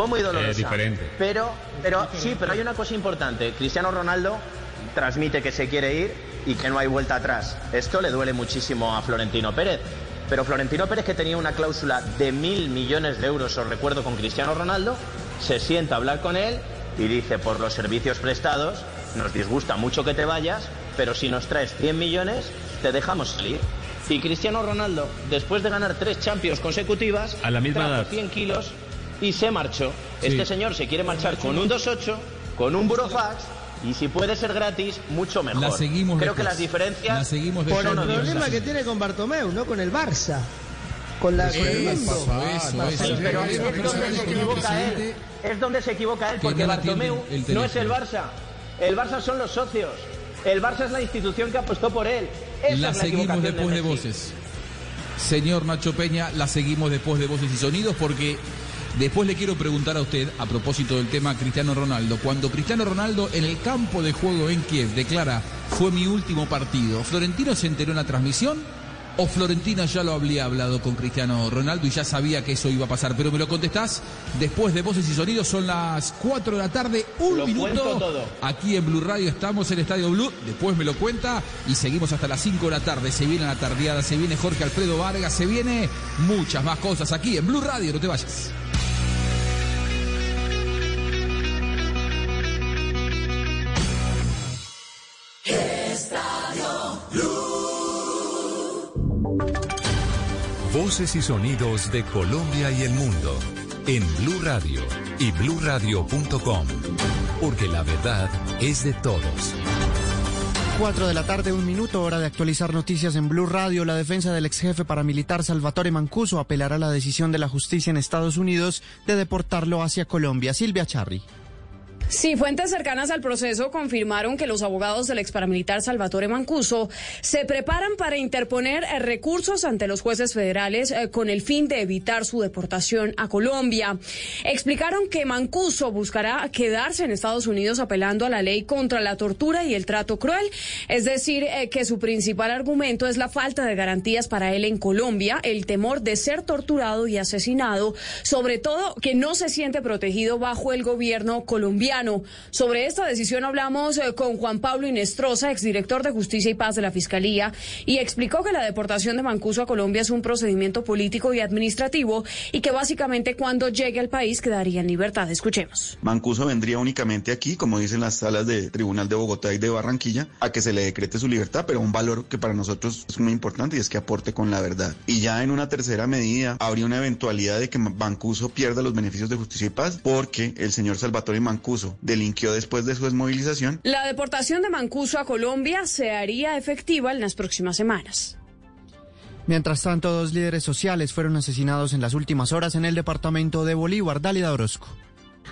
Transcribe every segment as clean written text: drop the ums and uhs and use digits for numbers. Fue muy dolorosa. Es diferente. Pero sí, pero hay una cosa importante. Cristiano Ronaldo transmite que se quiere ir y que no hay vuelta atrás. Esto le duele muchísimo a Florentino Pérez. Pero Florentino Pérez, que tenía una cláusula de 1.000 millones de euros, os recuerdo, con Cristiano Ronaldo, se sienta a hablar con él y dice: por los servicios prestados, nos disgusta mucho que te vayas, pero si nos traes 100 millones, te dejamos salir. Y Cristiano Ronaldo, después de ganar 3 Champions consecutivas, a la misma edad, 100 kilos y se marchó. Sí. Este señor se quiere marchar con un 2.8, con un burofax. Y si puede ser gratis, mucho mejor. La seguimos. Creo que las diferencias... La seguimos por el problema que tiene con Bartomeu, ¿no? Con el Barça. Con la... Pero es donde se equivoca él, porque Bartomeu no es el Barça. El Barça son los socios. El Barça es la institución que apostó por él. La seguimos después de voces. Señor Nacho Peña, la seguimos después de voces y sonidos, porque... Después le quiero preguntar a usted, a propósito del tema Cristiano Ronaldo, cuando Cristiano Ronaldo en el campo de juego en Kiev declara: fue mi último partido, ¿Florentino se enteró en la transmisión? ¿O Florentino ya lo había hablado con Cristiano Ronaldo y ya sabía que eso iba a pasar? Pero me lo contestás después de Voces y Sonidos. Son las 4 de la tarde, un minuto. Aquí en Blue Radio estamos en Estadio Blue. Después me lo cuenta y seguimos hasta las 5 de la tarde. Se viene la tardeada, se viene Jorge Alfredo Vargas, se viene muchas más cosas aquí en Blue Radio. No te vayas. Voces y sonidos de Colombia y el mundo en Blue Radio y BlueRadio.com, porque la verdad es de todos. 4 de la tarde, un minuto, hora de actualizar noticias en Blue Radio. La defensa del exjefe paramilitar Salvatore Mancuso apelará a la decisión de la justicia en Estados Unidos de deportarlo hacia Colombia. Silvia Charri. Sí, fuentes cercanas al proceso confirmaron que los abogados del ex paramilitar Salvatore Mancuso se preparan para interponer recursos ante los jueces federales con el fin de evitar su deportación a Colombia. Explicaron que Mancuso buscará quedarse en Estados Unidos apelando a la ley contra la tortura y el trato cruel, es decir, que su principal argumento es la falta de garantías para él en Colombia, el temor de ser torturado y asesinado, sobre todo que no se siente protegido bajo el gobierno colombiano. Sobre esta decisión hablamos con Juan Pablo Inestrosa, exdirector de Justicia y Paz de la Fiscalía, y explicó que la deportación de Mancuso a Colombia es un procedimiento político y administrativo y que básicamente cuando llegue al país quedaría en libertad. Escuchemos. Mancuso vendría únicamente aquí, como dicen las salas de Tribunal de Bogotá y de Barranquilla, a que se le decrete su libertad, pero un valor que para nosotros es muy importante y es que aporte con la verdad. Y ya en una tercera medida habría una eventualidad de que Mancuso pierda los beneficios de Justicia y Paz porque el señor Salvatore Mancuso delinquió después de su desmovilización. La deportación de Mancuso a Colombia se haría efectiva en las próximas semanas. Mientras tanto, 2 líderes sociales fueron asesinados en las últimas horas en el departamento de Bolívar. Dálida Orozco.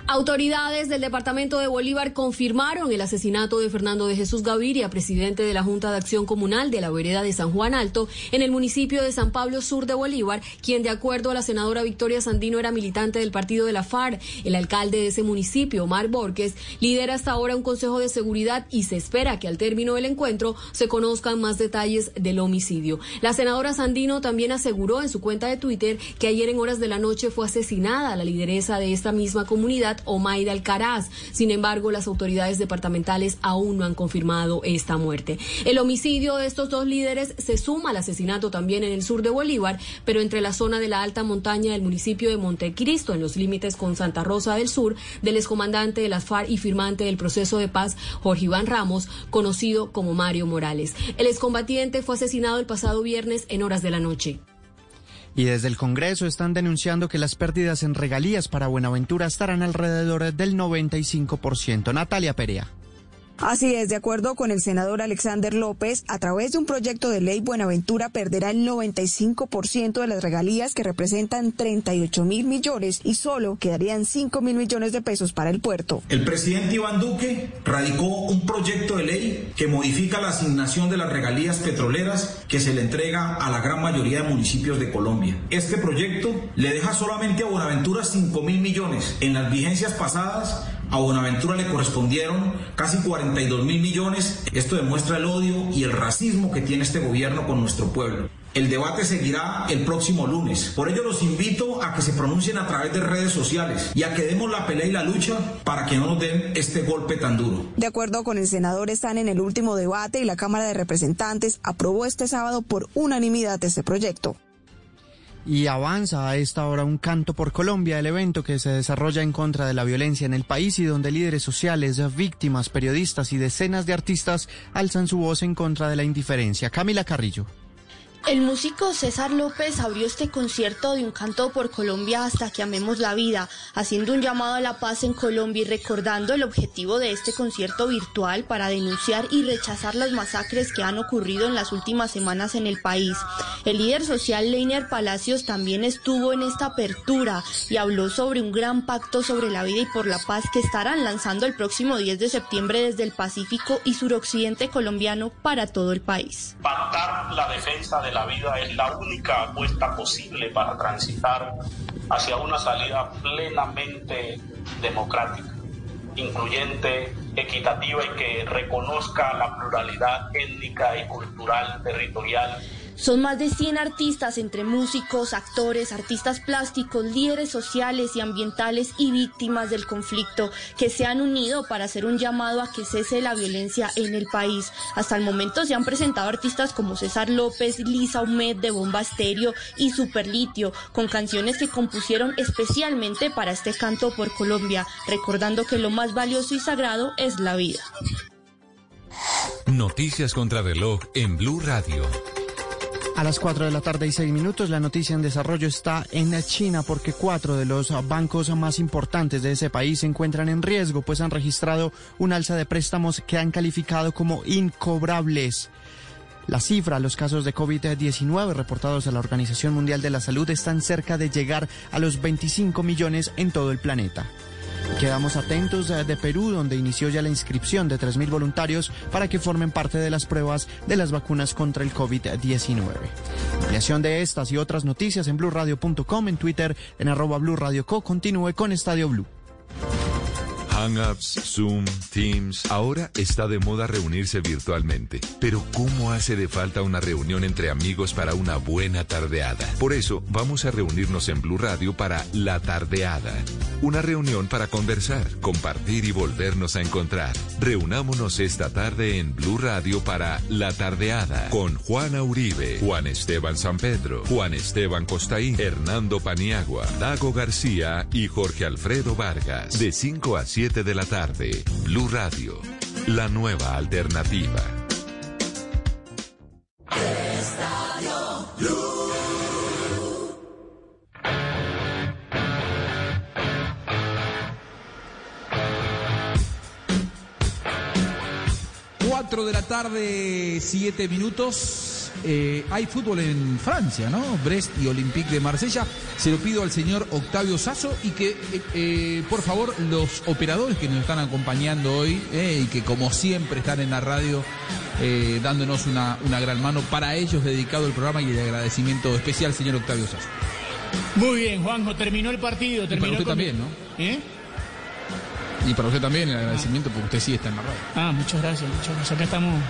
Autoridades del departamento de Bolívar confirmaron el asesinato de Fernando de Jesús Gaviria, presidente de la Junta de Acción Comunal de la vereda de San Juan Alto, en el municipio de San Pablo Sur de Bolívar, quien, de acuerdo a la senadora Victoria Sandino, era militante del partido de la FARC. El alcalde de ese municipio, Omar Borges, lidera hasta ahora un consejo de seguridad y se espera que al término del encuentro se conozcan más detalles del homicidio. La senadora Sandino también aseguró en su cuenta de Twitter que ayer en horas de la noche fue asesinada la lideresa de esta misma comunidad, Omaida Alcaraz. Sin embargo, las autoridades departamentales aún no han confirmado esta muerte. El homicidio de estos 2 líderes se suma al asesinato también en el sur de Bolívar, pero entre la zona de la alta montaña del municipio de Montecristo, en los límites con Santa Rosa del Sur, del excomandante de las FARC y firmante del proceso de paz, Jorge Iván Ramos, conocido como Mario Morales. El excombatiente fue asesinado el pasado viernes en horas de la noche. Y desde el Congreso están denunciando que las pérdidas en regalías para Buenaventura estarán alrededor del 95%. Natalia Perea. Así es, de acuerdo con el senador Alexander López, a través de un proyecto de ley, Buenaventura perderá el 95% de las regalías, que representan 38.000 millones, y solo quedarían 5.000 millones de pesos para el puerto. El presidente Iván Duque radicó un proyecto de ley que modifica la asignación de las regalías petroleras que se le entrega a la gran mayoría de municipios de Colombia. Este proyecto le deja solamente a Buenaventura 5.000 millones. En las vigencias pasadas, a Buenaventura le correspondieron casi 42.000 millones. Esto demuestra el odio y el racismo que tiene este gobierno con nuestro pueblo. El debate seguirá el próximo lunes. Por ello los invito a que se pronuncien a través de redes sociales y a que demos la pelea y la lucha para que no nos den este golpe tan duro. De acuerdo con el senador, están en el último debate y la Cámara de Representantes aprobó este sábado por unanimidad este proyecto. Y avanza a esta hora Un Canto por Colombia, el evento que se desarrolla en contra de la violencia en el país y donde líderes sociales, víctimas, periodistas y decenas de artistas alzan su voz en contra de la indiferencia. Camila Carrillo. El músico César López abrió este concierto de Un Canto por Colombia hasta que amemos la vida, haciendo un llamado a la paz en Colombia y recordando el objetivo de este concierto virtual para denunciar y rechazar las masacres que han ocurrido en las últimas semanas en el país. El líder social Leiner Palacios también estuvo en esta apertura y habló sobre un gran pacto sobre la vida y por la paz que estarán lanzando el próximo 10 de septiembre desde el Pacífico y suroccidente colombiano para todo el país. Pactar la defensa de la vida es la única apuesta posible para transitar hacia una salida plenamente democrática, incluyente, equitativa y que reconozca la pluralidad étnica y cultural territorial. Son más de 100 artistas, entre músicos, actores, artistas plásticos, líderes sociales y ambientales y víctimas del conflicto, que se han unido para hacer un llamado a que cese la violencia en el país. Hasta el momento se han presentado artistas como César López, Lisa Humed de Bomba Estéreo y Superlitio, con canciones que compusieron especialmente para este Canto por Colombia, recordando que lo más valioso y sagrado es la vida. Noticias contra reloj en Blue Radio. A las 4 de la tarde y 6 minutos, la noticia en desarrollo está en China porque 4 de los bancos más importantes de ese país se encuentran en riesgo, pues han registrado un alza de préstamos que han calificado como incobrables. La cifra, los casos de COVID-19 reportados a la Organización Mundial de la Salud están cerca de llegar a los 25 millones en todo el planeta. Quedamos atentos de Perú, donde inició ya la inscripción de 3.000 voluntarios para que formen parte de las pruebas de las vacunas contra el COVID-19. Ampliación de estas y otras noticias en bluradio.com, en Twitter, en @bluradioco. Continúe con Estadio Blue. Hang-ups, Zoom, Teams. Ahora está de moda reunirse virtualmente. Pero ¿cómo hace de falta una reunión entre amigos para una buena tardeada? Por eso, vamos a reunirnos en Blue Radio para La Tardeada. Una reunión para conversar, compartir y volvernos a encontrar. Reunámonos esta tarde en Blue Radio para La Tardeada con Juana Uribe, Juan Esteban Sampedro, Juan Esteban Costaín, Hernando Paniagua, Dago García y Jorge Alfredo Vargas. De 5 a 7 de la tarde, Blue Radio, la nueva alternativa. Estadio Blue. Cuatro de la tarde, 7 minutos. Hay fútbol en Francia, ¿no? Brest y Olympique de Marsella. Se lo pido al señor Octavio Sasso y que, por favor, los operadores que nos están acompañando hoy y que, como siempre, están en la radio dándonos una gran mano. Para ellos dedicado el programa y el agradecimiento especial, señor Octavio Sasso. Muy bien, Juanjo, terminó el partido. Terminó y para usted también, ¿no? Y para usted también el agradecimiento, porque usted sí está en la radio. Muchas gracias, muchas gracias. Acá estamos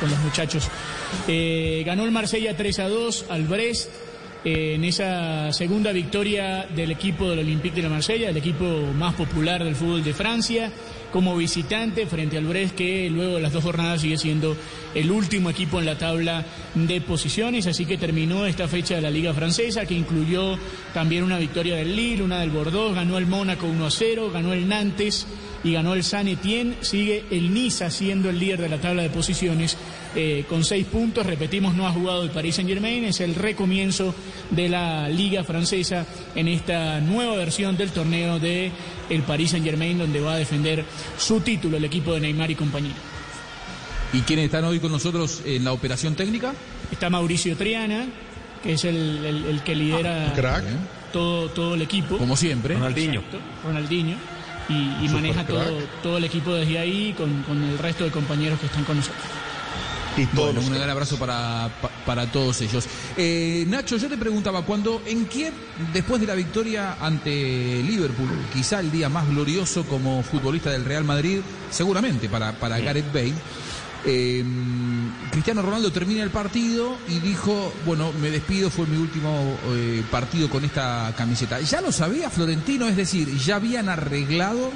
con los muchachos. Ganó el Marsella 3-2 al Brest en esa segunda victoria del equipo del Olympique de la Marsella, el equipo más popular del fútbol de Francia, como visitante frente al Brest, que luego de las dos jornadas sigue siendo el último equipo en la tabla de posiciones. Así que terminó esta fecha de la Liga Francesa, que incluyó también una victoria del Lille, una del Bordeaux, ganó el Mónaco 1-0, ganó el Nantes y ganó el Saint-Étienne. Sigue el Niza siendo el líder de la tabla de posiciones con 6 puntos. Repetimos, no ha jugado el Paris Saint-Germain. Es el recomienzo de la Liga Francesa en esta nueva versión del torneo de el Paris Saint-Germain, donde va a defender su título el equipo de Neymar y compañía. ¿Y quiénes están hoy con nosotros en la operación técnica? Está Mauricio Triana, que es el que lidera todo el equipo. Como siempre. Ronaldinho. Exacto, Ronaldinho. Y maneja todo el equipo desde ahí con el resto de compañeros que están con nosotros. Y todos. Bueno, un gran abrazo para todos ellos. Nacho, yo te preguntaba, cuando en Kiev, después de la victoria ante Liverpool, quizá el día más glorioso como futbolista del Real Madrid, seguramente para Gareth Bale, Cristiano Ronaldo termina el partido y dijo, bueno, me despido, fue mi último partido con esta camiseta. ¿Ya lo sabía Florentino? Es decir, ¿ya habían arreglado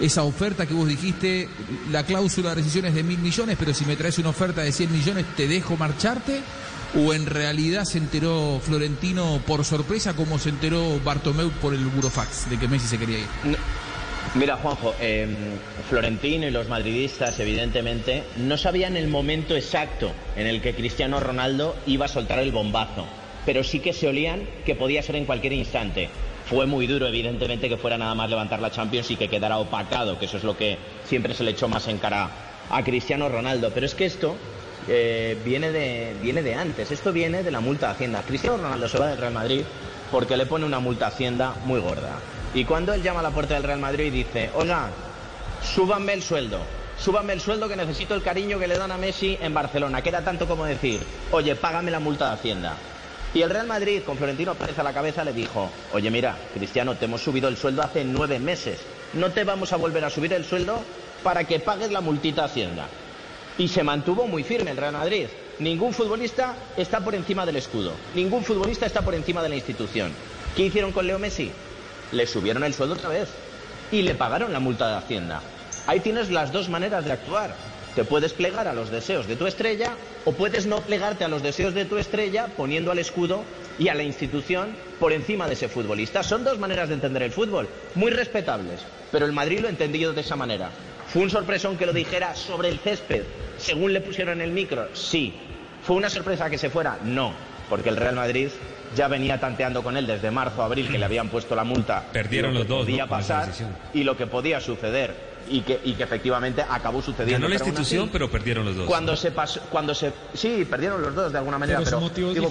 esa oferta que vos dijiste? La cláusula de rescisión es de 1.000 millones, pero si me traes una oferta de 100 millones te dejo marcharte. ¿O en realidad se enteró Florentino por sorpresa, como se enteró Bartomeu por el burofax de que Messi se quería ir? No. Mira, Juanjo, Florentino y los madridistas evidentemente no sabían el momento exacto en el que Cristiano Ronaldo iba a soltar el bombazo, pero sí que se olían que podía ser en cualquier instante. Fue muy duro evidentemente que fuera nada más levantar la Champions y que quedara opacado, que eso es lo que siempre se le echó más en cara a Cristiano Ronaldo. Pero es que esto viene de antes, esto viene de la multa de Hacienda. Cristiano Ronaldo se va del Real Madrid porque le pone una multa a Hacienda muy gorda. Y cuando él llama a la puerta del Real Madrid y dice, oiga, súbanme el sueldo que necesito el cariño que le dan a Messi en Barcelona, que era tanto como decir, oye, págame la multa de Hacienda. Y el Real Madrid, con Florentino Pérez a la cabeza, le dijo, oye, mira, Cristiano, te hemos subido el sueldo hace 9 meses, no te vamos a volver a subir el sueldo para que pagues la multita de Hacienda. Y se mantuvo muy firme el Real Madrid. Ningún futbolista está por encima del escudo, ningún futbolista está por encima de la institución. ¿Qué hicieron con Leo Messi? Le subieron el sueldo otra vez y le pagaron la multa de Hacienda. Ahí tienes las dos maneras de actuar. Te puedes plegar a los deseos de tu estrella o puedes no plegarte a los deseos de tu estrella poniendo al escudo y a la institución por encima de ese futbolista. Son dos maneras de entender el fútbol, muy respetables, pero el Madrid lo entendió de esa manera. ¿Fue un sorpresón que lo dijera sobre el césped, según le pusieron el micro? Sí. ¿Fue una sorpresa que se fuera? No, porque el Real Madrid ya venía tanteando con él desde marzo a abril, que le habían puesto la multa. Perdieron los dos, podía, ¿no?, pasar y lo que podía suceder, y que efectivamente acabó sucediendo. Ganó la institución, así, pero perdieron los dos. Sí, perdieron los dos de alguna manera, pero digo,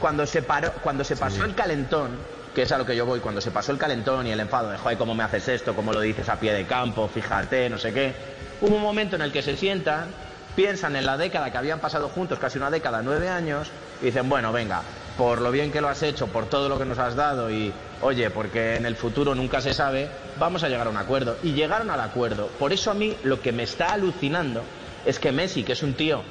cuando se pasó el calentón, que es a lo que yo voy, cuando se pasó el calentón y el enfado de, joder, ¿cómo me haces esto? ¿Cómo lo dices a pie de campo? Fíjate, no sé qué. Hubo un momento en el que se sientan, piensan en la década que habían pasado juntos, casi una década, 9 años, y dicen, bueno, venga, por lo bien que lo has hecho, por todo lo que nos has dado y, oye, porque en el futuro nunca se sabe, vamos a llegar a un acuerdo. Y llegaron al acuerdo. Por eso a mí lo que me está alucinando es que Messi, que es un tío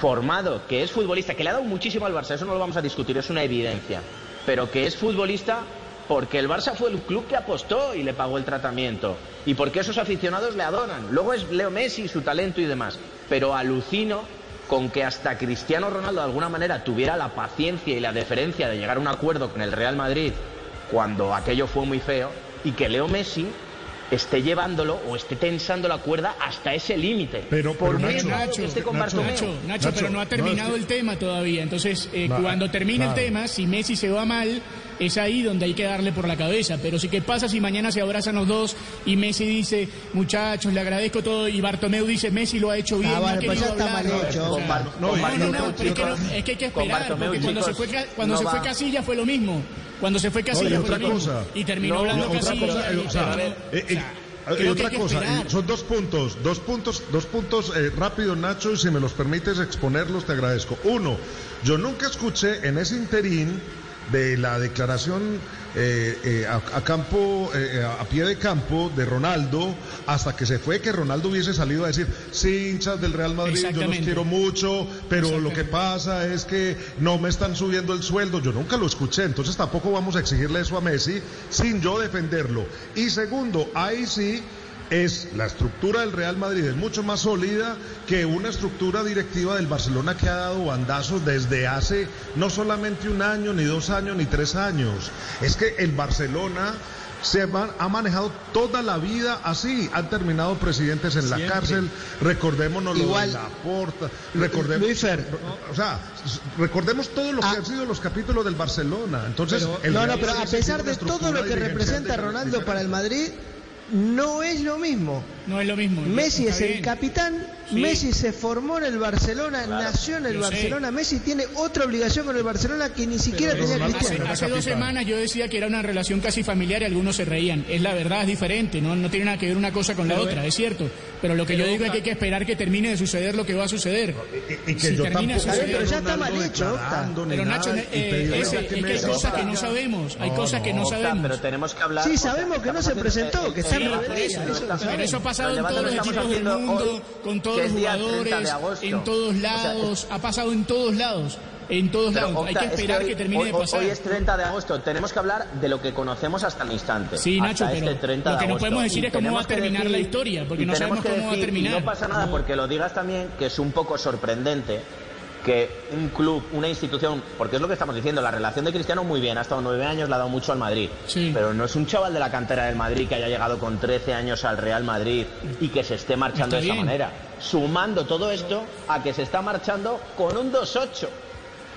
formado, que es futbolista, que le ha dado muchísimo al Barça, eso no lo vamos a discutir, es una evidencia, pero que es futbolista porque el Barça fue el club que apostó y le pagó el tratamiento, y porque esos aficionados le adoran. Luego es Leo Messi, su talento y demás, pero alucino con que hasta Cristiano Ronaldo de alguna manera tuviera la paciencia y la deferencia de llegar a un acuerdo con el Real Madrid cuando aquello fue muy feo, y que Leo Messi esté llevándolo o esté tensando la cuerda hasta ese límite. Pero Nacho, pero no ha terminado el tema todavía. Entonces, cuando termine el tema, si Messi se va mal, es ahí donde hay que darle por la cabeza. Pero sí, ¿qué pasa si mañana se abrazan los dos y Messi dice, muchachos, le agradezco todo, y Bartomeu dice, Messi lo ha hecho bien? Es que hay que esperar, porque cuando se fue Casillas fue lo mismo. Cuando se fue Casillas fue lo mismo. Y terminó hablando Casillas. Y otra cosa, son dos puntos rápido, Nacho, y si me los permites exponerlos, te agradezco. Uno, yo nunca escuché en ese interín de la declaración a pie de campo de Ronaldo, hasta que se fue, que Ronaldo hubiese salido a decir, sí, hinchas del Real Madrid, yo los quiero mucho, pero lo que pasa es que no me están subiendo el sueldo. Yo nunca lo escuché, entonces tampoco vamos a exigirle eso a Messi sin yo defenderlo. Y segundo, ahí sí es la estructura del Real Madrid, es mucho más sólida que una estructura directiva del Barcelona que ha dado bandazos desde hace no solamente 1 año, ni 2 años, ni 3 años. Es que el Barcelona ha manejado toda la vida así. Han terminado presidentes en siempre la cárcel. Recordémonos igual, lo de Laporta. Recordemos todo lo que han sido los capítulos del Barcelona. Entonces, pero a pesar de todo lo que representa Ronaldo para el Madrid, no es lo mismo. Messi es el capitán, sí. Messi se formó en el Barcelona, claro, nació en el Barcelona. Messi tiene otra obligación con el Barcelona que ni siquiera tenía Cristiano. Hace 2 semanas yo decía que era una relación casi familiar y algunos se reían. Es la verdad, es diferente, no tiene nada que ver una cosa con la otra, es cierto. Pero lo que yo digo es que hay que esperar que termine de suceder lo que va a suceder. Pero ya está mal hecho, Octa. Pero Nacho, hay cosas que no sabemos, hay cosas que no sabemos. Pero tenemos que hablar. Sí, sabemos que no se presentó, que está en revelación. Pero eso pasa pasado en todos los equipos del mundo, con todos los jugadores, en todos lados, ha pasado en todos lados. En todos lados, hay que esperar que termine de pasar. Hoy es 30 de agosto, tenemos que hablar de lo que conocemos hasta el instante. Sí, Nacho, pero lo que no podemos decir es cómo va a terminar la historia, porque no sabemos cómo va a terminar. No pasa nada, porque lo digas también, que es un poco sorprendente que un club, una institución, porque es lo que estamos diciendo, la relación de Cristiano muy bien, ha estado 9 años, le ha dado mucho al Madrid, sí, pero no es un chaval de la cantera del Madrid que haya llegado con 13 años al Real Madrid y que se esté marchando de esa manera, sumando todo esto a que se está marchando con un 2-8.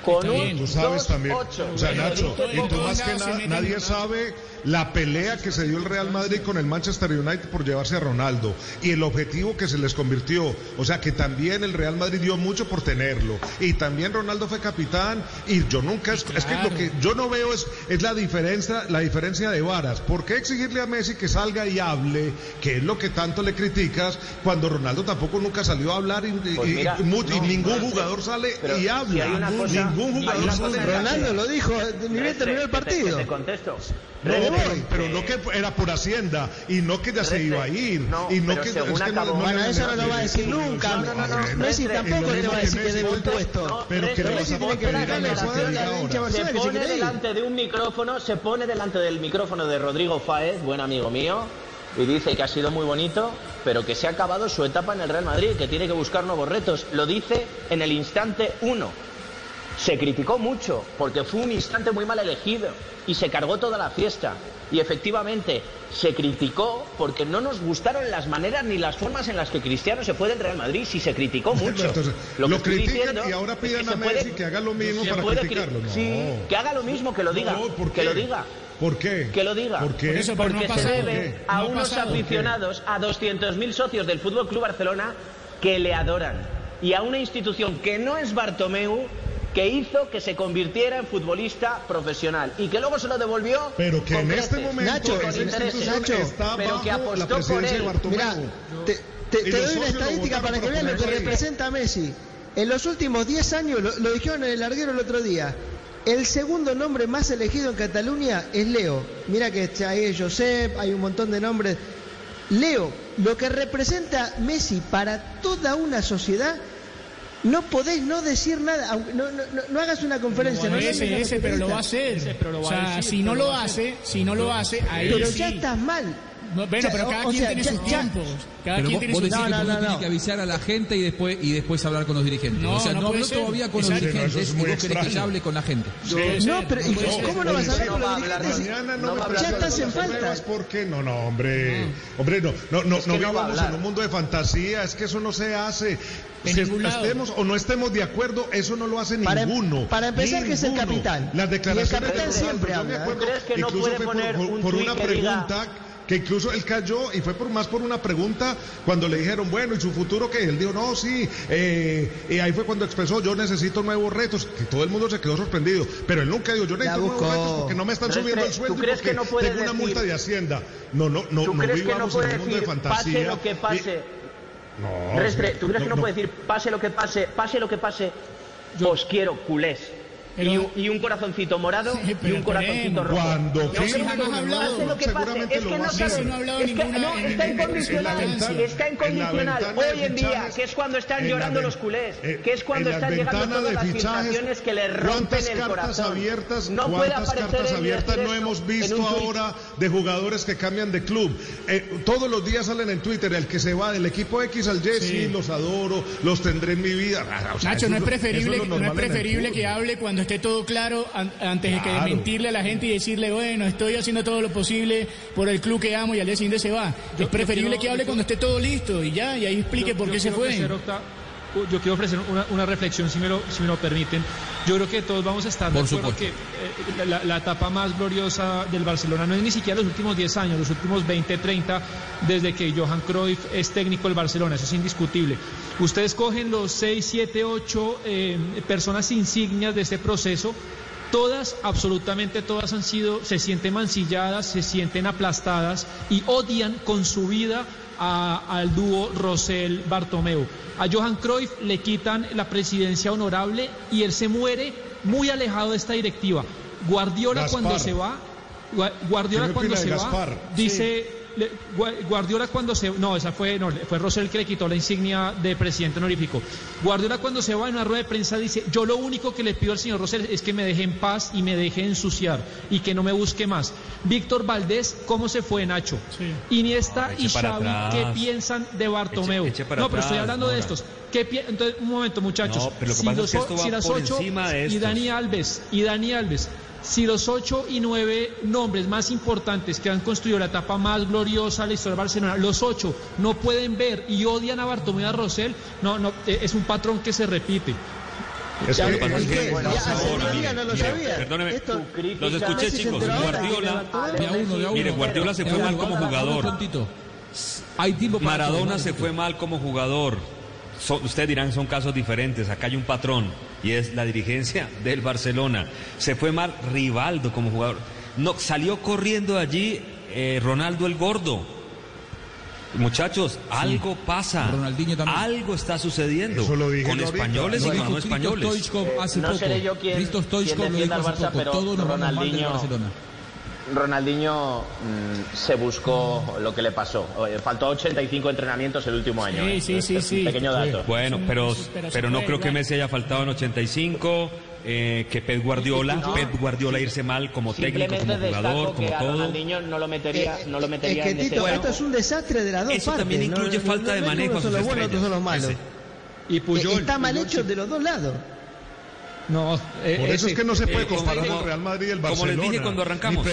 Con un, tú sabes también, o sea, Nacho, y tú más que nadie sabe la pelea que se dio el Real Madrid con el Manchester United por llevarse a Ronaldo y el objetivo que se les convirtió, o sea que también el Real Madrid dio mucho por tenerlo y también Ronaldo fue capitán y yo nunca, claro, es que lo que yo no veo es la diferencia de varas. ¿Por qué exigirle a Messi que salga y hable, que es lo que tanto le criticas, cuando Ronaldo tampoco nunca salió a hablar y ningún jugador sale y habla? Si hay una cosa, Ronaldo lo dijo, ni bien terminó el partido. Pero no que era por Hacienda y no que ya se iba a ir. No, y no que eso no lo va a decir nunca. Messi tampoco te va a decir que debe un puesto. Pero que Messi tiene que mirar la cuadra. Se pone delante de un micrófono, se pone delante del micrófono de Rodrigo Fáez, buen amigo mío, y dice que ha sido muy bonito, pero que se ha acabado su etapa en el Real Madrid, que tiene que buscar nuevos retos. Lo dice en el instante 1. Se criticó mucho porque fue un instante muy mal elegido y se cargó toda la fiesta. Y efectivamente se criticó porque no nos gustaron las maneras ni las formas en las que Cristiano se fue del Real Madrid. Si se criticó mucho. Entonces, lo critican y ahora piden a Messi que haga lo mismo para criticarlo. Sí, que haga lo mismo, que lo diga. No, que lo diga. ¿Por qué? Que lo diga. ¿Por qué? Porque se debe a unos aficionados, a 200.000 socios del Fútbol Club Barcelona que le adoran. Y a una institución que no es Bartomeu, que hizo que se convirtiera en futbolista profesional y que luego se lo devolvió. Pero que en este momento, Nacho, está bajo la presidencia de Bartomeu. Mirá, te doy una estadística para que veas lo que representa a Messi. En los últimos 10 años, lo dijeron en el larguero el otro día, el segundo nombre más elegido en Cataluña es Leo. Mira que ahí es Josep, hay un montón de nombres. Leo, lo que representa Messi para toda una sociedad. No podés no decir nada, no hagas una conferencia. No ese, pero lo va a hacer. Si no lo hace, ahí pero sí. Ya estás mal. No, bueno, pero cada quien tiene sus tiempos. Cada quien tiene sus tiempos. No tiene que avisar a la gente y después hablar con los dirigentes. No, o sea, no habló todavía con los dirigentes y vos querés que ya hable con la gente. No, pero ¿cómo no vas a hablar con los dirigentes? Ya estás en falta. ¿Por qué? No, hombre, no vivamos en un mundo de fantasía. Es que eso no se hace. Si estemos o no estemos de acuerdo, eso no lo hace ninguno. Para empezar, que es el capitán. Las declaraciones del capitán siempre habla. ¿Crees que no puede poner un tuit que diga? Que incluso él cayó y fue por más por una pregunta cuando le dijeron, bueno, ¿y su futuro qué? Él dijo, no, sí, y ahí fue cuando expresó, yo necesito nuevos retos, que todo el mundo se quedó sorprendido, pero él nunca dijo, yo necesito nuevos retos porque no me están subiendo el sueldo porque no tengo una multa de Hacienda. No vivamos en un mundo de fantasía. Pase lo que pase. ¿Tú crees que no puede decir, pase lo que pase, os quiero culés? Y un corazoncito morado y un corazoncito rojo. Cuando seguramente lo va a hacer. No, está incondicional. Está incondicional hoy en día, que es cuando están llorando los culés, que es cuando están llegando todas las filtraciones que le rompen el corazón. ¿Cuántas cartas abiertas no hemos visto ahora de jugadores que cambian de club? Todos los días salen en Twitter, el que se va del equipo X al Jesse, los adoro, los tendré en mi vida. Nacho, no es preferible que hable cuando esté todo claro antes de que mentirle a la gente y decirle, bueno, estoy haciendo todo lo posible por el club que amo y al día siguiente se va. Es preferible que hable cuando esté todo listo y ya, y ahí explique por qué se fue. Yo quiero ofrecer una reflexión, si me lo permiten. Yo creo que todos vamos a estar de acuerdo que la etapa más gloriosa del Barcelona no es ni siquiera los últimos 10 años, los últimos 20, 30, desde que Johan Cruyff es técnico del Barcelona, eso es indiscutible. Ustedes cogen los 6, 7, 8 personas insignias de este proceso, todas, absolutamente todas han sido, se sienten mancilladas, se sienten aplastadas y odian con su vida al dúo Rosell-Bartomeu. A Johan Cruyff le quitan la presidencia honorable y él se muere muy alejado de esta directiva. Guardiola cuando se va, dice Guardiola cuando se... No, esa fue... No, fue Rosell que le quitó la insignia de presidente honorífico. Guardiola cuando se va en una rueda de prensa dice: yo lo único que le pido al señor Rosell es que me deje en paz y me deje ensuciar y que no me busque más. Víctor Valdés, ¿cómo se fue, Nacho? Sí. Iniesta y Xavi, ¿qué piensan de Bartomeu? No, pero estoy hablando de estos. Entonces, un momento, muchachos. No, pero lo que pasa es que esto va por encima de estos. Y Dani Alves. Si los 8 y 9 nombres más importantes que han construido la etapa más gloriosa de la historia de Barcelona, los 8 no pueden ver y odian a Bartomeu y a Rosell, no, es un patrón que se repite. Perdóneme, los escuché, chicos. Guardiola se fue mal como jugador. Maradona se fue mal como jugador. Ustedes dirán, son casos diferentes. Acá hay un patrón y es la dirigencia del Barcelona. Se fue mal Rivaldo como jugador. No, salió corriendo de allí Ronaldo el Gordo. Muchachos, algo pasa. Algo está sucediendo. Eso lo dije con españoles y con no españoles. No seré yo quien defienda al Barça, pero Ronaldinho se buscó lo que le pasó. Faltó 85 entrenamientos el último año. Sí. Pequeño dato. Bueno, pero no creo que Messi haya faltado en 85, que Pep Guardiola irse mal como técnico, como jugador, como todo. Ronaldinho no lo metería en ese juego. Esto es un desastre de las dos partes. Eso también incluye falta de manejo. Son los buenos, otros son los malos. Y Puyol está mal hecho de los dos lados. No, por eso es que no se puede comparar el Real Madrid y el Barcelona. Como les dije cuando arrancamos. Ni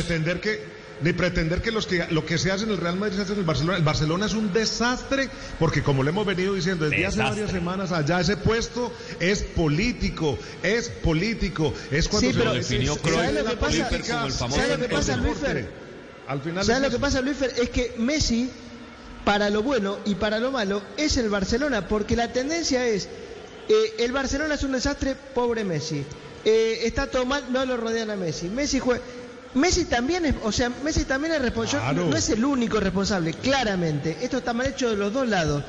pretender que lo que se hace en el Real Madrid se hace en el Barcelona. El Barcelona es un desastre porque, como le hemos venido diciendo desde hace varias semanas allá, ese puesto es político. Es cuando se lo definió Cruyff como el famoso. ¿Sabes lo que pasa, Luisfer? Es que Messi, para lo bueno y para lo malo, es el Barcelona, porque la tendencia es... el Barcelona es un desastre, pobre Messi. Está todo mal, no lo rodean a Messi. Messi también es responsable. Claro. No es el único responsable, claramente. Esto está mal hecho de los dos lados,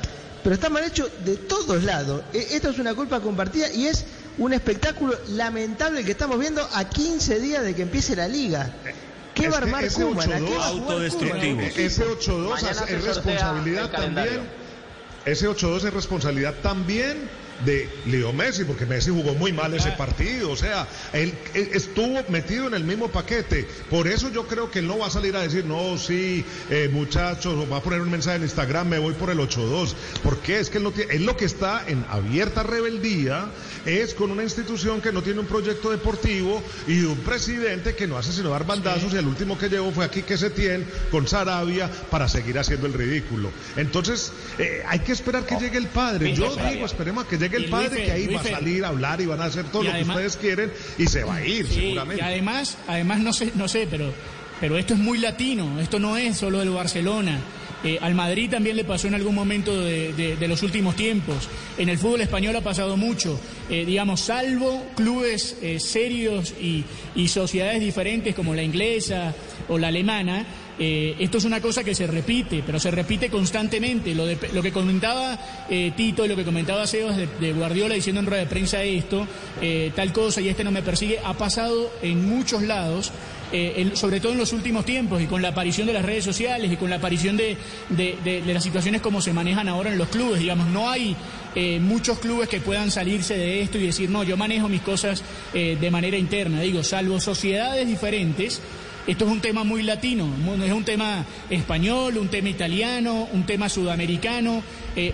pero está mal hecho de todos lados. Esto es una culpa compartida y es un espectáculo lamentable que estamos viendo a 15 días de que empiece la liga. ¿Qué va a armar Koeman? Autodestructivo. Ese 8-2 es responsabilidad también. Ese 8-2 es responsabilidad también de Leo Messi, porque Messi jugó muy mal ese partido, o sea, él estuvo metido en el mismo paquete. Por eso yo creo que él no va a salir a decir muchachos, va a poner un mensaje en Instagram, me voy por el 8-2, porque es que él lo que está en abierta rebeldía es con una institución que no tiene un proyecto deportivo y un presidente que no hace sino dar bandazos, y el último que llegó fue aquí que Setién con Sarabia para seguir haciendo el ridículo. Entonces hay que esperar que llegue el padre. Yo digo, esperemos a que llegue el padre, que ahí va a salir a hablar y van a hacer todo lo que ustedes quieren y se va a ir seguramente. Y además no sé, pero esto es muy latino, esto no es solo del Barcelona. Al Madrid también le pasó en algún momento de los últimos tiempos. En el fútbol español ha pasado mucho. Salvo clubes serios y sociedades diferentes como la inglesa o la alemana, esto es una cosa que se repite, pero se repite constantemente. Lo que comentaba Tito y lo que comentaba Sebas de Guardiola diciendo en rueda de prensa esto, tal cosa y este no me persigue, ha pasado en muchos lados. Sobre todo en los últimos tiempos y con la aparición de las redes sociales y con la aparición de las situaciones como se manejan ahora en los clubes, digamos, no hay muchos clubes que puedan salirse de esto y decir, no, yo manejo mis cosas de manera interna, salvo sociedades diferentes. Esto es un tema muy latino, es un tema español, un tema italiano, un tema sudamericano.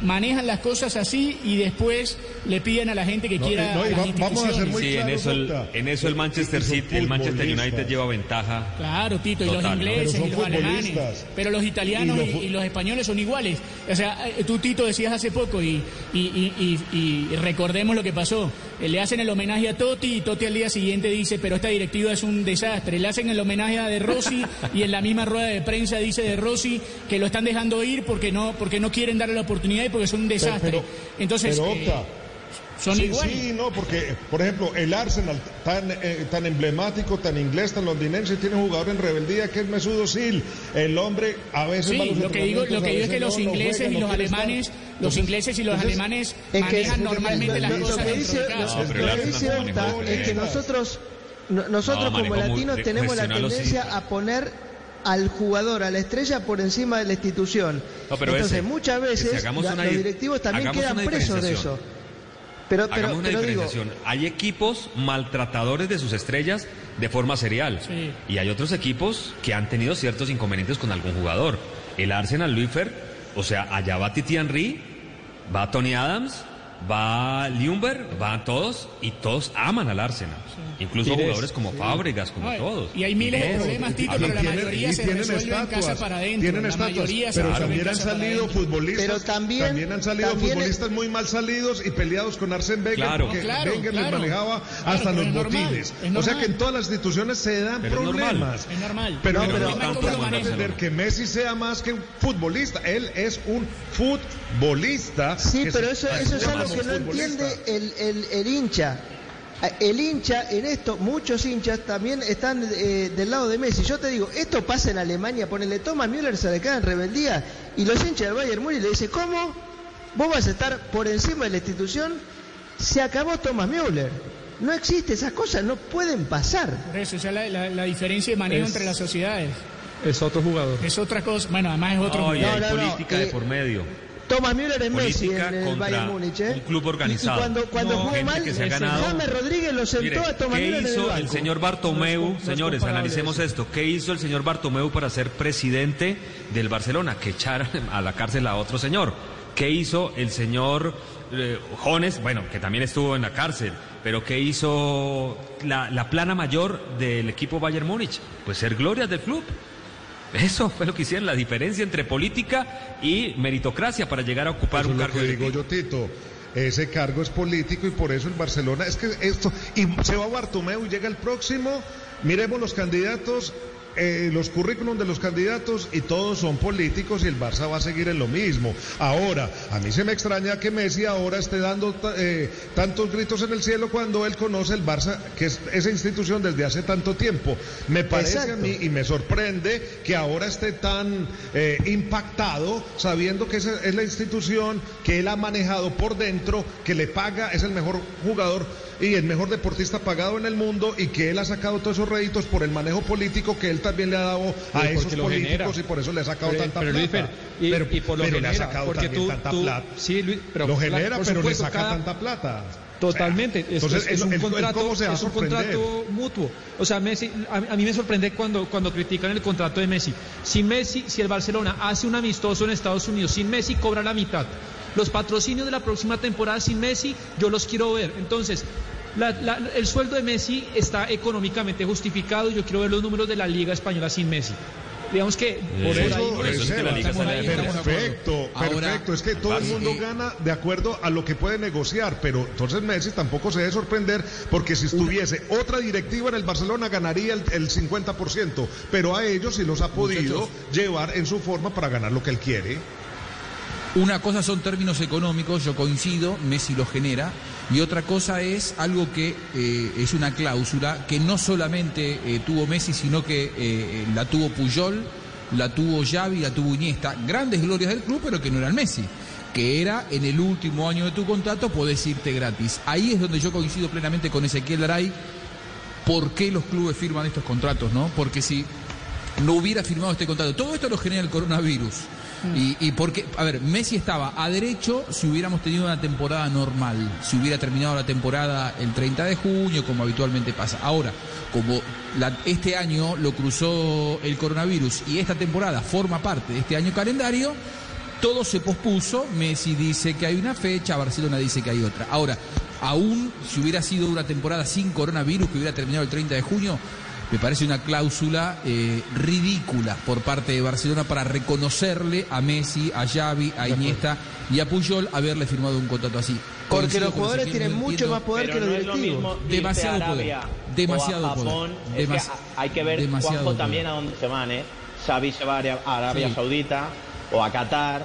Manejan las cosas así y después le piden a la gente que quiera. Vamos a ser muy claros. En eso el Manchester City, el Manchester United lleva ventaja. Claro, Tito, total, y los ingleses y los alemanes. Pero los italianos y los españoles son iguales. O sea, tú, Tito, decías hace poco y recordemos lo que pasó. Le hacen el homenaje a Totti y Totti al día siguiente dice, pero esta directiva es un desastre. Le hacen el homenaje a De Rossi y en la misma rueda de prensa dice De Rossi que lo están dejando ir porque no quieren darle la oportunidad y porque son un desastre. Entonces, son iguales. Sí, no, porque, por ejemplo, el Arsenal, tan emblemático, tan inglés, tan londinense, tiene un jugador en rebeldía que es Mesut Özil. El hombre a veces... Sí, lo que digo es que los ingleses y los alemanes... Los ingleses y los alemanes manejan normalmente las cosas en su caso. Lo que dice Horta es que nosotros como latinos tenemos la tendencia a poner al jugador, a la estrella por encima de la institución. No, pero entonces muchas veces los directivos también quedan presos de eso. Pero, una diferenciación. Digo, hay equipos maltratadores de sus estrellas de forma serial. Sí. Y hay otros equipos que han tenido ciertos inconvenientes con algún jugador. El Arsenal, Luifer, o sea, allá va Titi Henry, va Tony Adams, va Ljungberg, van todos y todos aman al Arsenal. Sí. Incluso Pires, jugadores como Fábregas, como todos. Y hay miles de problemas, Tito, pero la mayoría se resuelve en casa para adentro. La mayoría pero también han salido futbolistas. Pero también han salido futbolistas muy mal salidos y peleados con Arsène Wenger, porque Wenger les manejaba hasta los botines. O sea que en todas las instituciones se dan problemas. Es normal. Pero no podemos entender que Messi sea más que un futbolista. Él es un futbolista. Sí, pero eso es algo que no entiende el hincha. El hincha en esto, muchos hinchas también están del lado de Messi. Yo te digo, esto pasa en Alemania, ponele, Thomas Müller se le cae en rebeldía y los hinchas del Bayern Múnich le dicen, ¿cómo? Vos vas a estar por encima de la institución, se acabó Thomas Müller. No existe, esas cosas no pueden pasar. Por eso, o sea, la diferencia de manejo entre las sociedades. Es otro jugador. Es otra cosa, bueno, además es otro jugador. No, política de por medio. Thomas Müller en Messi en el Bayern Múnich, un club organizado. Y cuando jugó mal, James Rodríguez lo sentó. Mire, a Thomas Müller en el banco. ¿Qué hizo el señor Bartomeu? Señores, analicemos esto. ¿Qué hizo el señor Bartomeu para ser presidente del Barcelona? Que echaran a la cárcel a otro señor. ¿Qué hizo el señor Jones? Bueno, que también estuvo en la cárcel. Pero ¿qué hizo la plana mayor del equipo Bayern Múnich? Pues ser glorias del club. Eso fue lo que hicieron, la diferencia entre política y meritocracia para llegar a ocupar un cargo. Eso es lo que digo yo, Tito. Ese cargo es político y por eso el Barcelona... Es que esto... Y se va Bartomeu y llega el próximo. Miremos los candidatos, los currículums de los candidatos y todos son políticos y el Barça va a seguir en lo mismo. Ahora, a mí se me extraña que Messi ahora esté dando tantos gritos en el cielo cuando él conoce el Barça, que es esa institución desde hace tanto tiempo. Me parece a mí y me sorprende que ahora esté tan impactado sabiendo que esa es la institución que él ha manejado por dentro, que le paga, es el mejor jugador y el mejor deportista pagado en el mundo y que él ha sacado todos esos réditos por el manejo político que él también le ha dado a esos políticos y por eso le ha sacado tanta plata. Pero le ha sacado también tanta plata. Lo genera, pero le saca tanta plata. Totalmente. Entonces es un contrato mutuo. O sea, Messi, a mí me sorprende cuando critican el contrato de Messi. Si el Barcelona hace un amistoso en Estados Unidos, sin Messi cobra la mitad. Los patrocinios de la próxima temporada sin Messi, yo los quiero ver. Entonces, el sueldo de Messi está económicamente justificado. Yo quiero ver los números de la Liga Española sin Messi. Digamos que por eso es que la Liga sale perfecto. Es que todo el mundo gana de acuerdo a lo que puede negociar, pero entonces Messi tampoco se debe sorprender porque si estuviese otra directiva en el Barcelona ganaría el 50%, pero a ellos sí los ha podido llevar en su forma para ganar lo que él quiere. Una cosa son términos económicos, yo coincido, Messi los genera, y otra cosa es algo que es una cláusula que no solamente tuvo Messi, sino que la tuvo Puyol, la tuvo Xavi, la tuvo Iniesta, grandes glorias del club, pero que no eran Messi, que era en el último año de tu contrato podés irte gratis. Ahí es donde yo coincido plenamente con Ezequiel Aray, por qué los clubes firman estos contratos, ¿no? Porque si no hubiera firmado este contrato, todo esto lo genera el coronavirus. Y porque, a ver, Messi estaba a derecho si hubiéramos tenido una temporada normal, si hubiera terminado la temporada el 30 de junio, como habitualmente pasa. Ahora, como este año lo cruzó el coronavirus y esta temporada forma parte de este año calendario, todo se pospuso. Messi dice que hay una fecha, Barcelona dice que hay otra. Ahora, aún si hubiera sido una temporada sin coronavirus, que hubiera terminado el 30 de junio, me parece una cláusula ridícula por parte de Barcelona para reconocerle a Messi, a Xavi, a Iniesta y a Puyol haberle firmado un contrato así. Porque los jugadores tienen mucho más poder que los directivos. Demasiado poder. Demasiado poder. Hay que ver cuánto también a dónde se van, ¿eh? Xavi se va a Arabia Saudita o a Qatar,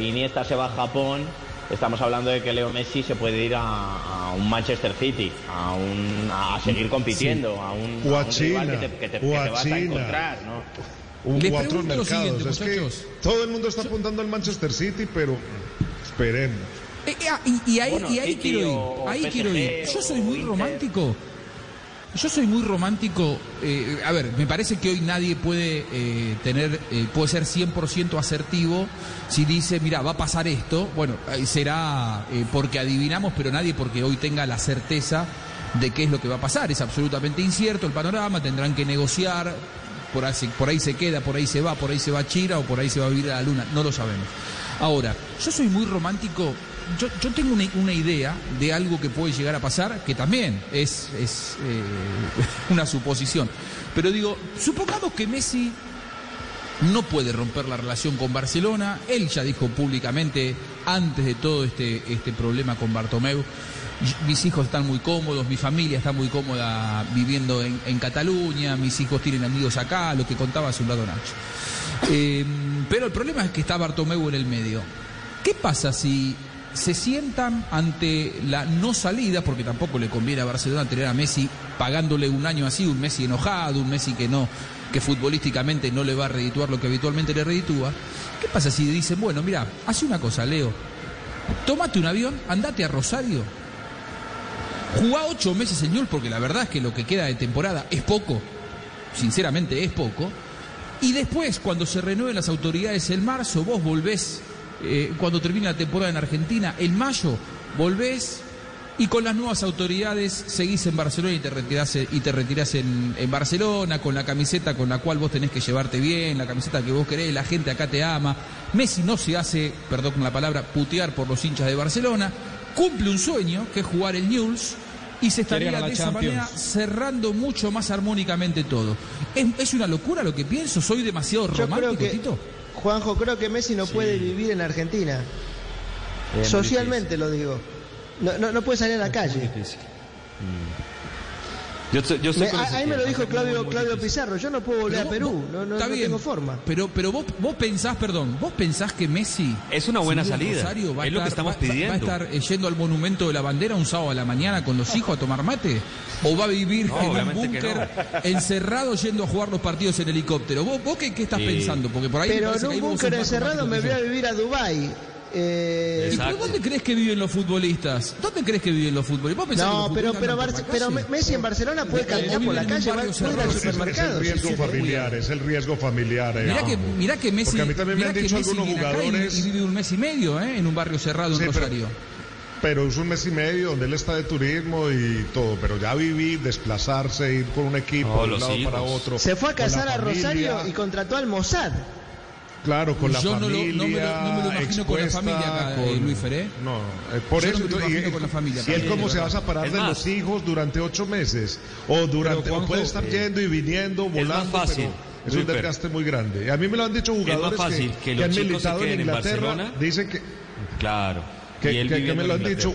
Iniesta se va a Japón. Estamos hablando de que Leo Messi se puede ir a un Manchester City, a seguir compitiendo, a un rival que te vas a encontrar, ¿no? Les pregunto mercados. Lo siguiente, muchachos. Es que todo el mundo está apuntando al Manchester City, pero esperemos. Y ahí quiero ir. Yo soy muy romántico. Yo soy muy romántico. A ver, me parece que hoy nadie puede puede ser 100% asertivo si dice, mira, va a pasar esto. Bueno, será porque adivinamos, pero nadie porque hoy tenga la certeza de qué es lo que va a pasar. Es absolutamente incierto el panorama, tendrán que negociar. Por ahí se queda, por ahí se va Chira o por ahí se va a vivir a la luna, no lo sabemos. Ahora, yo soy muy romántico. Yo tengo una idea de algo que puede llegar a pasar, que también es una suposición. Pero digo, supongamos que Messi no puede romper la relación con Barcelona. Él ya dijo públicamente, antes de todo este problema con Bartomeu, mis hijos están muy cómodos, mi familia está muy cómoda viviendo en Cataluña, mis hijos tienen amigos acá, lo que contaba hace un rato Nacho. Pero el problema es que está Bartomeu en el medio. ¿Qué pasa si se sientan ante la no salida, porque tampoco le conviene a Barcelona tener a Messi pagándole un año así, un Messi enojado, un Messi que futbolísticamente no le va a redituar lo que habitualmente le reditúa? ¿Qué pasa si dicen, bueno, mira, hace una cosa, Leo, tómate un avión, andate a Rosario, jugá 8 meses, señor, porque la verdad es que lo que queda de temporada es poco, sinceramente es poco, y después, cuando se renueven las autoridades en marzo, vos volvés? Cuando termine la temporada en Argentina, en mayo, volvés y con las nuevas autoridades seguís en Barcelona y te retirás en Barcelona con la camiseta con la cual vos tenés que llevarte bien, la camiseta que vos querés, la gente acá te ama. Messi no se hace, perdón con la palabra, putear por los hinchas de Barcelona, cumple un sueño que es jugar el Newell's y se estaría de esa manera cerrando mucho más armónicamente todo. ¿Es una locura lo que pienso? ¿Soy demasiado romántico, Tito? Juanjo, creo que Messi no puede vivir en Argentina. Socialmente lo digo. No puede salir a la calle. Ahí me lo dijo Claudio Pizarro. Yo no puedo volver a Perú. No tengo forma. Pero vos pensás que Messi es una buena salida. Rosario, es lo que estamos pidiendo. ¿Va a estar yendo al Monumento de la Bandera un sábado a la mañana con los hijos a tomar mate? ¿O va a vivir en un búnker encerrado yendo a jugar los partidos en helicóptero? ¿Vos qué estás pensando? Porque por ahí. Pero en un búnker encerrado me voy a vivir a Dubái. ¿Y por dónde crees que viven los futbolistas? ¿Dónde crees que viven los futbolistas? No, pero Messi en Barcelona puede caminar por la calle, puede ir al supermercado. Es el riesgo familiar. Mirá que Messi. Porque a mí también me han dicho algunos jugadores. Y vive un mes y medio en un barrio cerrado en Rosario. Pero es un mes y medio donde él está de turismo y todo, pero ya vivir, desplazarse, ir con un equipo de un lado para otro. Se fue a casar a Rosario y contrató al Mossad. Claro, con la familia. No me lo imagino con la familia, Luis Ferré. No, por eso. ¿Y él cómo se va a separar de los hijos durante 8 meses? O puede estar yendo y viniendo, volando. Es un desgaste muy grande. A mí me lo han dicho jugadores que han militado en Inglaterra. Dicen que. Claro. Que me lo han dicho.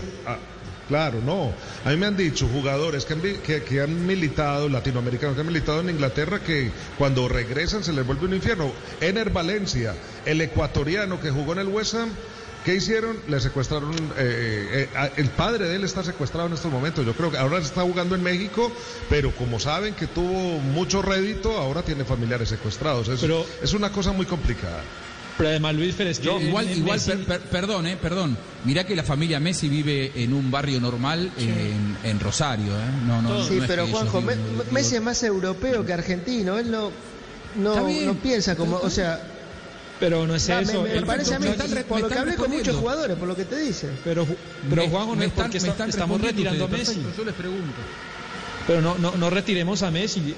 Claro, no. A mí me han dicho jugadores que han militado, latinoamericanos que han militado en Inglaterra, que cuando regresan se les vuelve un infierno. Ener Valencia, el ecuatoriano que jugó en el West Ham, ¿qué hicieron? Le secuestraron, el padre de él está secuestrado en estos momentos. Yo creo que ahora se está jugando en México, pero como saben que tuvo mucho rédito, ahora tiene familiares secuestrados. Es una cosa muy complicada. Pero además Luis Ferré, igual Messi... perdón. Mirá que la familia Messi vive en un barrio normal en Rosario, No. Sí, no, pero Juanjo, Messi es más europeo que argentino, él no piensa como, o sea, pero no es eso. Me parece a mí, por lo que hablé con muchos jugadores, por lo que te dicen. Pero Juanjo, no es porque estamos retirando a Messi. Yo les pregunto. Pero no retiremos a Messi.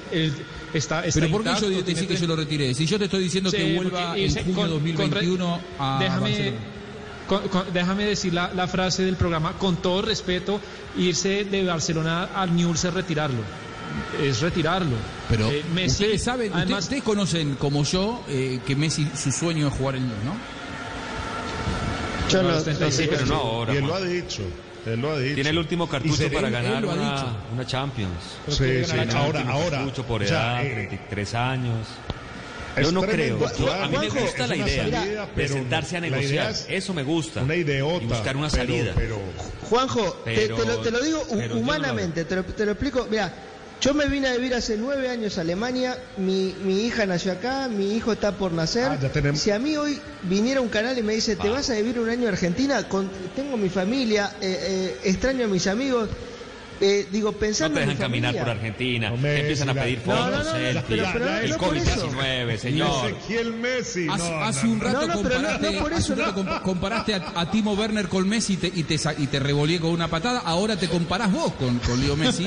Está pero ¿por qué yo te dije que yo lo retiré? Si yo te estoy diciendo que vuelva en junio de 2021 a Barcelona. Déjame decir la frase del programa, con todo respeto, irse de Barcelona al Newell's es retirarlo. Es retirarlo. Pero Messi, ustedes saben, además, ustedes conocen como yo que Messi, su sueño es jugar el Newell's, ¿no? Yo pero no ahora. Y él lo ha dicho. Él lo ha dicho. Tiene el último cartucho para ganar una Champions. Ahora. Por edad, 33 años. Yo no creo. A mí me gusta la idea de sentarse a negociar. Eso me gusta. Una ideota. Y buscar una salida. Pero, Juanjo, te lo digo humanamente. Te lo explico. Mira, yo me vine a vivir hace 9 años a Alemania. Mi hija nació acá. Mi hijo está por nacer. Si a mí hoy viniera un canal y me dice, ¿te vas a vivir un año a Argentina? Tengo mi familia, extraño a mis amigos. Pensando no te dejan caminar por Argentina, Messi, empiezan a pedir fotos, el COVID-19, señor. Ezequiel Messi. Hace un rato comparaste a Timo Werner con Messi y te revolvió con una patada, ahora te comparás vos con Leo Messi.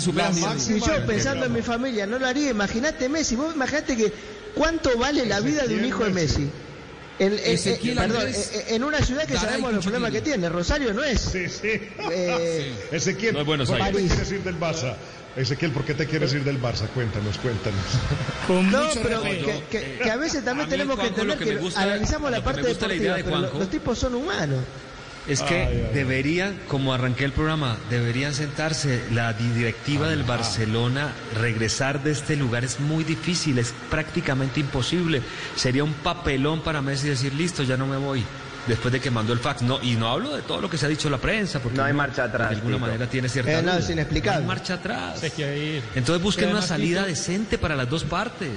Yo pensando en mi familia, no lo haría, imaginate Messi, vos imaginate que cuánto vale la vida de un hijo de Messi. En una ciudad que sabemos los problemas que tiene, Rosario no es. Ezequiel, no es Buenos Aires. ¿Por qué te quieres ir del Barça? Ezequiel, ¿por qué te quieres ir del Barça? Cuéntanos. No, pero que a veces también tenemos que entender que analizamos la parte deportiva, pero los tipos son humanos. Es que deberían, como arranqué el programa, deberían sentarse la directiva del Barcelona. Regresar de este lugar es muy difícil, es prácticamente imposible. Sería un papelón para Messi decir, listo, ya no me voy, después de que mandó el fax. No, y no hablo de todo lo que se ha dicho en la prensa, porque no hay marcha atrás. De alguna manera tiene cierta duda. Es inexplicable. No hay marcha atrás. Entonces busquen una salida decente para las dos partes.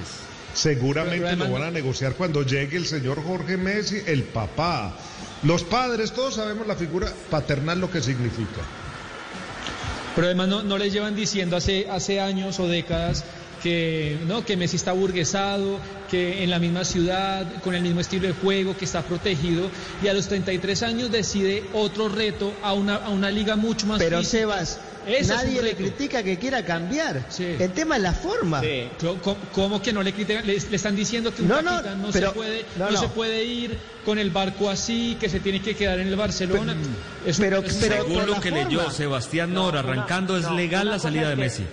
Seguramente lo van a negociar cuando llegue el señor Jorge Messi, el papá. Los padres, todos sabemos la figura paternal lo que significa. Pero además no les llevan diciendo hace años o décadas que Messi está burguesado, que en la misma ciudad, con el mismo estilo de juego, que está protegido, y a los 33 años decide otro reto a una liga mucho más difícil. Sebas, nadie le critica que quiera cambiar. Sí. El tema es la forma. Sí. ¿Cómo que no le critican? Le están diciendo que un capitán se puede ir con el barco así, que se tiene que quedar en el Barcelona. Pero según lo que leyó Sebastián Nora, arrancando, es legal la salida de Messi.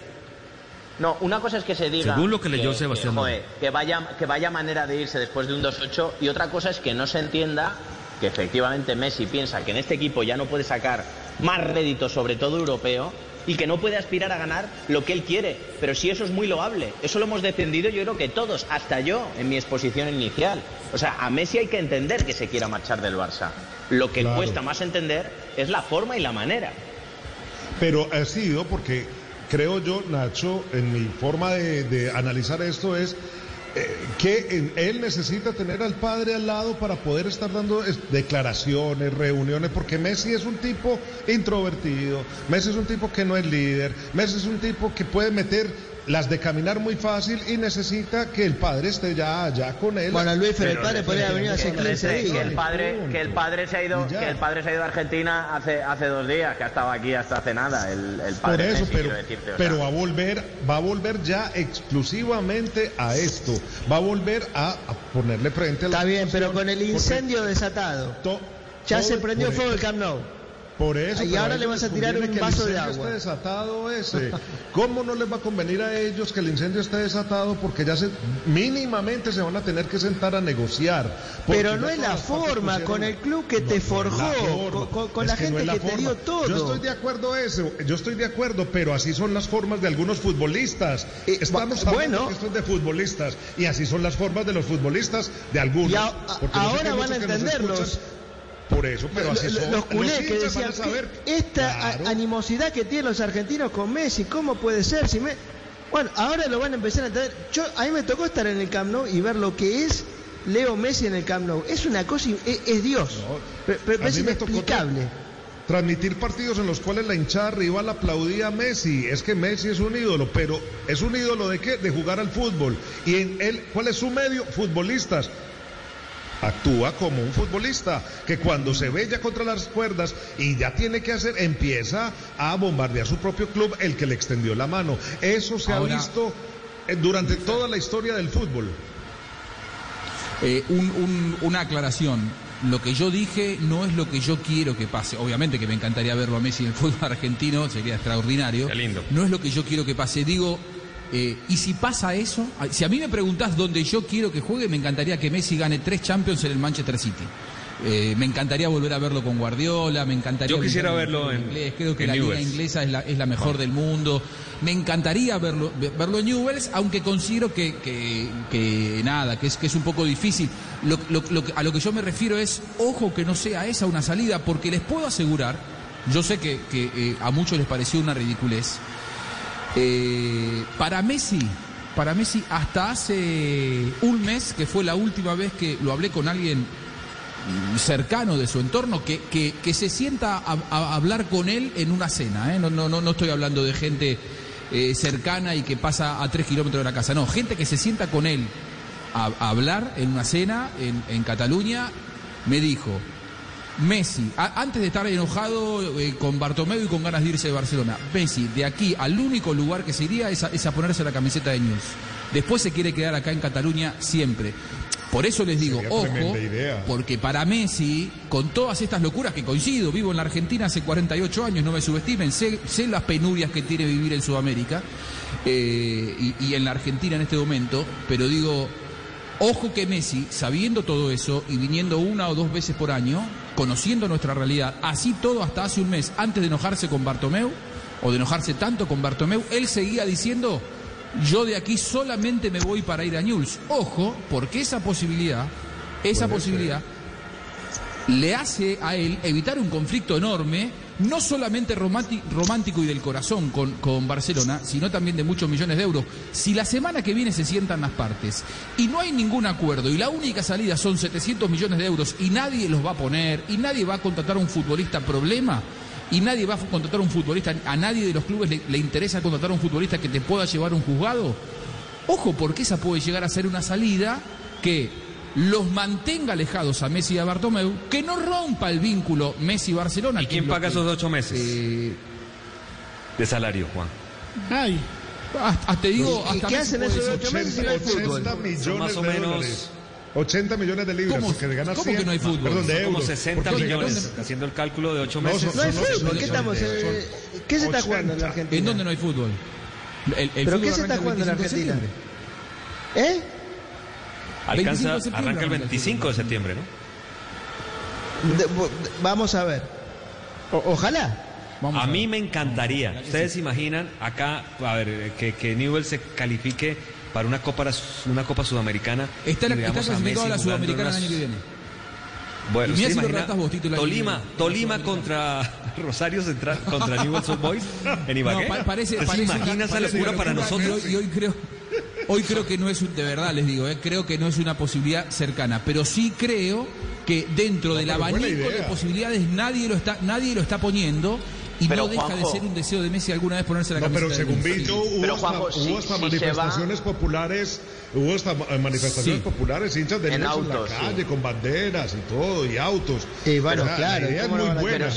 No, una cosa es que se diga, según lo que leyó Sebastián, que vaya manera de irse después de un 2-8, y otra cosa es que no se entienda que efectivamente Messi piensa que en este equipo ya no puede sacar más rédito, sobre todo europeo, y que no puede aspirar a ganar lo que él quiere. Pero sí, eso es muy loable, eso lo hemos defendido, yo creo que todos, hasta yo en mi exposición inicial. O sea, a Messi hay que entender que se quiera marchar del Barça. Lo que cuesta más entender es la forma y la manera. Pero ha sido porque... creo yo, Nacho, en mi forma de analizar esto es que él necesita tener al padre al lado para poder estar dando declaraciones, reuniones, porque Messi es un tipo introvertido, Messi es un tipo que no es líder, Messi es un tipo que puede meter las de caminar muy fácil y necesita que el padre esté ya allá con él. Bueno, Luis, pero el padre podría venir hace 15 días. Que el padre se ha ido a Argentina hace 2 días, que ha estado aquí hasta hace nada. El padre. Por eso, Messi, pero, decirte, pero va a volver ya exclusivamente a esto. Va a volver a ponerle frente a la... Está bien, pero con el incendio desatado. Ya se prendió fuego el Camp Nou. Por eso, y ahora le vas a tirar un vaso de agua. Está desatado ese. ¿Cómo no les va a convenir a ellos que el incendio esté desatado? Porque ya mínimamente se van a tener que sentar a negociar. Pero no es la forma, con el club que te forjó, con la gente que te dio todo. Yo estoy de acuerdo pero así son las formas de algunos futbolistas. Estamos hablando de futbolistas, y así son las formas de los futbolistas de algunos. Ahora van a entenderlos. Por eso, pero así son. Los culés que decían, animosidad que tienen los argentinos con Messi, ¿cómo puede ser? Bueno, ahora lo van a empezar a entender. A mí me tocó estar en el Camp Nou y ver lo que es Leo Messi en el Camp Nou. Es una cosa, es Dios. Pero es inexplicable. Transmitir partidos en los cuales la hinchada rival aplaudía a Messi. Es que Messi es un ídolo, pero ¿es un ídolo de qué? De jugar al fútbol. ¿Y en él cuál es su medio? Futbolistas. Actúa como un futbolista que cuando se ve ya contra las cuerdas y ya tiene que hacer, empieza a bombardear su propio club, el que le extendió la mano. Eso se ha visto durante toda la historia del fútbol. Una aclaración. Lo que yo dije no es lo que yo quiero que pase. Obviamente que me encantaría verlo a Messi en el fútbol argentino, sería extraordinario. Qué lindo. No es lo que yo quiero que pase, digo... y si pasa eso, si a mí me preguntás dónde yo quiero que juegue, me encantaría que Messi gane 3 Champions en el Manchester City. Me encantaría volver a verlo con Guardiola, me encantaría... Yo quisiera verlo en inglés. Creo que la liga inglesa es la mejor del mundo. Me encantaría verlo en Newell's, aunque considero que es un poco difícil. A lo que yo me refiero es, ojo que no sea esa una salida, porque les puedo asegurar, yo sé que a muchos les pareció una ridiculez. Para Messi hasta hace un mes, que fue la última vez que lo hablé con alguien cercano de su entorno que se sienta a hablar con él en una cena, ¿eh? No estoy hablando de gente cercana y que pasa a 3 kilómetros de la casa, no, gente que se sienta con él a hablar en una cena en Cataluña. Me dijo Messi, antes de estar enojado con Bartomeu y con ganas de irse de Barcelona, Messi, de aquí al único lugar que se iría es a ponerse la camiseta de News. Después se quiere quedar acá en Cataluña siempre. Por eso les digo, ojo, porque para Messi, con todas estas locuras que coincido, vivo en la Argentina hace 48 años, no me subestimen, sé las penurias que tiene vivir en Sudamérica y en la Argentina en este momento, pero digo, ojo que Messi, sabiendo todo eso y viniendo 1 o 2 veces por año, conociendo nuestra realidad, así todo hasta hace un mes, antes de enojarse con Bartomeu, o de enojarse tanto con Bartomeu, él seguía diciendo: yo de aquí solamente me voy para ir a Newell's. Ojo, porque esa posibilidad le hace a él evitar un conflicto enorme, no solamente romántico y del corazón con Barcelona, sino también de muchos millones de euros. Si la semana que viene se sientan las partes y no hay ningún acuerdo y la única salida son 700 millones de euros y nadie los va a poner y nadie va a contratar a un futbolista problema, y nadie va a contratar a un futbolista, a nadie de los clubes le interesa contratar a un futbolista que te pueda llevar a un juzgado, ojo, porque esa puede llegar a ser una salida que los mantenga alejados a Messi y a Bartomeu, que no rompa el vínculo Messi-Barcelona. ¿Y quién paga esos 8 meses de salario, Juan? Ay, te digo, ¿y hasta qué hacen esos 8 meses si no hay fútbol? 80 millones de dólares. 80 millones de libras. ¿Cómo que, ganas 100, ¿cómo que no hay fútbol? Perdón, de euros. Como 60 millones, haciendo el cálculo de 8 meses. No, no hay fútbol. ¿Qué se está jugando en la Argentina? ¿En dónde no hay fútbol? ¿Pero qué se está jugando en la Argentina? ¿Eh? Arranca el 25 de septiembre, ¿no? Vamos a ver. Ojalá. A mí me encantaría. Ustedes se imaginan acá, a ver, que Newell's se califique para una copa sudamericana. Está clasificado a la Sudamericana el año que viene. Bueno, ¿usted imagina Tolima contra Rosario Central contra Newell's Old Boys en Ibagué? ¿Se imagina esa locura para nosotros? Y hoy creo que no es, de verdad les digo, creo que no es una posibilidad cercana, pero sí creo que dentro del abanico de posibilidades nadie lo está poniendo. Y pero no deja, Juanjo, de ser un deseo de Messi alguna vez ponerse la camiseta. No, pero según vi yo, hubo hasta manifestaciones populares, hinchas de Newell's en la calle, con banderas y todo, y autos. Y bueno, claro, la idea es muy buena.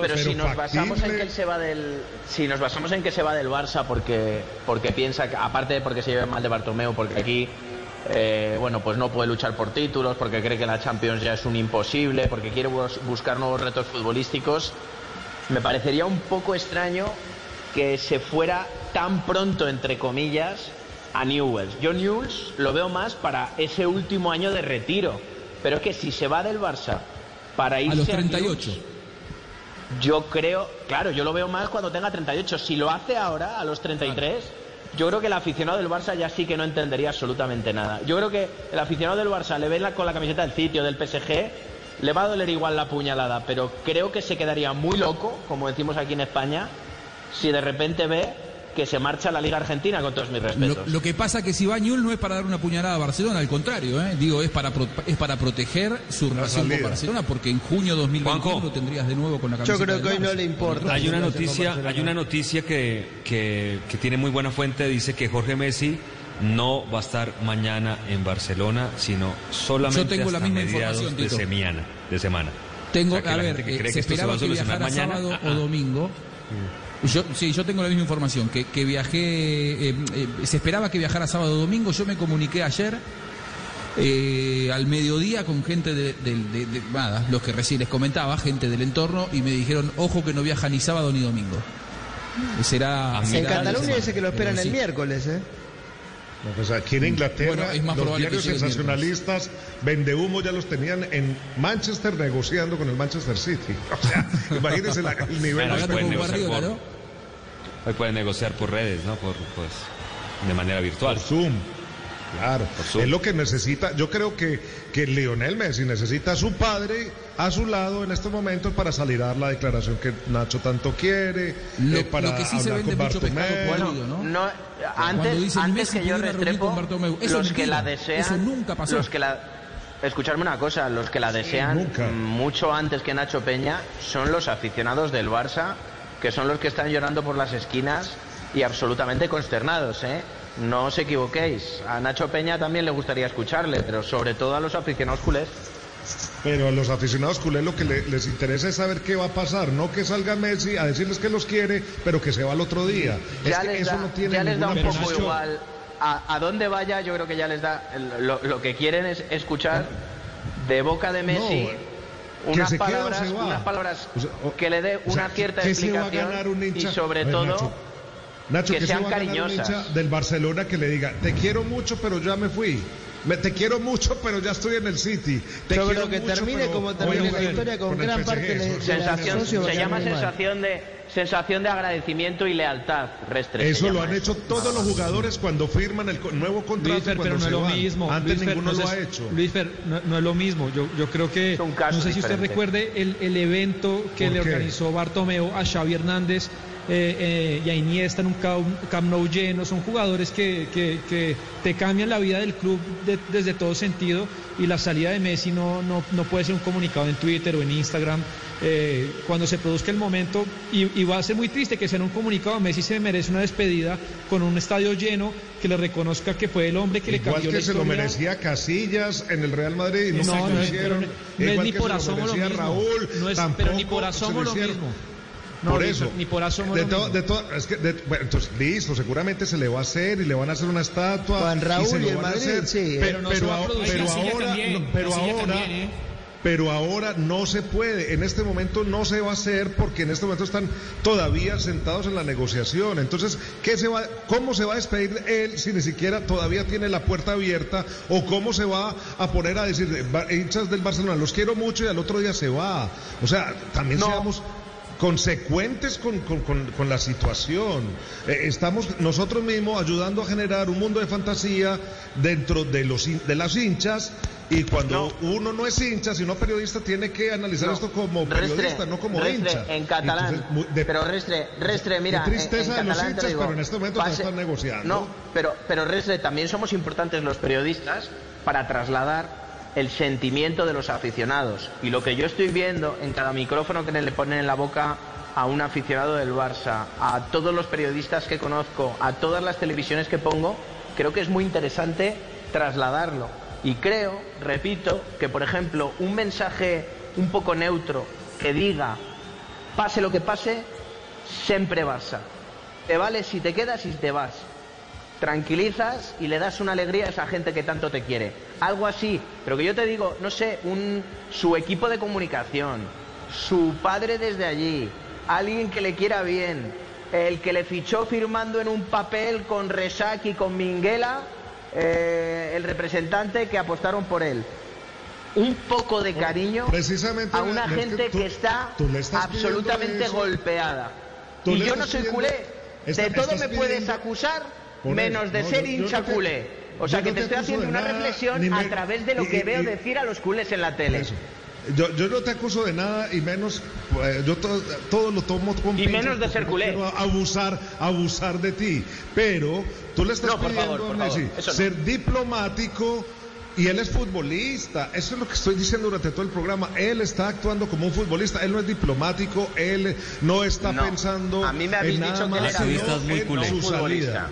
Pero si nos basamos en que se va del Barça porque piensa, que, aparte de porque se lleva mal de Bartomeu, porque aquí pues no puede luchar por títulos, porque cree que la Champions ya es un imposible, porque quiere buscar nuevos retos futbolísticos. Me parecería un poco extraño que se fuera tan pronto, entre comillas, a Newell's. Yo Newell's lo veo más para ese último año de retiro. Pero es que si se va del Barça para irse a los 38. Yo creo, claro, yo lo veo más cuando tenga 38. Si lo hace ahora, a los 33, yo creo que el aficionado del Barça ya sí que no entendería absolutamente nada. Yo creo que el aficionado del Barça le ve con la camiseta del City o del PSG... Le va a doler igual la puñalada, pero creo que se quedaría muy loco, como decimos aquí en España, si de repente ve que se marcha a la Liga Argentina, con todos mis respetos. Lo que pasa que si va Newell's no es para dar una puñalada a Barcelona, al contrario, es para proteger su relación con Barcelona, porque en junio de 2021 lo tendrías de nuevo con la camiseta. Yo creo que hoy no le importa. Hay una noticia que tiene muy buena fuente, dice que Jorge Messi no va a estar mañana en Barcelona, sino solamente hasta mediados de semana. Tengo, o sea, a ver, se esperaba que viajara mañana, sábado o domingo. Yo tengo la misma información, que viajé, se esperaba que viajara sábado o domingo. Yo me comuniqué ayer al mediodía con gente de los que recién les comentaba, gente del entorno, y me dijeron, ojo que no viaja ni sábado ni domingo. Será en Cataluña, dice que lo esperan el miércoles, ¿eh? O sea, aquí en Inglaterra, bueno, los diarios sensacionalistas vendehumos ya los tenían en Manchester negociando con el Manchester City. O sea, imagínense el nivel. Bueno, pueden negociar por redes, ¿no? Pues, de manera virtual. Por Zoom. Claro, por Zoom. Es lo que necesita. Yo creo que Lionel Messi necesita a su padre a su lado en estos momentos para salir a dar la declaración que Nacho tanto quiere, para lo que sí hablar se vende con Bartomeu. Bueno, antes que yo retrepo, los que la desean, eso nunca pasó. Los que la, Escucharme una cosa, los que la desean mucho antes que Nacho Peña son los aficionados del Barça, que son los que están llorando por las esquinas y absolutamente consternados, ¿eh? No os equivoquéis, a Nacho Peña también le gustaría escucharle, pero sobre todo a los aficionados culés. Pero a los aficionados culés lo que les interesa es saber qué va a pasar, no que salga Messi a decirles que los quiere, pero que se va al otro día. Ya es que eso no tiene ninguna un poco Nacho... igual. A dónde vaya, yo creo que ya les da... Lo que quieren es escuchar de boca de Messi unas palabras que le dé una cierta explicación y sobre todo... Nacho, que sean cariñosas. Un hincha del Barcelona que le diga, te quiero mucho, pero ya me fui. Te quiero mucho, pero ya estoy en el City. Yo creo que termine como termine la historia con gran parte de se llama sensación de agradecimiento y lealtad. Eso lo han hecho todos los jugadores cuando firman el nuevo contrato. Luisfer, pero no es lo mismo. Antes ninguno lo ha hecho. Luisfer, no es lo mismo. Yo creo que... No sé si usted recuerde el evento que le organizó Bartomeu a Xavi Hernández y a Iniesta en un Camp Nou lleno. Son jugadores que te cambian la vida del club desde todo sentido, y la salida de Messi no puede ser un comunicado en Twitter o en Instagram cuando se produzca el momento, y va a ser muy triste que sea un comunicado. Messi se merece una despedida con un estadio lleno que le reconozca que fue el hombre que le cambió la historia. Igual que se lo merecía Casillas en el Real Madrid, y no se hicieron. No es ni por asomo lo mismo. Raúl, no es, pero ni por asomo lo mismo. No, por eso, ni por asomo entonces listo, seguramente se le va a hacer y le van a hacer una estatua Juan Raúl y el Madrid, sí, pero ahora no se puede, en este momento no se va a hacer, porque en este momento están todavía sentados en la negociación. Entonces, ¿cómo se va a despedir él si ni siquiera todavía tiene la puerta abierta? ¿O cómo se va a poner a decir, hinchas del Barcelona, los quiero mucho, y al otro día se va? O sea, también seamos consecuentes con la situación. Estamos nosotros mismos ayudando a generar un mundo de fantasía dentro de las hinchas, y cuando uno no es hincha sino periodista, tiene que analizar esto como periodista, no como hincha. En catalán. Entonces, Restre, mira, tristeza en de los hinchas, digo, pero en este momento no están negociando. No, pero Restre, también somos importantes los periodistas para trasladar el sentimiento de los aficionados, y lo que yo estoy viendo en cada micrófono que le ponen en la boca a un aficionado del Barça, a todos los periodistas que conozco, a todas las televisiones que pongo, creo que es muy interesante trasladarlo, y creo, repito, que por ejemplo un mensaje un poco neutro que diga, pase lo que pase, siempre Barça, te vale si te quedas y te vas, tranquilizas y le das una alegría a esa gente que tanto te quiere, algo así. Pero que yo te digo, no sé, su equipo de comunicación, su padre desde allí, alguien que le quiera bien, el que le fichó firmando en un papel con Resac y con Minguela, el representante que apostaron por él, un poco de cariño a una gente que está absolutamente golpeada. Y yo no soy culé, de todo me puedes acusar menos de ser hincha culé. O sea, que te estoy haciendo una reflexión a través de lo que veo decir a los culés en la tele. Yo no te acuso de nada, y menos, yo todo lo tomo con pinzas. Y menos de ser culé. No abusar de ti. Pero tú le estás pidiendo a Messi ser diplomático, y él es futbolista. Eso es lo que estoy diciendo durante todo el programa. Él está actuando como un futbolista, él no es diplomático, él no está pensando en nada más. A mí me habéis dicho que él era muy culé. Futbolista.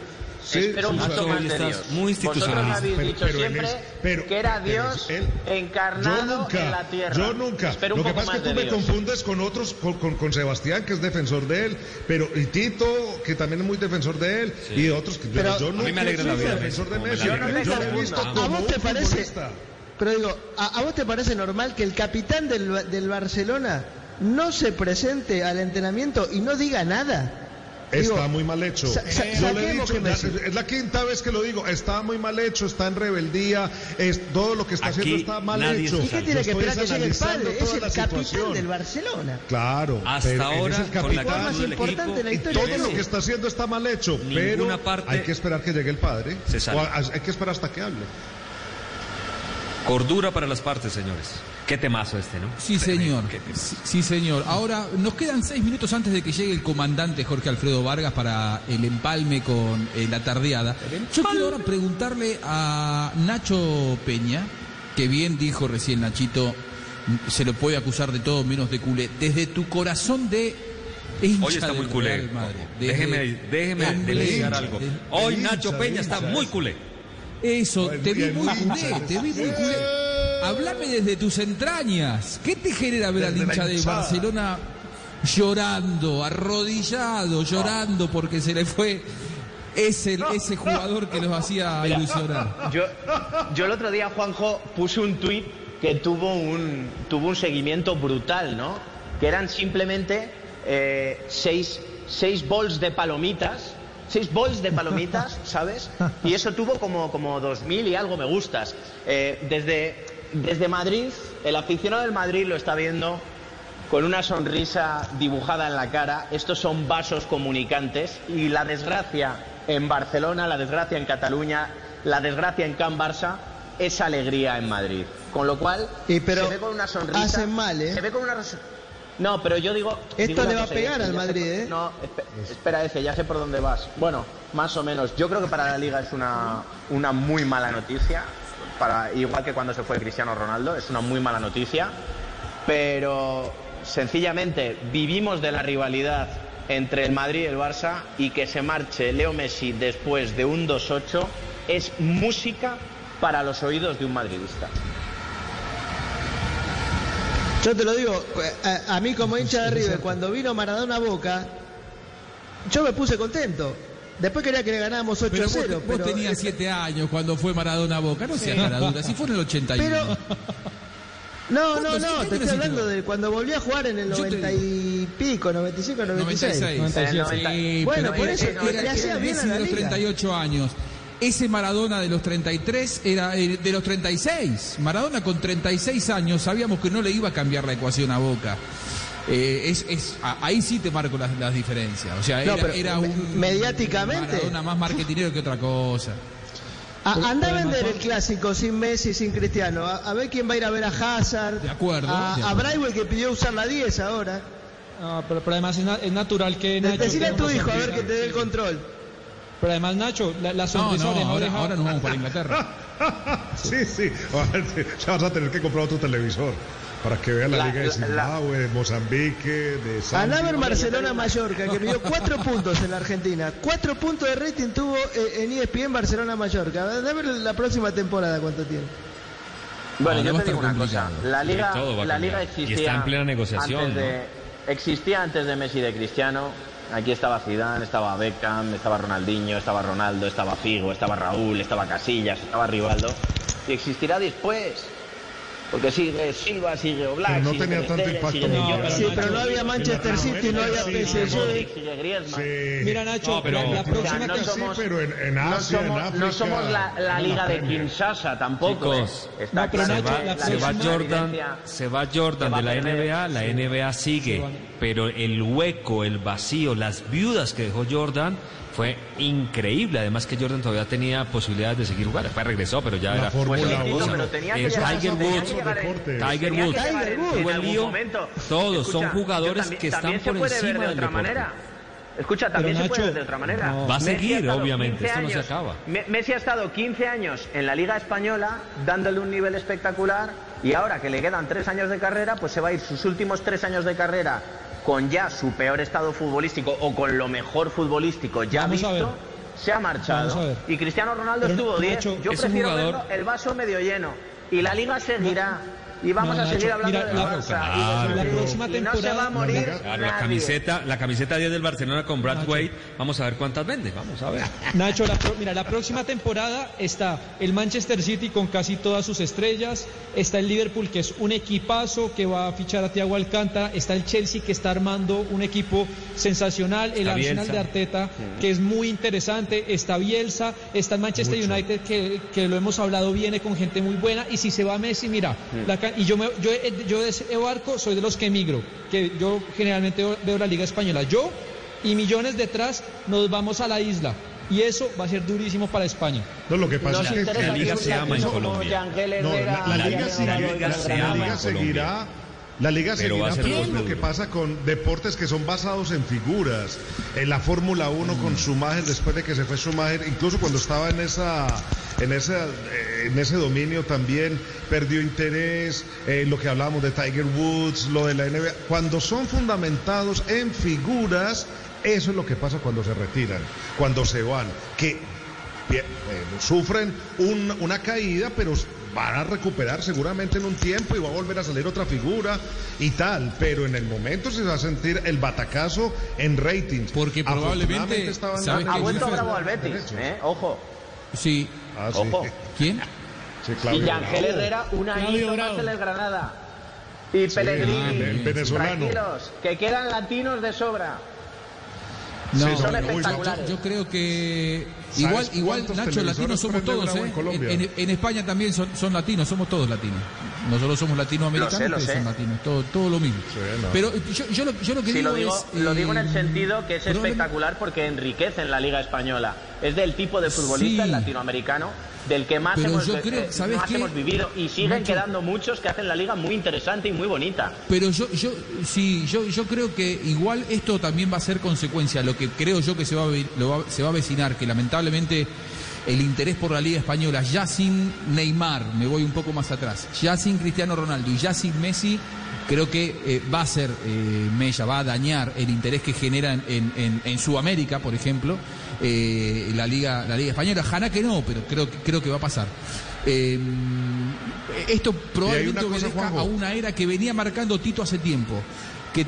Sí, espero un poco más de Dios. Vosotros habéis dicho siempre que era Dios encarnado en la tierra. Yo nunca. Lo que pasa es que tú me confundes con otros, con Sebastián, que es defensor de él, y Tito, que también es muy defensor de él, y otros. Pero yo nunca he sido defensor de Messi. Yo lo he visto como un futbolista. Pero digo, ¿a vos te parece normal que el capitán del Barcelona no se presente al entrenamiento y no diga nada? Está muy mal hecho. Yo le he dicho, es la quinta vez que lo digo, está muy mal hecho, está en rebeldía, todo lo que está haciendo está mal hecho. ¿Y qué tiene que esperar que llegue el padre? Es el capitán del Barcelona. Claro, hasta ahora es el capitán más importante de la historia. Todo lo que está haciendo está mal hecho, pero hay que esperar que llegue el padre, o hay que esperar hasta que hable. Cordura para las partes, señores. Qué temazo este, ¿no? Sí, señor. Sí, señor. Ahora, nos quedan 6 minutos antes de que llegue el comandante Jorge Alfredo Vargas para el empalme con la tardeada. Yo quiero ahora preguntarle a Nacho Peña que bien dijo recién Nachito, se lo puede acusar de todo menos de culé. Desde tu corazón de hincha, hoy está muy culé. Déjeme denunciar algo. Hoy Nacho Peña está muy culé. Eso, te vi muy culé, te vi muy culé. Háblame desde tus entrañas. ¿Qué te genera ver al hincha de Barcelona llorando, arrodillado, llorando porque se le fue ese jugador que nos hacía ilusionar? Yo el otro día, Juanjo, puse un tuit que tuvo un seguimiento brutal, ¿no? Que eran simplemente seis bols de palomitas. 6 bols de palomitas, ¿sabes? Y eso tuvo como 2000 y algo me gustas. Desde Madrid, el aficionado del Madrid lo está viendo con una sonrisa dibujada en la cara. Estos son vasos comunicantes. Y la desgracia en Barcelona, la desgracia en Cataluña, la desgracia en Can Barça es alegría en Madrid. Con lo cual, pero se ve con una sonrisa. Hacen mal, ¿eh? Se ve con una... No, pero yo digo... Esto le va a pegar al Madrid, ¿eh? No, espera, ya sé por dónde vas. Bueno, más o menos. Yo creo que para la Liga es una muy mala noticia. Igual que cuando se fue Cristiano Ronaldo, es una muy mala noticia. Pero, sencillamente, vivimos de la rivalidad entre el Madrid y el Barça, y que se marche Leo Messi después de un 2-8 es música para los oídos de un madridista. Yo te lo digo, a mí como hincha de River, cuando vino Maradona a Boca, yo me puse contento. Después quería que le ganáramos 8-0. Vos tenías 7 años cuando fue Maradona a Boca, no seas maradura, si fue en el 81. Pero... No, te estoy hablando de cuando volví a jugar en el 90 y pico, 95, 96. 96. Bueno, por eso le hacía bien a la Liga. De los 38 años. Ese Maradona de los 33 era de los 36. Maradona con 36 años sabíamos que no le iba a cambiar la ecuación a Boca. Ahí sí te marco las diferencias. O sea, era un mediáticamente Maradona más marketinero que otra cosa. Anda a vender el clásico sin Messi, sin Cristiano. A ver quién va a ir a ver a Hazard. De acuerdo. A Braithwaite, que pidió usar la 10 ahora. No, pero además es natural que... Decile a tu hijo a ver que te dé el control. Pero además, Nacho, la sonrisa... Ahora nos vamos para Inglaterra. Sí. Ya vas a tener que comprar otro televisor para que vean la Liga de Zimbabue, de Mozambique, de San... Andaba en Barcelona-Mallorca, que pidió 4 puntos en la Argentina. 4 puntos de rating tuvo en ESPN Barcelona-Mallorca. Andá a ver la próxima temporada cuánto tiene. Bueno, yo te digo una cosa. La Liga existía... Y está en plena negociación, existía antes de Messi y de Cristiano. Aquí estaba Zidane, estaba Beckham, estaba Ronaldinho, estaba Ronaldo, estaba Figo, estaba Raúl, estaba Casillas, estaba Rivaldo. Y existirá después. Porque sigue Silva, sigue Oblak, no sigue Ter Stegen, pero no había Manchester City, no había PSG. Mira, Nacho, la próxima que somos, pero en Asia, en África, no somos la Liga de Kinshasa tampoco. Chicos, se va Jordan de la NBA, la NBA sigue, pero el hueco, el vacío, las viudas que dejó Jordan fue increíble. Además que Jordan todavía tenía posibilidades de seguir jugando. Después regresó, pero ya era Fórmula 1. Tiger Woods, todos son jugadores que están por encima del deporte. Escucha, también se puede ver de otra manera. Va a seguir, obviamente, esto no se acaba. Messi ha estado 15 años en la Liga Española, dándole un nivel espectacular, y ahora que le quedan 3 años de carrera, pues se va a ir sus últimos 3 años de carrera con ya su peor estado futbolístico o con lo mejor futbolístico ya visto, se ha marchado. Y Cristiano Ronaldo estuvo 10. Yo prefiero verlo el vaso medio lleno. Y la Liga seguirá. Y vamos a seguir hablando de la próxima temporada. No se va a morir nadie. La camiseta 10 del Barcelona con Braithwaite, vamos a ver cuántas vende. Vamos a ver. Nacho, la próxima temporada está el Manchester City con casi todas sus estrellas. Está el Liverpool, que es un equipazo, que va a fichar a Thiago Alcántara. Está el Chelsea, que está armando un equipo sensacional. El Arsenal de Arteta, que es muy interesante. Está Bielsa. Está el Manchester United, que lo hemos hablado, viene con gente muy buena. Y si se va Messi, mira, y yo Barco soy de los que emigro, que yo generalmente veo la Liga Española. Yo y millones detrás nos vamos a la isla, y eso va a ser durísimo para España. No, lo que pasa es que la Liga se ama en Colombia. La Liga seguirá, pero lo que pasa con deportes que son basados en figuras, en la Fórmula 1 con Schumacher, después de que se fue Schumacher, incluso cuando estaba en esa en ese dominio también perdió interés, lo que hablábamos de Tiger Woods, lo de la NBA. Cuando son fundamentados en figuras, eso es lo que pasa cuando se retiran, cuando se van, que sufren una caída, pero van a recuperar seguramente en un tiempo y va a volver a salir otra figura y tal, pero en el momento se va a sentir el batacazo en ratings. Porque probablemente ha vuelto bravo al Betis, ojo. Sí. Ah, sí. Ojo. ¿Quién? Sí, Claudio. Y Ángel Herrera, una hito más en el Granada. Y sí, Pellegrini, el venezolano. Que quedan latinos de sobra. No, sí, son espectaculares. Yo creo que igual Nacho, latinos somos todos, ¿eh? En España también son latinos, somos todos latinos. Nosotros somos latinoamericanos, ustedes son latinos, todo lo mismo. Sí, no. Pero yo lo que digo en el sentido que es espectacular porque enriquece en la Liga Española. Es del tipo de futbolista, sí, latinoamericano, del que más hemos vivido, y siguen quedando muchos que hacen la liga muy interesante y muy bonita. Pero yo creo que igual esto también va a ser consecuencia, lo que creo yo que se va a avecinar, que lamentablemente el interés por la Liga Española, ya sin Neymar, me voy un poco más atrás, ya sin Cristiano Ronaldo y ya sin Messi, creo que va a ser mella, va a dañar el interés que genera en Sudamérica, por ejemplo, la Liga Española. Ojalá que no, pero creo que va a pasar. Esto probablemente obedezca a una era que venía marcando Tito hace tiempo, que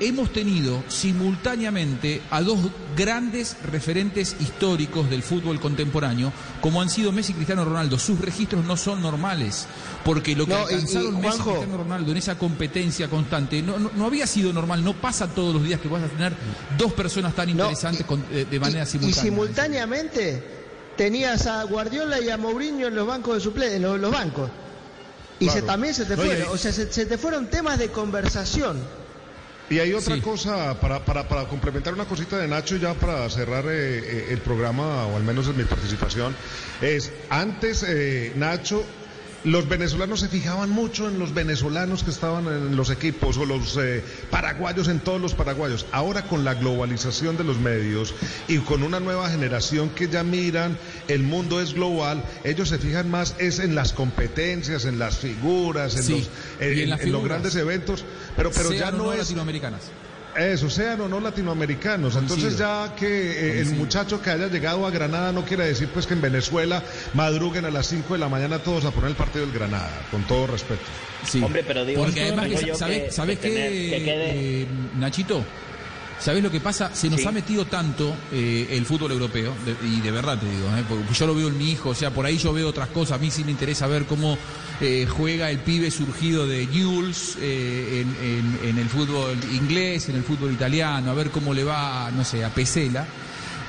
hemos tenido simultáneamente a dos grandes referentes históricos del fútbol contemporáneo, como han sido Messi y Cristiano Ronaldo. Sus registros no son normales, porque lo que alcanzaron Messi y Cristiano Ronaldo en esa competencia constante no había sido normal. No pasa todos los días que vas a tener dos personas tan interesantes de manera simultánea. Y simultáneamente tenías a Guardiola y a Mourinho en los bancos de los bancos. Y claro, también se te fueron, se te fueron temas de conversación. Y hay otra cosa, para complementar una cosita de Nacho, ya para cerrar el programa, o al menos en mi participación, es, antes, Nacho, los venezolanos se fijaban mucho en los venezolanos que estaban en los equipos, o los paraguayos, en todos los paraguayos. Ahora, con la globalización de los medios y con una nueva generación que ya miran, el mundo es global, ellos se fijan más es en las competencias, en las figuras, en los grandes eventos, pero ya no es... latinoamericanas. Eso, sean o no latinoamericanos. Entonces, ya que el muchacho que haya llegado a Granada no quiere decir pues que en Venezuela madruguen a las 5 de la mañana todos a poner el partido del Granada, con todo respeto. Sí. Hombre, pero digo, porque además, ¿sabes qué, Nachito? ¿Sabés lo que pasa? Se nos ha metido tanto el fútbol europeo, y de verdad te digo, porque yo lo veo en mi hijo, o sea, por ahí yo veo otras cosas. A mí sí me interesa ver cómo juega el pibe surgido de Newell's en el fútbol inglés, en el fútbol italiano, a ver cómo le va, no sé, a Pesela.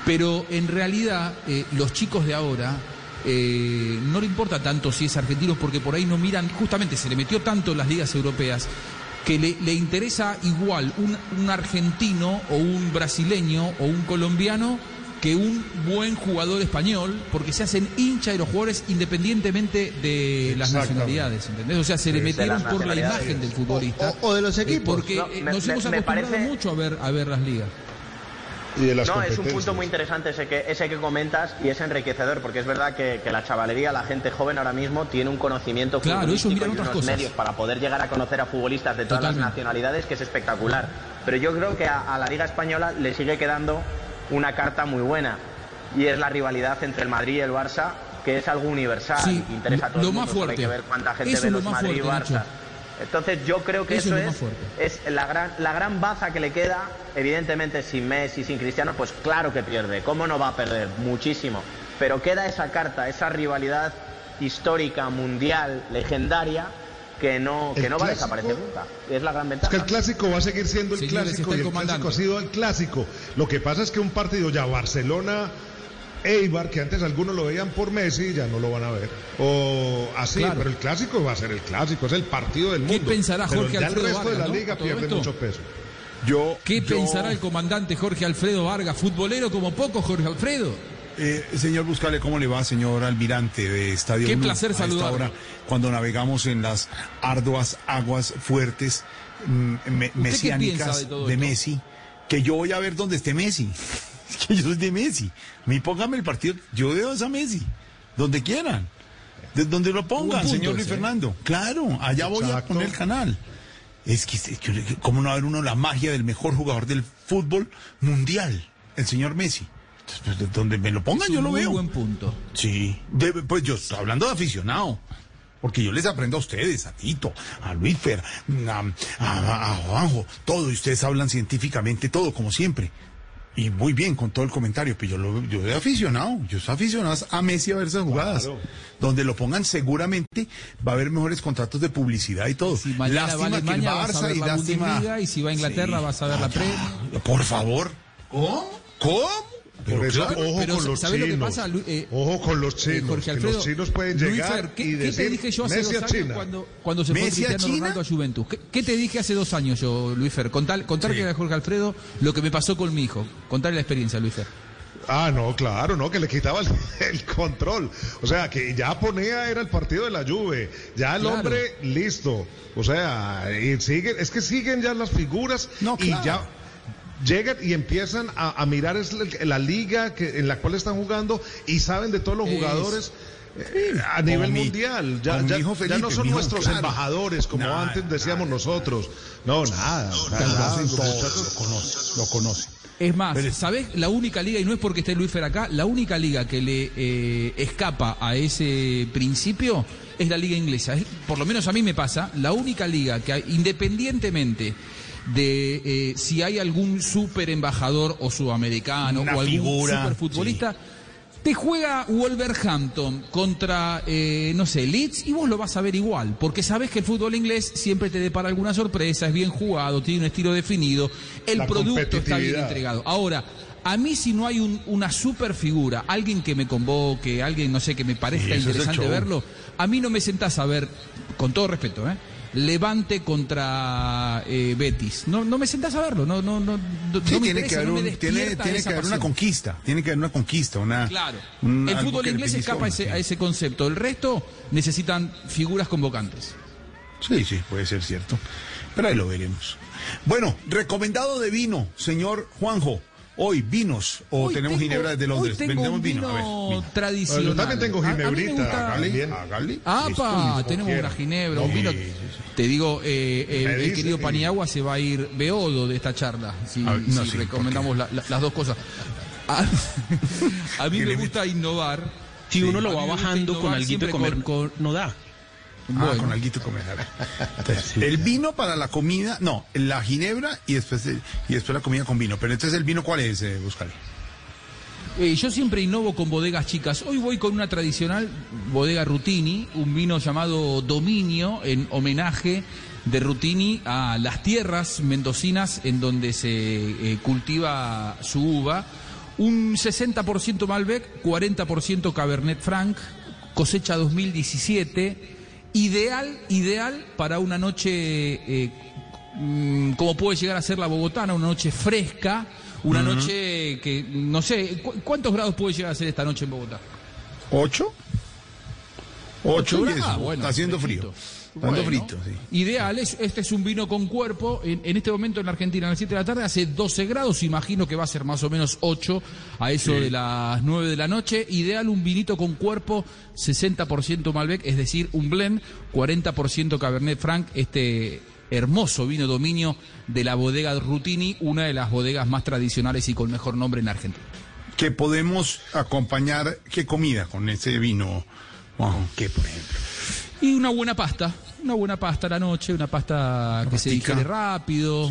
Pero en realidad los chicos de ahora... no le importa tanto si es argentino, porque por ahí no miran, justamente se le metió tanto en las ligas europeas, que le interesa igual un argentino o un brasileño o un colombiano que un buen jugador español, porque se hacen hincha de los jugadores independientemente de las nacionalidades, ¿entendés? O sea, se le metieron por la imagen del futbolista o de los equipos, porque nos hemos acostumbrado mucho a ver las ligas. No, es un punto muy interesante ese que comentas, y es enriquecedor, porque es verdad que la chavalería, la gente joven ahora mismo tiene un conocimiento futbolístico y unos medios para poder llegar a conocer a futbolistas de todas las nacionalidades, que es espectacular. Pero yo creo que a la Liga Española le sigue quedando una carta muy buena, y es la rivalidad entre el Madrid y el Barça, que es algo universal, que interesa a todo el mundo. Hay que ver cuánta gente ve los Madrid y Barça. Entonces yo creo que eso es la gran baza que le queda. Evidentemente, sin Messi, sin Cristiano, pues claro que pierde. ¿Cómo no va a perder? Muchísimo. Pero queda esa carta, esa rivalidad histórica, mundial, legendaria, que no va a desaparecer nunca. Es la gran ventaja. Es que el clásico va a seguir siendo el clásico, y el clásico ha sido el clásico. Lo que pasa es que un partido ya Barcelona-Eibar, que antes algunos lo veían por Messi, ya no lo van a ver. O así, pero el clásico va a ser el clásico, es el partido del mundo. ¿Qué pensará Jorge Alfredo Vargas? El resto de la liga pierde mucho peso. ¿Qué pensará el comandante Jorge Alfredo Vargas, futbolero como poco, Jorge Alfredo? Señor Buscale, ¿cómo le va, señor almirante de Estadio Qué Blue? Placer saludarlo. Cuando navegamos en las arduas aguas fuertes mesiánicas de Messi, que yo voy a ver dónde esté Messi. Es que yo soy de Messi. A mí póngame el partido, yo veo a Messi. donde quieran, de donde lo pongan, punto, señor Luis Fernando. Claro, allá voy a poner el canal. Es que, ¿cómo no va a ver uno la magia del mejor jugador del fútbol mundial, el señor Messi? Entonces, donde me lo pongan, yo lo veo. Buen punto. Sí, pues yo estoy hablando de aficionado, porque yo les aprendo a ustedes, a Tito, a Luisfer, a Juanjo, todo, y ustedes hablan científicamente todo, como siempre. Y muy bien con todo el comentario, pero yo he aficionado, yo soy aficionado a Messi a ver esas jugadas. Claro. Donde lo pongan seguramente va a haber mejores contratos de publicidad y todo. Si lástima va Alemania, que el Barça vas a ver y la lástima... Y si va a Inglaterra, sí, vas a ver la Premier. Por favor. ¿Cómo? Por eso, claro, ojo, pero con los chinos, lo que pasa, ojo con los chinos, Jorge Alfredo, que los chinos pueden llegar Luis, y decir, ¿qué te dije yo hace Messi dos años cuando se fue Cristiano Ronaldo a Juventus? ¿Qué te dije hace 2 años yo, Luisfer? Contarle a Jorge Alfredo lo que me pasó con mi hijo, contarle la experiencia, Luisfer. Ah, no, claro, no, que le quitaba el control, o sea, que ya ponía, era el partido de la Juve, ya el hombre, listo, o sea, y siguen, es que siguen ya las figuras y ya... Llegan y empiezan a mirar la liga en la cual están jugando y saben de todos los jugadores a nivel mundial. Ya no son nuestros embajadores, como antes decíamos nosotros. No, nada. Lo conocen. Es más, ¿sabés? La única liga, y no es porque esté Luisfer acá, la única liga que le escapa a ese principio es la liga inglesa. Por lo menos a mí me pasa, la única liga que independientemente... de si hay algún super embajador o sudamericano o algún super futbolista, te juega Wolverhampton contra, no sé, Leeds, y vos lo vas a ver igual, porque sabes que el fútbol inglés siempre te depara alguna sorpresa, es bien jugado, tiene un estilo definido, el producto está bien entregado. Ahora, a mí si no hay una super figura, alguien que me convoque, alguien, no sé, que me parezca interesante verlo, a mí no me sentás a ver, con todo respeto, Levante contra Betis. No me sentás a verlo, tiene que haber una conquista, claro. El fútbol inglés escapa a ese concepto. El resto necesitan figuras convocantes. Sí, puede ser cierto. Pero ahí lo veremos. Bueno, recomendado de vino, señor Juanjo. Hoy vinos, o hoy tenemos ginebra desde Londres. Vendemos vino. A ver, tradicional. Yo también tengo ginebrita. Tenemos una ginebra, un vino. Te digo, el querido Paniagua se va a ir beodo de esta charla. Si recomendamos las dos cosas. A mí me gusta innovar. Si uno lo va bajando con alguito de comer, no da. Con alguito de comer. Entonces, el vino para la comida, no, la ginebra y después la comida con vino. Pero entonces, ¿el vino cuál es, Buscali? Yo siempre innovo con bodegas chicas. Hoy voy con una tradicional bodega Rutini, un vino llamado Dominio, en homenaje de Rutini a las tierras mendocinas en donde se cultiva su uva. Un 60% Malbec, 40% Cabernet Franc, cosecha 2017... Ideal para una noche, como puede llegar a ser la bogotana, una noche fresca, una noche que, no sé, ¿cuántos grados puede llegar a ser esta noche en Bogotá? ¿8? 8 grados, bueno, está haciendo frío. Bueno, frito, sí. Ideal, este es un vino con cuerpo. En este momento en la Argentina, a las 7 de la tarde, hace 12 grados. Imagino que va a ser más o menos 8 a eso de las 9 de la noche. Ideal, un vinito con cuerpo, 60% Malbec, es decir, un blend, 40% Cabernet Franc. Este hermoso vino Dominio de la bodega Rutini, una de las bodegas más tradicionales y con mejor nombre en la Argentina. ¿Qué podemos acompañar? ¿Qué comida con ese vino? Wow, ¿qué, por ejemplo? Y una buena pasta a la noche, una pasta que se digiere rápido,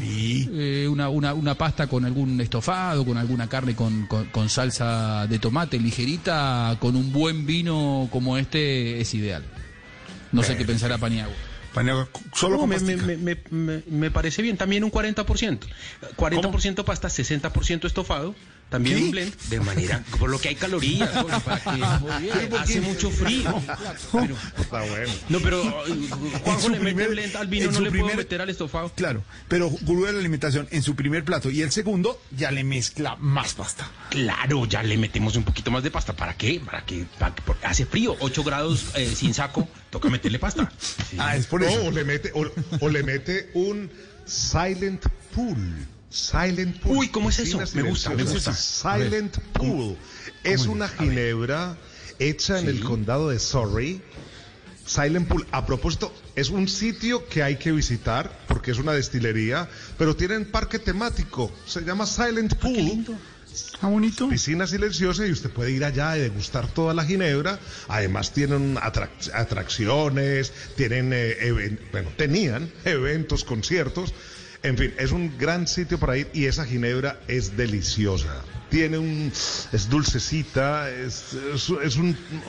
una pasta con algún estofado, con alguna carne con salsa de tomate ligerita, con un buen vino como este es ideal. No sé qué pensará Paniagua. Solo no, me parece bien, también un 40%. 40% ¿cómo? Pasta, 60% estofado, también un blend, de manera, por lo que hay calorías, para que, hace mucho frío. Pero, está bueno. No, pero Juanjo le mete blend al vino, no le puede meter al estofado. Claro, pero gurú de la alimentación en su primer plato y el segundo ya le mezcla más pasta. Claro, ya le metemos un poquito más de pasta. ¿Para qué? Para que porque hace frío, 8 grados sin saco, toca meterle pasta. Sí. Es por eso. O le mete un silent pool. Silent Pool. Uy, ¿cómo es eso? Me gusta. Silent Pool. Es una ginebra hecha en el condado de Surrey. Silent Pool, a propósito, es un sitio que hay que visitar porque es una destilería, pero tienen parque temático, se llama Silent Pool. Qué lindo. Está bonito. Piscina silenciosa y usted puede ir allá y degustar toda la ginebra. Además tienen atracciones, tienen tenían eventos, conciertos. En fin, es un gran sitio para ir y esa ginebra es deliciosa. Es dulcecita, es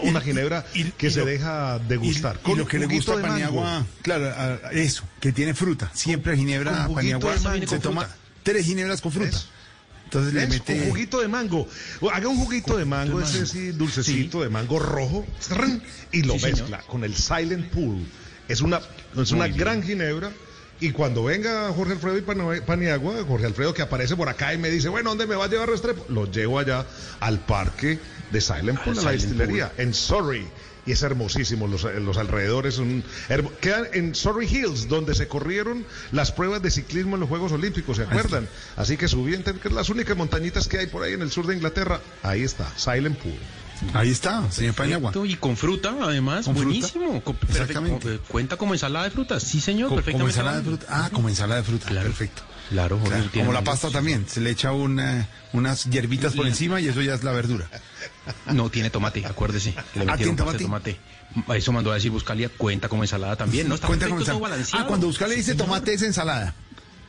una ginebra que se deja degustar. Con lo que le gusta a Paniagua, claro, eso, que tiene fruta. Siempre ginebra Paniagua se toma 3 ginebras con fruta. Entonces le mete un juguito de mango. Haga un juguito de mango, ese sí, dulcecito de mango rojo, y lo mezcla con el Silent Pool. Es una gran ginebra. Y cuando venga Jorge Alfredo y Paniagua, Jorge Alfredo que aparece por acá y me dice, bueno, ¿dónde me va a llevar Restrepo? Lo llevo allá al parque de Silent Pool, a la destilería, en Surrey. Y es hermosísimo, los alrededores son quedan en Surrey Hills, donde se corrieron las pruebas de ciclismo en los Juegos Olímpicos, ¿se acuerdan? Así que subían, que es las únicas montañitas que hay por ahí en el sur de Inglaterra. Ahí está, Silent Pool. Ahí está, señor Paniagua. Y con fruta, además, ¿con buenísimo. Fruta? Exactamente. ¿Cuenta como ensalada de fruta? Sí, señor, perfectamente. Como ensalada de fruta. Ah, como ensalada de fruta, claro. Perfecto. Claro, claro. Como la pasta también, se le echa unas hierbitas por encima y eso ya es la verdura. No tiene tomate, acuérdese. Que le metieron tomate. Eso mandó a decir Buscalia, cuenta como ensalada también, ¿no? Está cuenta perfecto, como ensalada. Todo balanceado. Ah, cuando Buscalia dice tomate es ensalada.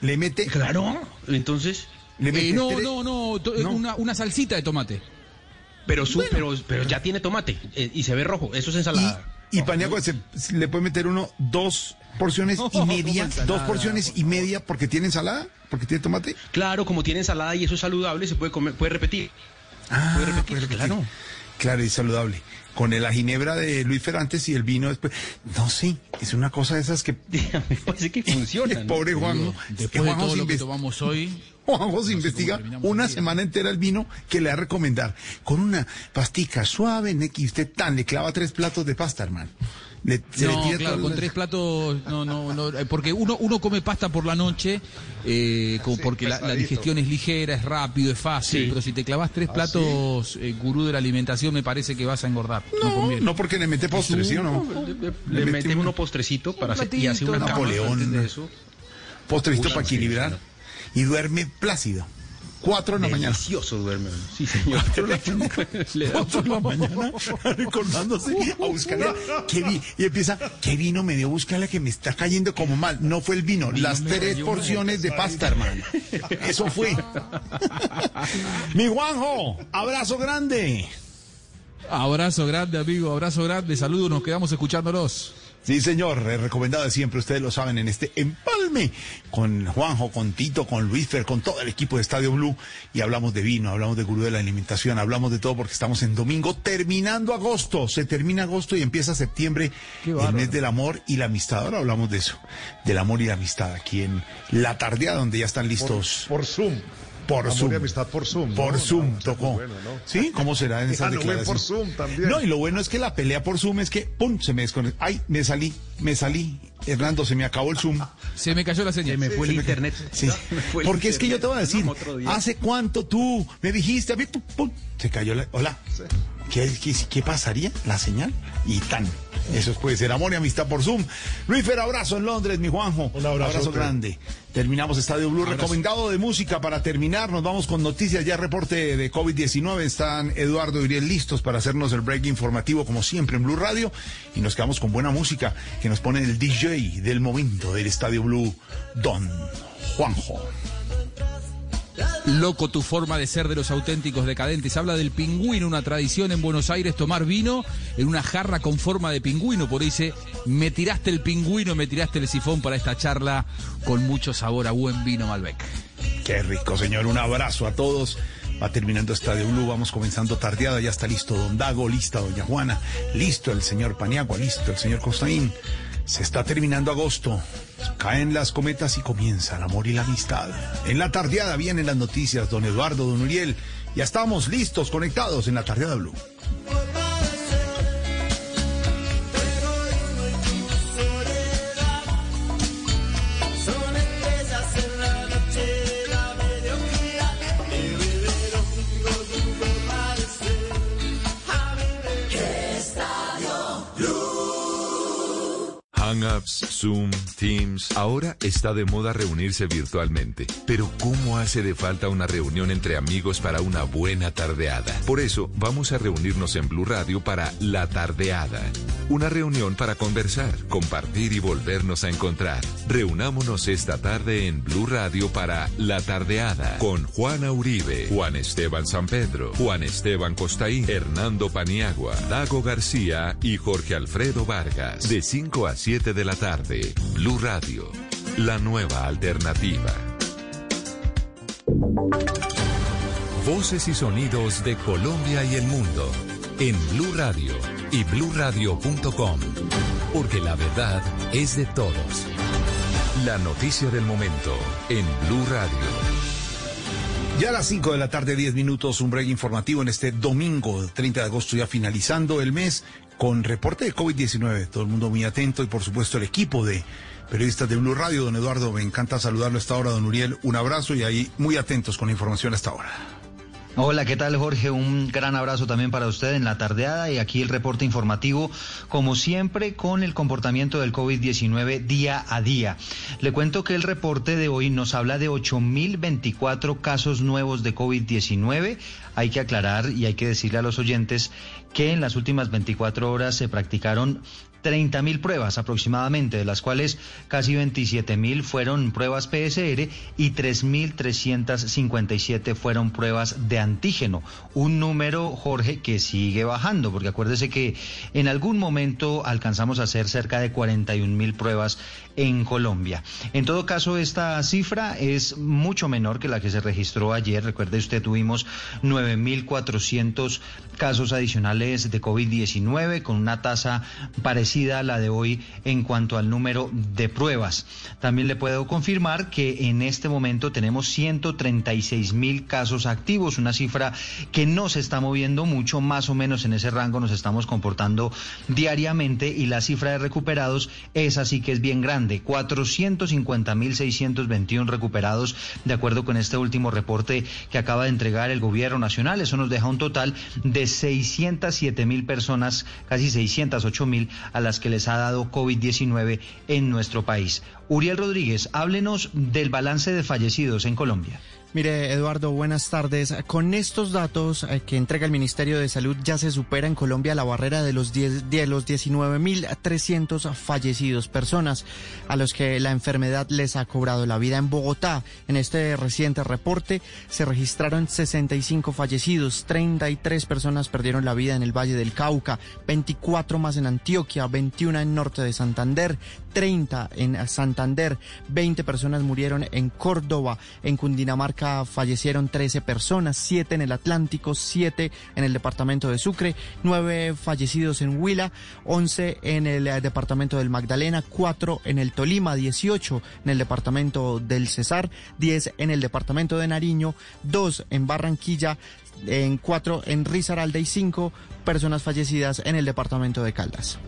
Le mete... Claro, entonces... Le mete una salsita de tomate. Pero ya tiene tomate y se ve rojo, eso es ensalada. Y Paniagua le puede meter dos porciones y media, porque tiene ensalada, porque tiene tomate. Claro, como tiene ensalada y eso es saludable, se puede comer, puede repetir. Ah, puede repetir. Claro. Claro, y saludable. Con la ginebra de Luis Ferrantes y el vino después. No, sí, es una cosa de esas que... Me parece que funciona. El pobre Juanjo. No, después de todo lo que tomamos hoy... Juanjo se investiga una semana entera el vino que le va a recomendar. Con una pastica suave, Neki, usted le clava 3 platos de pasta, hermano. Con 3 platos, porque uno come pasta por la noche, porque la digestión es ligera, es rápido, es fácil, pero si te clavas 3 platos, gurú de la alimentación, me parece que vas a engordar. No porque le mete postre, ¿sí o no? Le mete uno postrecito para hacer y hace un Napoleón de eso. Postrecito para equilibrar. Y duerme plácido. 4 de la mañana. Delicioso duerme. Sí, señor. 4 de la mañana. Recordándose a Buscalia. Y empieza, ¿qué vino me dio Buscalia que me está cayendo como mal? No fue el vino, las 3 porciones de pasta, hermano. Eso fue. Mi Juanjo, abrazo grande. Abrazo grande, amigo, abrazo grande. Saludos, nos quedamos escuchándolos. Sí, señor, recomendado de siempre, ustedes lo saben, en este empalme con Juanjo, con Tito, con Luisfer, con todo el equipo de Estadio Blue, y hablamos de vino, hablamos de gurú de la alimentación, hablamos de todo porque estamos en domingo, terminando agosto, se termina agosto y empieza septiembre, el mes del amor y la amistad. Ahora hablamos de eso, del amor y la amistad, aquí en La Tardeada, donde ya están listos. Por Zoom. Por amor Zoom. Y amistad por Zoom. Por Zoom tocó. Bueno, ¿no? ¿Sí? ¿Cómo será en esas declaraciones? Por Zoom también. No, y lo bueno es que la pelea por Zoom es que ¡pum! Se me desconectó. ¡Ay! Me salí. Hernando, se me acabó el Zoom. Se me cayó la señal. Se me fue el internet. Sí. Porque es que yo te voy a decir, ¿hace cuánto tú me dijiste? ¡Pum! Se cayó la... Hola. Sí. ¿Qué pasaría? La señal y tan. Eso puede ser amor y amistad por Zoom. Luisfer, abrazo en Londres, mi Juanjo. Un abrazo grande. Terminamos Estadio Blue. Abrazo. Recomendado de música para terminar. Nos vamos con noticias. Ya reporte de COVID-19. Están Eduardo y Uriel listos para hacernos el break informativo, como siempre, en Blue Radio. Y nos quedamos con buena música que nos pone el DJ del momento del Estadio Blue, Don Juanjo. Loco tu forma de ser de los auténticos decadentes. Habla del pingüino, una tradición en Buenos Aires, tomar vino en una jarra con forma de pingüino. Por ahí dice, me tiraste el pingüino, me tiraste el sifón, para esta charla con mucho sabor a buen vino Malbec. Qué rico, señor. Un abrazo a todos. Va terminando Estadio Blue, vamos comenzando Tardeada. Ya está listo Don Dago, lista Doña Juana, listo el señor Paniagua, listo el señor Costaín. Se está terminando agosto, caen las cometas y comienza el amor y la amistad. En La Tardeada vienen las noticias, Don Eduardo, Don Uriel. Ya estamos listos, conectados en La Tardeada Blue. Hangouts, Zoom, Teams. Ahora está de moda reunirse virtualmente. Pero ¿cómo hace de falta una reunión entre amigos para una buena tardeada? Por eso, vamos a reunirnos en Blue Radio para La Tardeada. Una reunión para conversar, compartir y volvernos a encontrar. Reunámonos esta tarde en Blue Radio para La Tardeada con Juana Uribe, Juan Esteban San Pedro, Juan Esteban Costaín, Hernando Paniagua, Dago García y Jorge Alfredo Vargas. De 5 a 7 de la tarde, Blue Radio, la nueva alternativa. Voces y sonidos de Colombia y el mundo en Blue Radio y BlueRadio.com, porque la verdad es de todos. La noticia del momento en Blue Radio. Ya a las 5 de la tarde, 10 minutos, un break informativo en este domingo 30 de agosto, ya finalizando el mes, con reporte de COVID-19. Todo el mundo muy atento y, por supuesto, el equipo de periodistas de Blue Radio. Don Eduardo, me encanta saludarlo a esta hora. Don Uriel, un abrazo y ahí muy atentos con la información a esta hora. Hola, ¿qué tal, Jorge? Un gran abrazo también para usted en La Tardeada y aquí el reporte informativo, como siempre, con el comportamiento del COVID-19 día a día. Le cuento que el reporte de hoy nos habla de 8.024 casos nuevos de COVID-19. Hay que aclarar y hay que decirle a los oyentes que en las últimas 24 horas se practicaron 30.000 pruebas aproximadamente, de las cuales casi 27.000 fueron pruebas PSR y 3.357 fueron pruebas de antígeno. Un número, Jorge, que sigue bajando, porque acuérdese que en algún momento alcanzamos a hacer cerca de 41.000 pruebas en Colombia. En todo caso, esta cifra es mucho menor que la que se registró ayer. Recuerde usted, tuvimos 9.400 casos adicionales de COVID-19, con una tasa parecida a la de hoy en cuanto al número de pruebas. También le puedo confirmar que en este momento tenemos 136.000 casos activos, una cifra que no se está moviendo mucho, más o menos en ese rango nos estamos comportando diariamente, y la cifra de recuperados es así que es bien grande, 450.621 recuperados, de acuerdo con este último reporte que acaba de entregar el gobierno nacional. Eso nos deja un total de 607.000 personas, casi 608.000, a las que les ha dado COVID-19 en nuestro país. Uriel Rodríguez, háblenos del balance de fallecidos en Colombia. Mire, Eduardo, buenas tardes. Con estos datos que entrega el Ministerio de Salud, ya se supera en Colombia la barrera de los 19.300 fallecidos, personas a los que la enfermedad les ha cobrado la vida. En Bogotá, en este reciente reporte, se registraron 65 fallecidos, 33 personas perdieron la vida en el Valle del Cauca, 24 más en Antioquia, 21 en Norte de Santander, 30 en Santander, 20 personas murieron en Córdoba, en Cundinamarca fallecieron 13 personas, 7 en el Atlántico, 7 en el departamento de Sucre, 9 fallecidos en Huila, 11 en el departamento del Magdalena, 4 en el Tolima, 18 en el departamento del Cesar, 10 en el departamento de Nariño, 2 en Barranquilla, 4 en Risaralda y 5 personas fallecidas en el departamento de Caldas.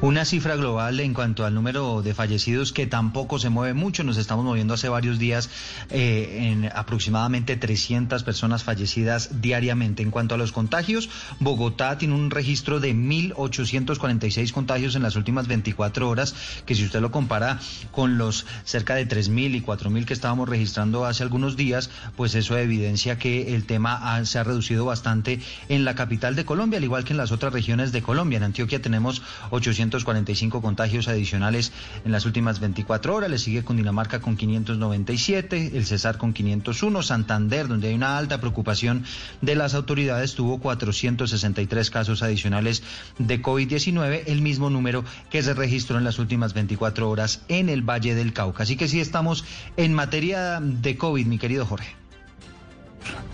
Una cifra global en cuanto al número de fallecidos que tampoco se mueve mucho. Nos estamos moviendo hace varios días en aproximadamente 300 personas fallecidas diariamente. En cuanto a los contagios, Bogotá tiene un registro de 1.846 contagios en las últimas 24 horas, que si usted lo compara con los cerca de 3.000 y 4.000 que estábamos registrando hace algunos días, pues eso evidencia que el tema se ha reducido bastante en la capital de Colombia, al igual que en las otras regiones de Colombia. En Antioquia tenemos 845 contagios adicionales en las últimas 24 horas, le sigue Cundinamarca con 597, el Cesar con 501, Santander, donde hay una alta preocupación de las autoridades, tuvo 463 casos adicionales de COVID-19, el mismo número que se registró en las últimas 24 horas en el Valle del Cauca. Así que sí estamos en materia de COVID, mi querido Jorge.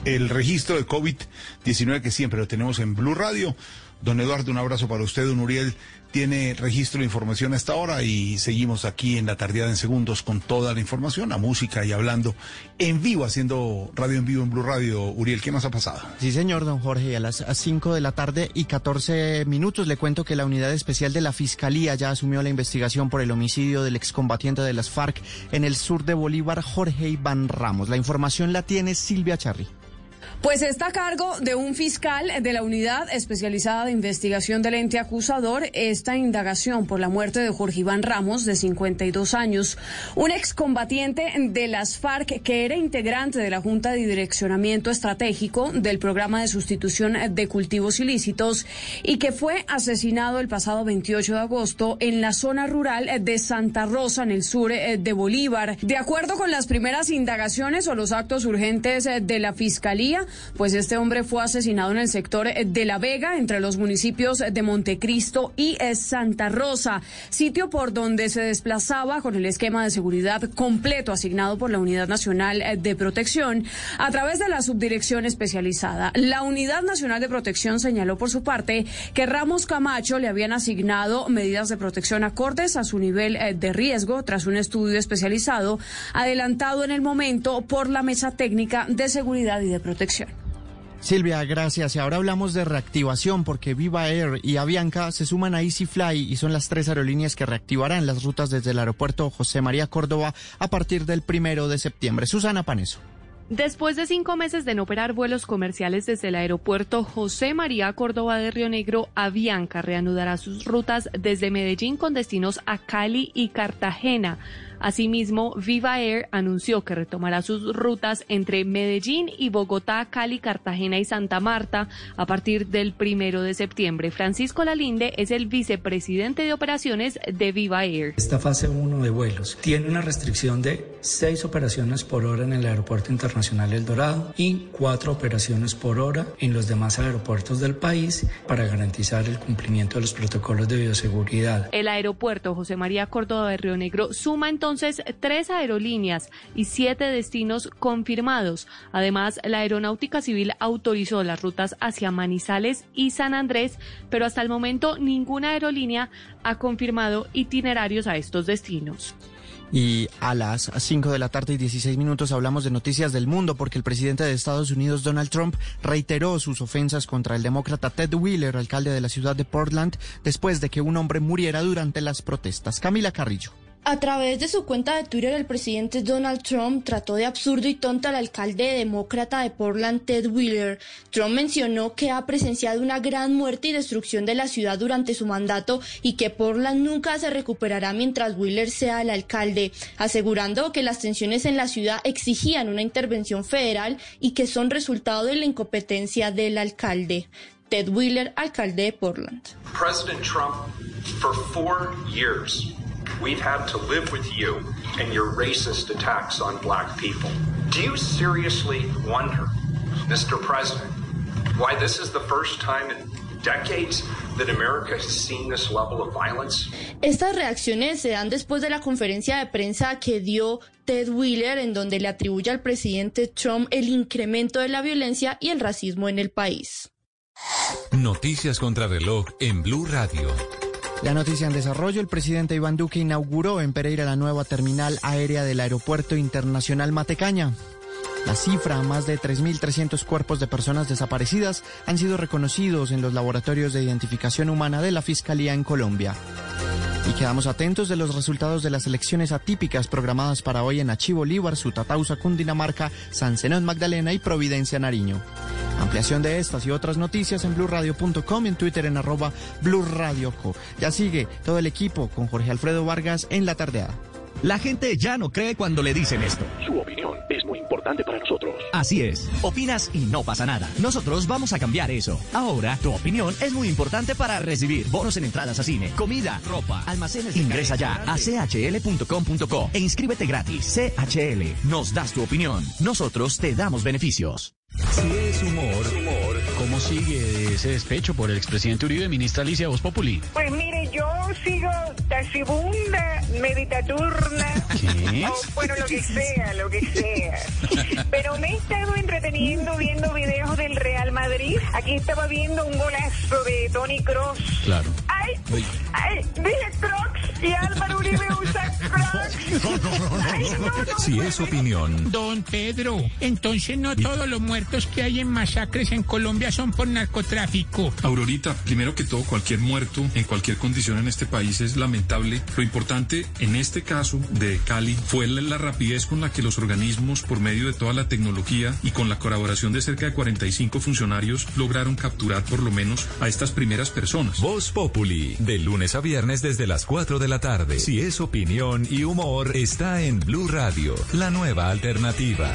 El registro de COVID-19 que siempre lo tenemos en Blue Radio. Don Eduardo, un abrazo para usted. Don Uriel tiene registro de información hasta ahora y seguimos aquí en La Tardeada en segundos con toda la información, la música y hablando en vivo, haciendo radio en vivo en Blue Radio. Uriel, ¿qué más ha pasado? Sí, señor, don Jorge, a las 5 de la tarde y 14 minutos le cuento que la unidad especial de la Fiscalía ya asumió la investigación por el homicidio del excombatiente de las FARC en el sur de Bolívar, Jorge Iván Ramos. La información la tiene Silvia Charri. Pues está a cargo de un fiscal de la Unidad Especializada de Investigación del Ente Acusador esta indagación por la muerte de Jorge Iván Ramos, de 52 años, un excombatiente de las FARC que era integrante de la Junta de Direccionamiento Estratégico del Programa de Sustitución de Cultivos Ilícitos y que fue asesinado el pasado 28 de agosto en la zona rural de Santa Rosa, en el sur de Bolívar. De acuerdo con las primeras indagaciones o los actos urgentes de la Fiscalía, pues este hombre fue asesinado en el sector de La Vega, entre los municipios de Montecristo y Santa Rosa, sitio por donde se desplazaba con el esquema de seguridad completo asignado por la Unidad Nacional de Protección a través de la Subdirección Especializada. La Unidad Nacional de Protección señaló por su parte que Ramos Camacho le habían asignado medidas de protección acordes a su nivel de riesgo tras un estudio especializado adelantado en el momento por la Mesa Técnica de Seguridad y de Protección. Silvia, gracias. Y ahora hablamos de reactivación porque Viva Air y Avianca se suman a EasyFly y son las tres aerolíneas que reactivarán las rutas desde el aeropuerto José María Córdoba a partir del 1 de septiembre. Susana Paneso. Después de 5 meses de no operar vuelos comerciales desde el aeropuerto José María Córdoba de Río Negro, Avianca reanudará sus rutas desde Medellín con destinos a Cali y Cartagena. Asimismo, Viva Air anunció que retomará sus rutas entre Medellín y Bogotá, Cali, Cartagena y Santa Marta a partir del 1 de septiembre. Francisco Lalinde es el vicepresidente de operaciones de Viva Air. Esta fase 1 de vuelos tiene una restricción de 6 operaciones por hora en el Aeropuerto Internacional El Dorado y 4 operaciones por hora en los demás aeropuertos del país para garantizar el cumplimiento de los protocolos de bioseguridad. El aeropuerto José María Córdoba de Río Negro suma entonces 3 aerolíneas y 7 destinos confirmados. Además, la Aeronáutica Civil autorizó las rutas hacia Manizales y San Andrés, pero hasta el momento ninguna aerolínea ha confirmado itinerarios a estos destinos. Y a las 5:16 p.m. hablamos de noticias del mundo porque el presidente de Estados Unidos, Donald Trump, reiteró sus ofensas contra el demócrata Ted Wheeler, alcalde de la ciudad de Portland, después de que un hombre muriera durante las protestas. Camila Carrillo. A través de su cuenta de Twitter, el presidente Donald Trump trató de absurdo y tonto al alcalde demócrata de Portland, Ted Wheeler. Trump mencionó que ha presenciado una gran muerte y destrucción de la ciudad durante su mandato y que Portland nunca se recuperará mientras Wheeler sea el alcalde, asegurando que las tensiones en la ciudad exigían una intervención federal y que son resultado de la incompetencia del alcalde. Ted Wheeler, alcalde de Portland. President Trump, for 4 years. We've had to live with you and your racist attacks on black people. Do you seriously wonder, Mr. President, why this is the first time in decades that America has seen this level of violence? Estas reacciones se dan después de la conferencia de prensa que dio Ted Wheeler, en donde le atribuye al presidente Trump el incremento de la violencia y el racismo en el país. Noticias contra reloj en Blue Radio. La noticia en desarrollo, el presidente Iván Duque inauguró en Pereira la nueva terminal aérea del Aeropuerto Internacional Matecaña. La cifra, más de 3.300 cuerpos de personas desaparecidas han sido reconocidos en los laboratorios de identificación humana de la Fiscalía en Colombia. Y quedamos atentos de los resultados de las elecciones atípicas programadas para hoy en Achí, Bolívar, Sutatausa, Cundinamarca, San Zenón, Magdalena y Providencia, Nariño. Ampliación de estas y otras noticias en blurradio.com y en Twitter en @blurradioco. Ya sigue todo el equipo con Jorge Alfredo Vargas en La Tardeada. La gente ya no cree cuando le dicen esto. Su opinión es muy importante para nosotros. Así es. Opinas y no pasa nada. Nosotros vamos a cambiar eso. Ahora, tu opinión es muy importante para recibir bonos en entradas a cine, comida, ropa, almacenes. Ingresa ya a chl.com.co e inscríbete gratis. CHL, nos das tu opinión. Nosotros te damos beneficios. Si es humor, ¿cómo sigue ese despecho por el expresidente Uribe? Ministra Alicia, Voz Populi. Pues mire, yo sigo tachibunda, meditaturna, bueno, lo que sea. Pero me he estado entreteniendo viendo videos del Real Madrid. Aquí estaba viendo un golazo de Toni Kroos. Claro. ¡Ay! ¡Ay! ¡Dile Kroos! Al Maruri me usa Crocs. No. Si es opinión. Don Pedro, entonces no todos los muertos que hay en masacres en Colombia son por narcotráfico. Aurorita, primero que todo, cualquier muerto en cualquier condición en este país es lamentable. Lo importante en este caso de Cali fue la rapidez con la que los organismos, por medio de toda la tecnología y con la colaboración de cerca de 45 funcionarios, lograron capturar por lo menos a estas primeras personas. Voz Populi, de lunes a viernes desde las 4 de la tarde. Si es opinión y humor, está en Blue Radio, la nueva alternativa.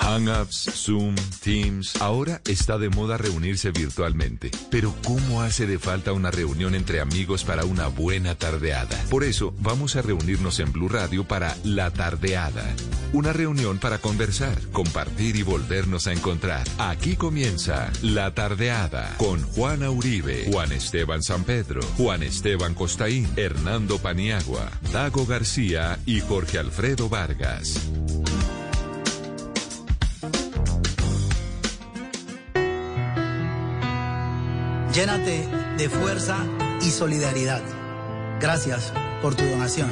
Hangouts, Zoom, Teams. Ahora está de moda reunirse virtualmente. Pero ¿cómo hace de falta una reunión entre amigos para una buena tardeada? Por eso, vamos a reunirnos en Blue Radio para La Tardeada. Una reunión para conversar, compartir y volvernos a encontrar. Aquí comienza La Tardeada con Juana Uribe, Juan Esteban Sampedro, Juan Esteban Costaín, Hernando Paniagua, Dago García y Jorge Alfredo Vargas. Llénate de fuerza y solidaridad. Gracias por tu donación.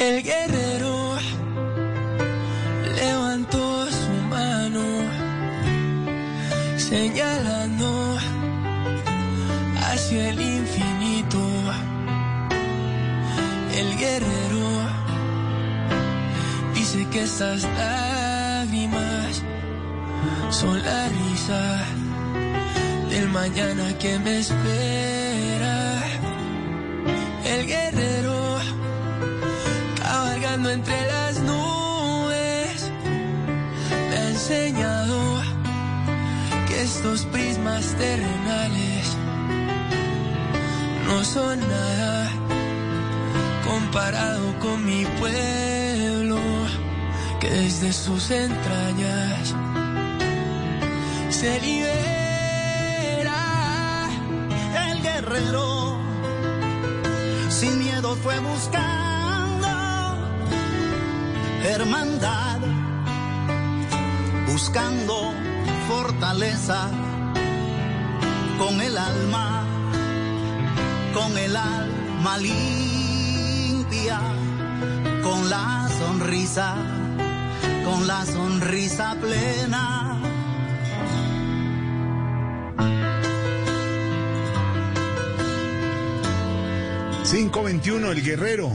El guerrero levantó su mano, señalando hacia el infinito. El guerrero dice que estas lágrimas son la risa del mañana que me espera. El guerrero cabalgando entre las nubes me ha enseñado que estos prismas terrenales no son nada comparado con mi pueblo, que desde sus entrañas se libera. El guerrero sin miedo fue buscando hermandad, buscando fortaleza con el alma, limpia, con la sonrisa plena. ...5:21... El guerrero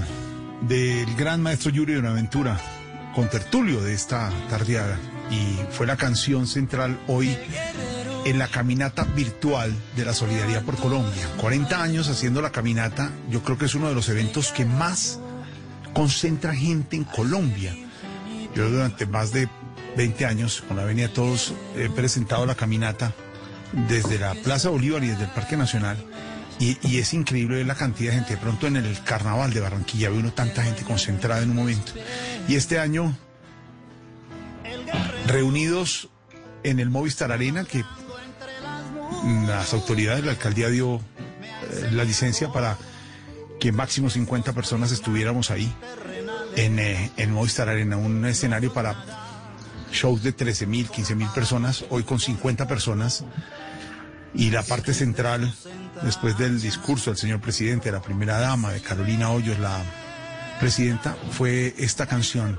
del gran maestro Yuri Buenaventura, con tertulio de esta tardeada, y fue la canción central hoy en la caminata virtual de la Solidaridad por Colombia. 40 años haciendo la caminata. Yo creo que es uno de los eventos que más concentra gente en Colombia. Yo durante más de 20 años, con la Avenida Todos, he presentado la caminata desde la Plaza Bolívar y desde el Parque Nacional, y es increíble ver la cantidad de gente. De pronto en el Carnaval de Barranquilla ve uno tanta gente concentrada en un momento. Y este año, reunidos en el Movistar Arena, que las autoridades de la alcaldía dio la licencia para que máximo 50 personas estuviéramos ahí en Movistar Arena, un escenario para shows de 13.000, 15.000 personas, hoy con 50 personas, y la parte central, después del discurso del señor presidente, de la primera dama, de Carolina Hoyos, la presidenta, fue esta canción,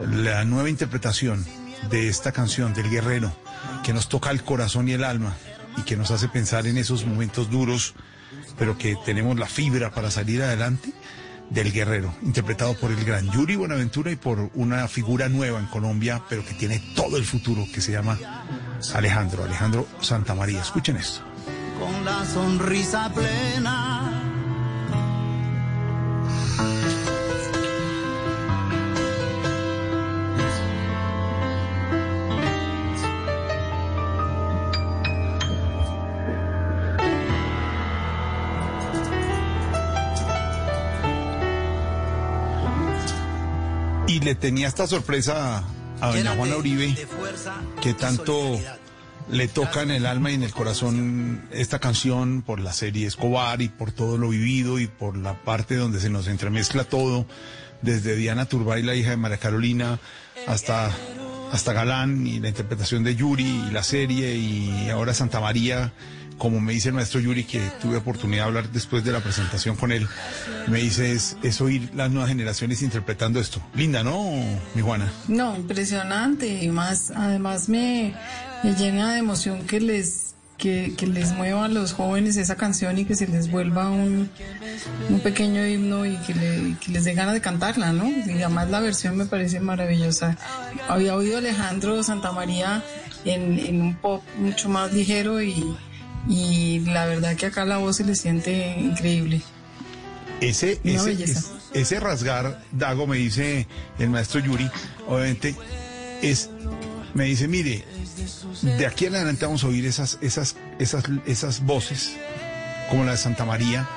la nueva interpretación de esta canción del guerrero, que nos toca el corazón y el alma, y que nos hace pensar en esos momentos duros, pero que tenemos la fibra para salir adelante. Del guerrero, interpretado por el gran Yuri Buenaventura y por una figura nueva en Colombia, pero que tiene todo el futuro, que se llama Alejandro Santamaría. Escuchen esto. Con la sonrisa plena. Y le tenía esta sorpresa a doña Juana Uribe, que tanto le toca en el alma y en el corazón esta canción, por la serie Escobar y por todo lo vivido y por la parte donde se nos entremezcla todo, desde Diana Turbay, la hija de María Carolina, hasta Galán y la interpretación de Yuri y la serie y ahora Santa María, como me dice el maestro Yuri, que tuve oportunidad de hablar después de la presentación con él, me dice, es oír las nuevas generaciones interpretando esto. Linda, ¿no, mi Juana? No, impresionante, y más, además me llena de emoción que les mueva a los jóvenes esa canción y que se les vuelva un pequeño himno y que les dé ganas de cantarla, ¿no? Y además la versión me parece maravillosa. Había oído a Alejandro Santamaría en un pop mucho más ligero y la verdad que acá la voz se le siente increíble. Ese rasgar, Dago, me dice el maestro Yuri, obviamente, me dice, mire, de aquí en adelante vamos a oír esas voces, como la de Santa María,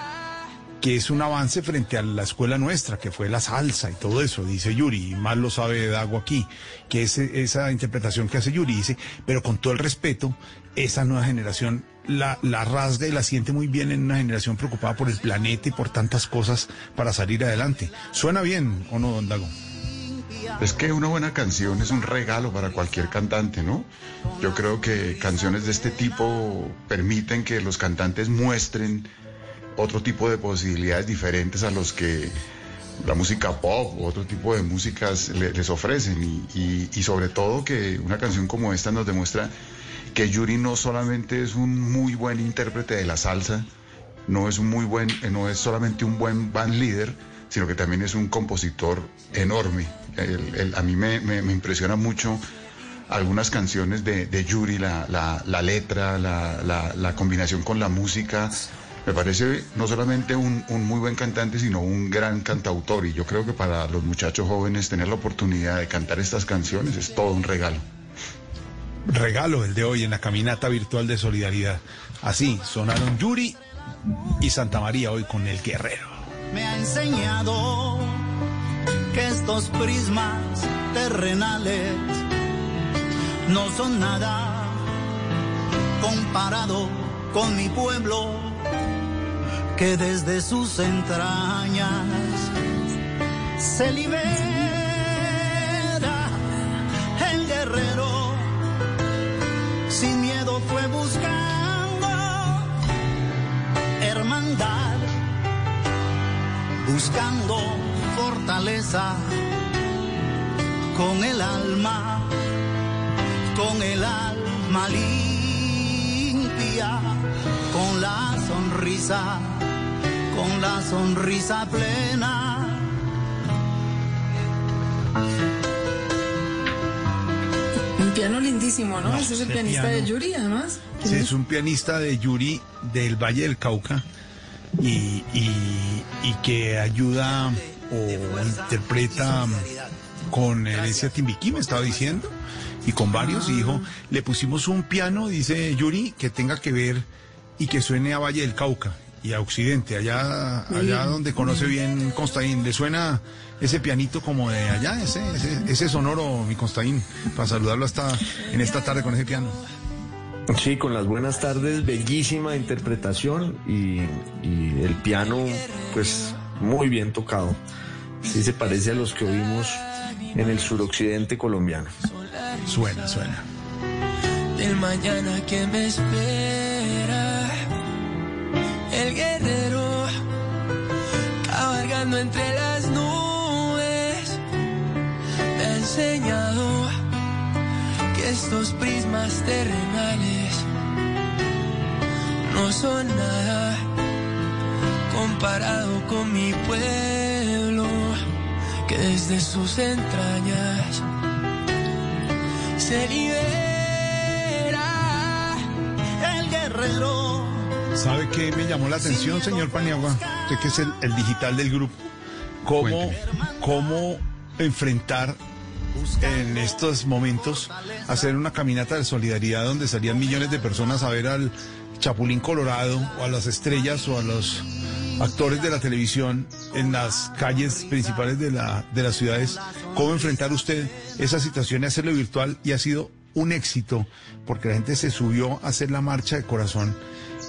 que es un avance frente a la escuela nuestra, que fue la salsa y todo eso, dice Yuri, y más lo sabe Dago aquí, que es esa interpretación que hace Yuri, dice, pero con todo el respeto, esa nueva generación la rasga y la siente muy bien en una generación preocupada por el planeta y por tantas cosas para salir adelante. ¿Suena bien o no, don Dago? Es que una buena canción es un regalo para cualquier cantante, ¿no? Yo creo que canciones de este tipo permiten que los cantantes muestren otro tipo de posibilidades diferentes a los que la música pop u otro tipo de músicas les ofrecen. Y sobre todo que una canción como esta nos demuestra que Yuri no solamente es un muy buen intérprete de la salsa, no es solamente un buen band líder, sino que también es un compositor enorme. A mí me impresiona mucho algunas canciones de Yuri, la letra, la combinación con la música. Me parece no solamente un muy buen cantante, sino un gran cantautor. Y yo creo que para los muchachos jóvenes tener la oportunidad de cantar estas canciones es todo un regalo. Regalo el de hoy en la caminata virtual de solidaridad. Así sonaron Yuri y Santa María hoy con El Guerrero. Me ha enseñado que estos prismas terrenales no son nada comparado con mi pueblo, que desde sus entrañas se libera el guerrero. Sin miedo fue buscando hermandad, buscando fortaleza con el alma limpia, con la sonrisa plena. Un piano lindísimo, ¿no? Ese es el pianista de Yuri, además. Sí, es un pianista de Yuri del Valle del Cauca. Y que ayuda o interpreta con herencia timbiquí, me estaba diciendo, y con varios, y dijo, le pusimos un piano, dice Yuri, que tenga que ver y que suene a Valle del Cauca y a Occidente, allá donde conoce bien Constaín. ¿Le suena ese pianito como de allá, ese sonoro, mi Constaín, para saludarlo hasta en esta tarde con ese piano? Sí, con las buenas tardes, bellísima interpretación y el piano, pues, muy bien tocado. Sí se parece a los que oímos en el suroccidente colombiano. Suena. Del mañana que me espera, el guerrero, cabalgando entre las nubes, me ha enseñado estos prismas terrenales no son nada comparado con mi pueblo, que desde sus entrañas se libera el guerrero. ¿Sabe qué me llamó la atención, señor Paniagua? Usted que es el digital del grupo. ¿Cómo enfrentar en estos momentos, hacer una caminata de solidaridad donde salían millones de personas a ver al Chapulín Colorado o a las estrellas o a los actores de la televisión en las calles principales de las ciudades? ¿Cómo enfrentar usted esa situación y hacerlo virtual? Y ha sido un éxito porque la gente se subió a hacer la marcha de corazón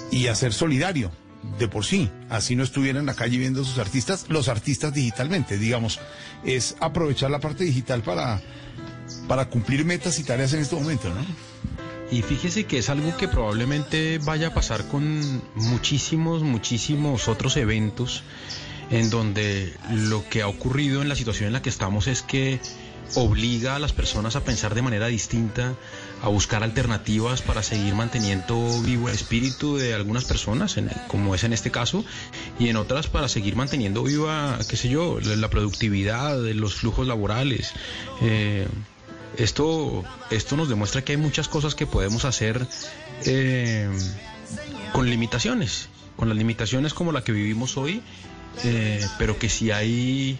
y a ser solidario. de por sí, así no estuvieran en la calle viendo a sus artistas, los artistas digitalmente, digamos, es aprovechar la parte digital para cumplir metas y tareas en este momento, ¿no? Y fíjese que es algo que probablemente vaya a pasar con muchísimos otros eventos, en donde lo que ha ocurrido en la situación en la que estamos es que obliga a las personas a pensar de manera distinta, a buscar alternativas para seguir manteniendo vivo el espíritu de algunas personas, como es en este caso, y en otras para seguir manteniendo viva, qué sé yo, la productividad, los flujos laborales. Esto nos demuestra que hay muchas cosas que podemos hacer con limitaciones, con las limitaciones como la que vivimos hoy, pero que si hay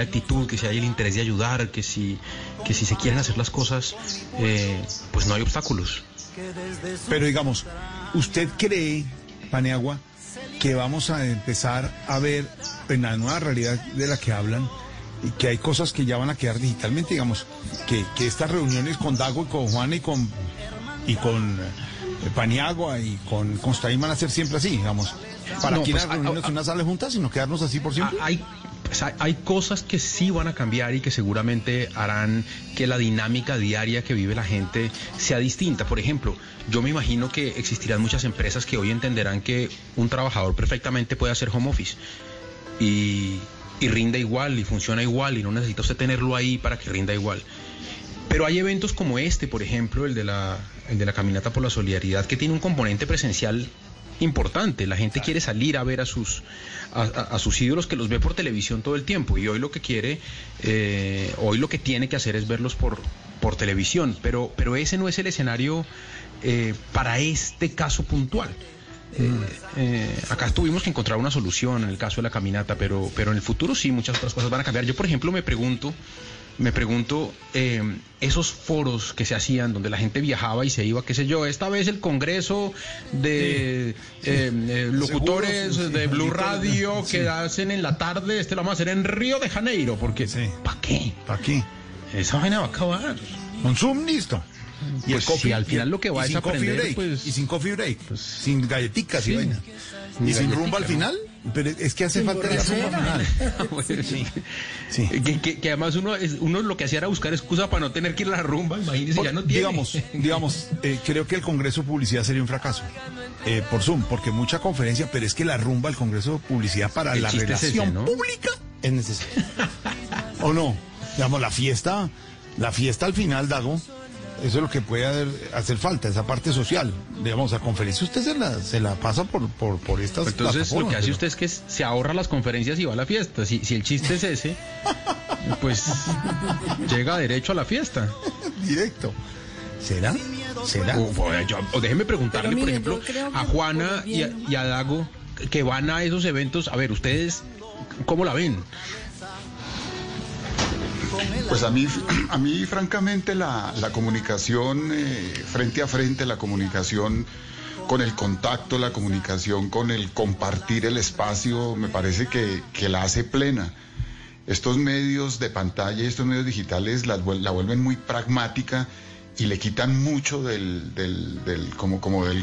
actitud, que si hay el interés de ayudar, que si se quieren hacer las cosas, pues no hay obstáculos. Pero digamos, ¿usted cree, Paniagua, que vamos a empezar a ver en la nueva realidad de la que hablan, que hay cosas que ya van a quedar digitalmente, digamos, que estas reuniones con Dago y con Juana y con Paniagua y con Constaín van a ser siempre así, digamos, para no, que pues, las reuniones en una sala juntas y no quedarnos así por siempre? Hay cosas que sí van a cambiar y que seguramente harán que la dinámica diaria que vive la gente sea distinta. Por ejemplo, yo me imagino que existirán muchas empresas que hoy entenderán que un trabajador perfectamente puede hacer home office y rinde igual y funciona igual y no necesita usted tenerlo ahí para que rinda igual. Pero hay eventos como este, por ejemplo, el de la Caminata por la Solidaridad, que tiene un componente presencial importante. La gente quiere salir a ver a sus ídolos, que los ve por televisión todo el tiempo, y hoy lo que quiere, hoy lo que tiene que hacer es verlos por televisión, pero ese no es el escenario para este caso puntual. Acá tuvimos que encontrar una solución en el caso de la caminata, pero en el futuro sí, muchas otras cosas van a cambiar. Yo, por ejemplo, me pregunto, esos foros que se hacían donde la gente viajaba y se iba, qué sé yo, esta vez el congreso de locutores seguro, sí, de Blue Radio, sí, que hacen en la tarde, este lo vamos a hacer en Río de Janeiro, porque sí. ¿Para qué? Esa vaina va a acabar. Con Zoom, listo. Y pues el coffee, si al final lo que va es aprender break, pues, y sin coffee break, pues, sin galletitas, sí, y vaina, y sin rumba, ¿no? Al final, pero es que hace falta la rumba al final. Bueno, sí. Que además uno lo que hacía era buscar excusa para no tener que ir a la rumba, imagínese, ya no tiene. Digamos, creo que el Congreso de Publicidad sería un fracaso por Zoom, porque mucha conferencia, pero es que la rumba, el Congreso de Publicidad para el la relación ese, ¿no? Pública es necesaria. ¿O no? Digamos, la fiesta al final, Dago. Eso es lo que puede hacer falta, esa parte social. Digamos, a conferencia usted se la pasa por estas plataformas. Entonces, lo que hace usted es que se ahorra las conferencias y va a la fiesta. Si el chiste es ese, pues llega derecho a la fiesta. Directo. ¿Será? O déjeme preguntarle, mire, por ejemplo, a Juana y a Dago, que van a esos eventos. A ver, ¿ustedes cómo la ven? Pues a mí francamente la comunicación frente a frente, la comunicación con el contacto, la comunicación con el compartir el espacio, me parece que la hace plena. Estos medios de pantalla, estos medios digitales la vuelven muy pragmática y le quitan mucho del del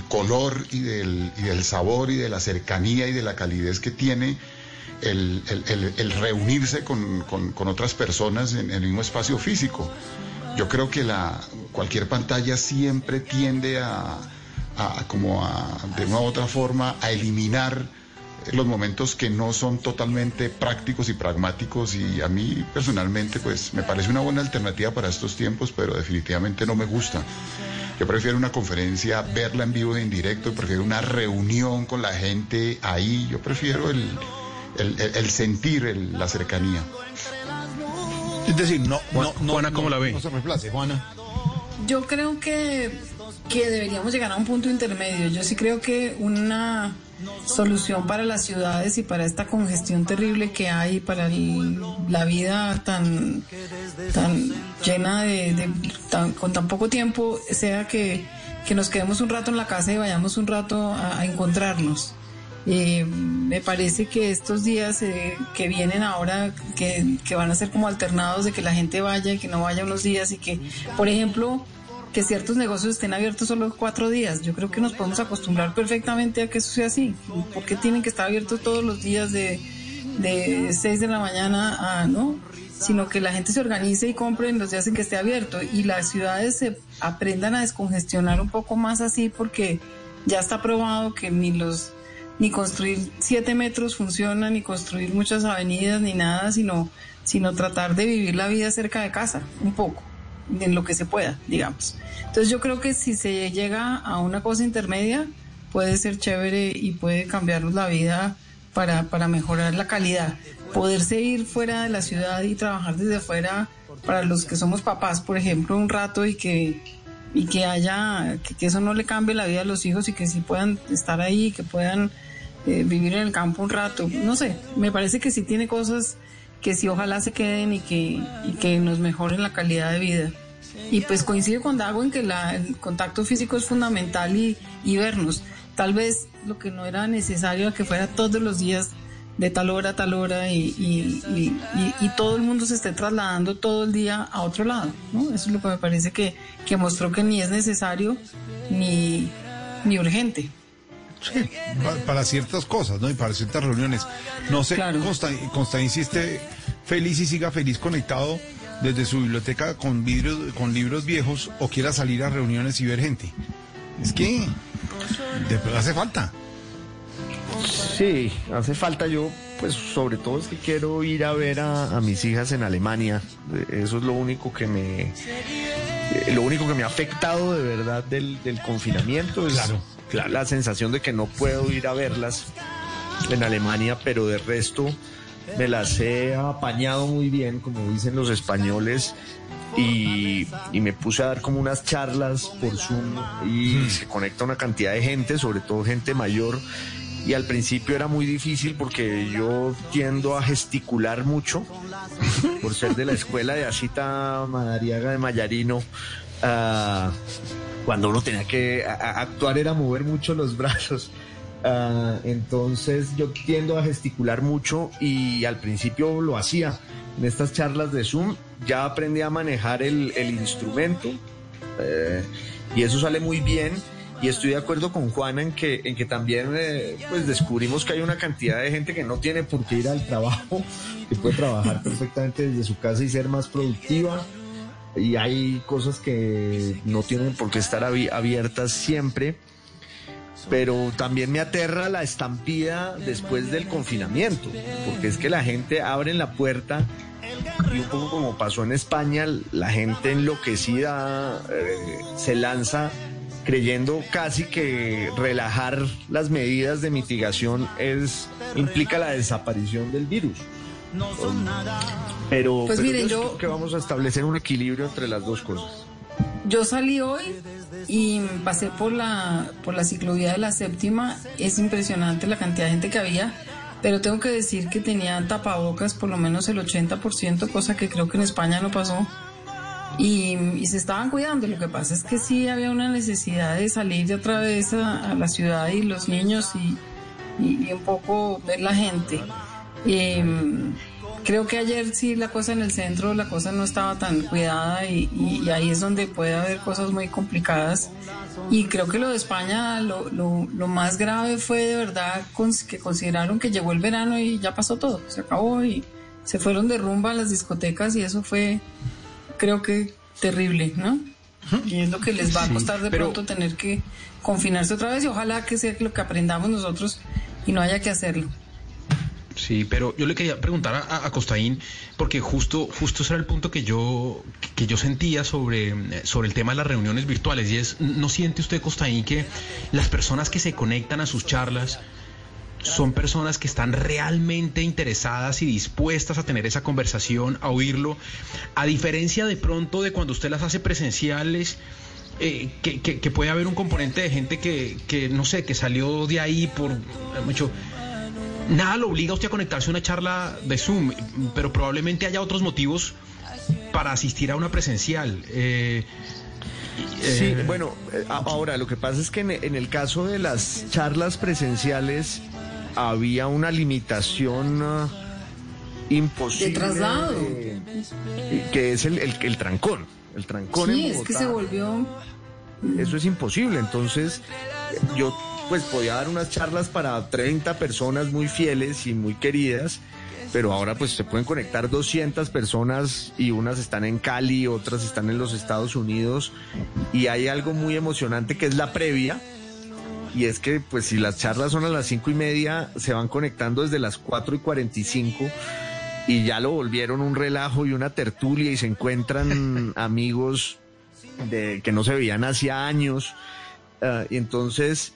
color y del sabor y de la cercanía y de la calidez que tiene el reunirse con otras personas en el mismo espacio físico. Yo creo que cualquier pantalla siempre tiende a de una u otra forma a eliminar los momentos que no son totalmente prácticos y pragmáticos, y a mí personalmente pues me parece una buena alternativa para estos tiempos, pero definitivamente no me gusta. Yo prefiero una conferencia, verla en vivo y en directo, prefiero una reunión con la gente ahí, yo prefiero el sentir, la cercanía. Es decir, no, Juana, ¿cómo la ve? No se reemplace, Juana. Yo creo que deberíamos llegar a un punto intermedio. Yo sí creo que una solución para las ciudades y para esta congestión terrible que hay, para la vida tan llena con tan poco tiempo, sea que nos quedemos un rato en la casa y vayamos un rato a encontrarnos. Me parece que estos días que vienen ahora, que van a ser como alternados, de que la gente vaya y que no vaya unos días, y que, por ejemplo, que ciertos negocios estén abiertos solo 4 días. Yo creo que nos podemos acostumbrar perfectamente a que eso sea así. ¿Por qué tienen que estar abiertos todos los días de 6 de la mañana a no? Sino que la gente se organice y compre en los días en que esté abierto, y las ciudades se aprendan a descongestionar un poco más así, porque ya está probado que ni construir 7 metros funciona, ni construir muchas avenidas, ni nada, sino tratar de vivir la vida cerca de casa, un poco, en lo que se pueda, digamos. Entonces yo creo que si se llega a una cosa intermedia, puede ser chévere y puede cambiarnos la vida para mejorar la calidad. Poderse ir fuera de la ciudad y trabajar desde fuera, para los que somos papás, por ejemplo, un rato, y que haya, que eso no le cambie la vida a los hijos, y que sí puedan estar ahí, que puedan vivir en el campo un rato. No sé, me parece que sí tiene cosas que sí ojalá se queden y que nos mejoren la calidad de vida. Y pues coincido con Dago en que el contacto físico es fundamental, y vernos. Tal vez lo que no era necesario que fuera todos los días de tal hora, y todo el mundo se esté trasladando todo el día a otro lado, ¿no? Eso es lo que me parece que mostró que ni es necesario ni urgente. Sí, para ciertas cosas, ¿no? Y para ciertas reuniones. No sé, claro. Consta insiste feliz y siga feliz conectado desde su biblioteca con libros viejos, o quiera salir a reuniones y ver gente. Es que hace falta. Sí, hace falta. Yo, pues, sobre todo es que quiero ir a ver a mis hijas en Alemania. Eso es lo único que me ha afectado de verdad del confinamiento. Es, claro, la sensación de que no puedo ir a verlas en Alemania, pero de resto me las he apañado muy bien, como dicen los españoles, y me puse a dar como unas charlas por Zoom, y se conecta una cantidad de gente, sobre todo gente mayor, y al principio era muy difícil porque yo tiendo a gesticular mucho por ser de la escuela de Asita Madariaga de Mayarino. Cuando uno tenía que actuar era mover mucho los brazos. Entonces yo tiendo a gesticular mucho, y al principio lo hacía en estas charlas de Zoom. Ya aprendí a manejar el instrumento, y eso sale muy bien. Y estoy de acuerdo con Juana en que también pues descubrimos que hay una cantidad de gente que no tiene por qué ir al trabajo, que puede trabajar perfectamente desde su casa y ser más productiva. Y hay cosas que no tienen por qué estar abiertas siempre. Pero también me aterra la estampida después del confinamiento, porque es que la gente abre la puerta, y un poco como pasó en España, la gente enloquecida se lanza creyendo casi que relajar las medidas de mitigación implica la desaparición del virus. Pero miren, yo creo que vamos a establecer un equilibrio entre las dos cosas. Yo salí hoy y pasé por la ciclovía de la Séptima. Es impresionante la cantidad de gente que había, pero tengo que decir que tenían tapabocas por lo menos el 80%, cosa que creo que en España no pasó, y se estaban cuidando. Lo que pasa es que sí había una necesidad de salir de otra vez a la ciudad, y los niños, y un poco ver la gente. Creo que ayer sí la cosa en el centro, la cosa no estaba tan cuidada, y ahí es donde puede haber cosas muy complicadas. Y creo que lo de España, lo más grave fue de verdad que consideraron que llegó el verano y ya pasó todo, se acabó, y se fueron de rumba a las discotecas, y eso fue, creo que, terrible, ¿no? Y es lo que les va a costar de pronto tener que confinarse otra vez, y ojalá que sea lo que aprendamos nosotros y no haya que hacerlo. Sí, pero yo le quería preguntar a Costaín, porque justo ese era el punto que yo sentía sobre el tema de las reuniones virtuales, y es, ¿no siente usted, Costaín, que las personas que se conectan a sus charlas son personas que están realmente interesadas y dispuestas a tener esa conversación, a oírlo, a diferencia de pronto de cuando usted las hace presenciales? Que puede haber un componente de gente que no sé, que salió de ahí por mucho. Nada lo obliga a usted a conectarse a una charla de Zoom, pero probablemente haya otros motivos para asistir a una presencial. Sí, bueno, ahora lo que pasa es que en el caso de las charlas presenciales había una limitación imposible de traslado. que es el trancón. El trancón sí, en Bogotá, es que se volvió... Eso es imposible. Entonces, yo pues podía dar unas charlas para 30 personas muy fieles y muy queridas, pero ahora pues se pueden conectar 200 personas y unas están en Cali, otras están en los Estados Unidos, y hay algo muy emocionante que es la previa, y es que pues si las charlas son a las 5:30, se van conectando desde las 4:45, y ya lo volvieron un relajo y una tertulia, y se encuentran amigos que no se veían hacía años, y entonces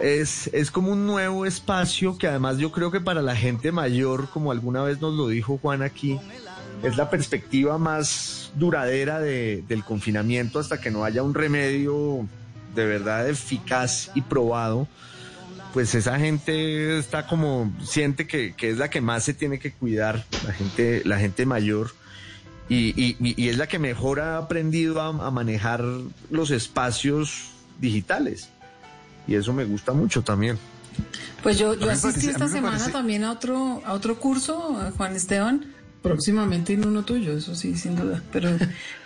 es como un nuevo espacio que además yo creo que para la gente mayor, como alguna vez nos lo dijo Juan aquí, es la perspectiva más duradera del confinamiento hasta que no haya un remedio de verdad eficaz y probado. Pues esa gente está como, siente que es la que más se tiene que cuidar, la gente mayor. Y es la que mejor ha aprendido a manejar los espacios digitales. Y eso me gusta mucho también. Pues yo asistí esta semana también a otro curso, a Juan Esteban. Próximamente en uno tuyo, eso sí, sin duda. Pero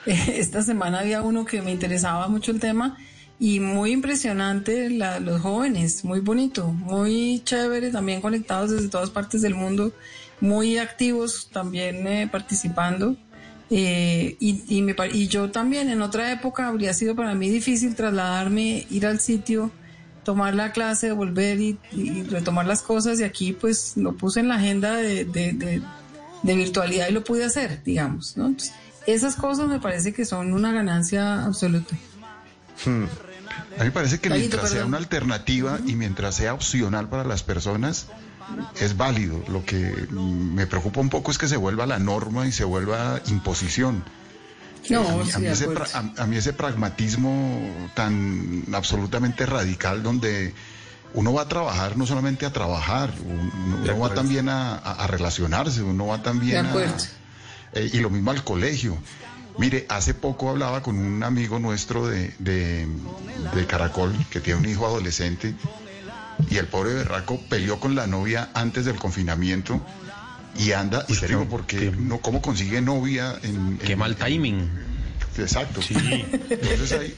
esta semana había uno que me interesaba mucho el tema. Y muy impresionante los jóvenes, muy bonito, muy chévere, también conectados desde todas partes del mundo. Muy activos también participando. Y yo también en otra época habría sido para mí difícil trasladarme, ir al sitio, tomar la clase, volver y retomar las cosas, y aquí pues lo puse en la agenda de virtualidad y lo pude hacer, digamos, ¿no? Entonces, esas cosas me parece que son una ganancia absoluta. A mí me parece que mientras sea una alternativa y mientras sea opcional para las personas, es válido. Lo que me preocupa un poco es que se vuelva la norma y se vuelva imposición. A mí ese pragmatismo tan absolutamente radical, donde uno va a trabajar, no solamente a trabajar, uno va también a relacionarse, uno va también y lo mismo al colegio. Mire, hace poco hablaba con un amigo nuestro de Caracol, que tiene un hijo adolescente, y el pobre berraco peleó con la novia antes del confinamiento y anda histérico porque no, ¿cómo consigue novia? Qué mal timing. Exacto. Sí. Entonces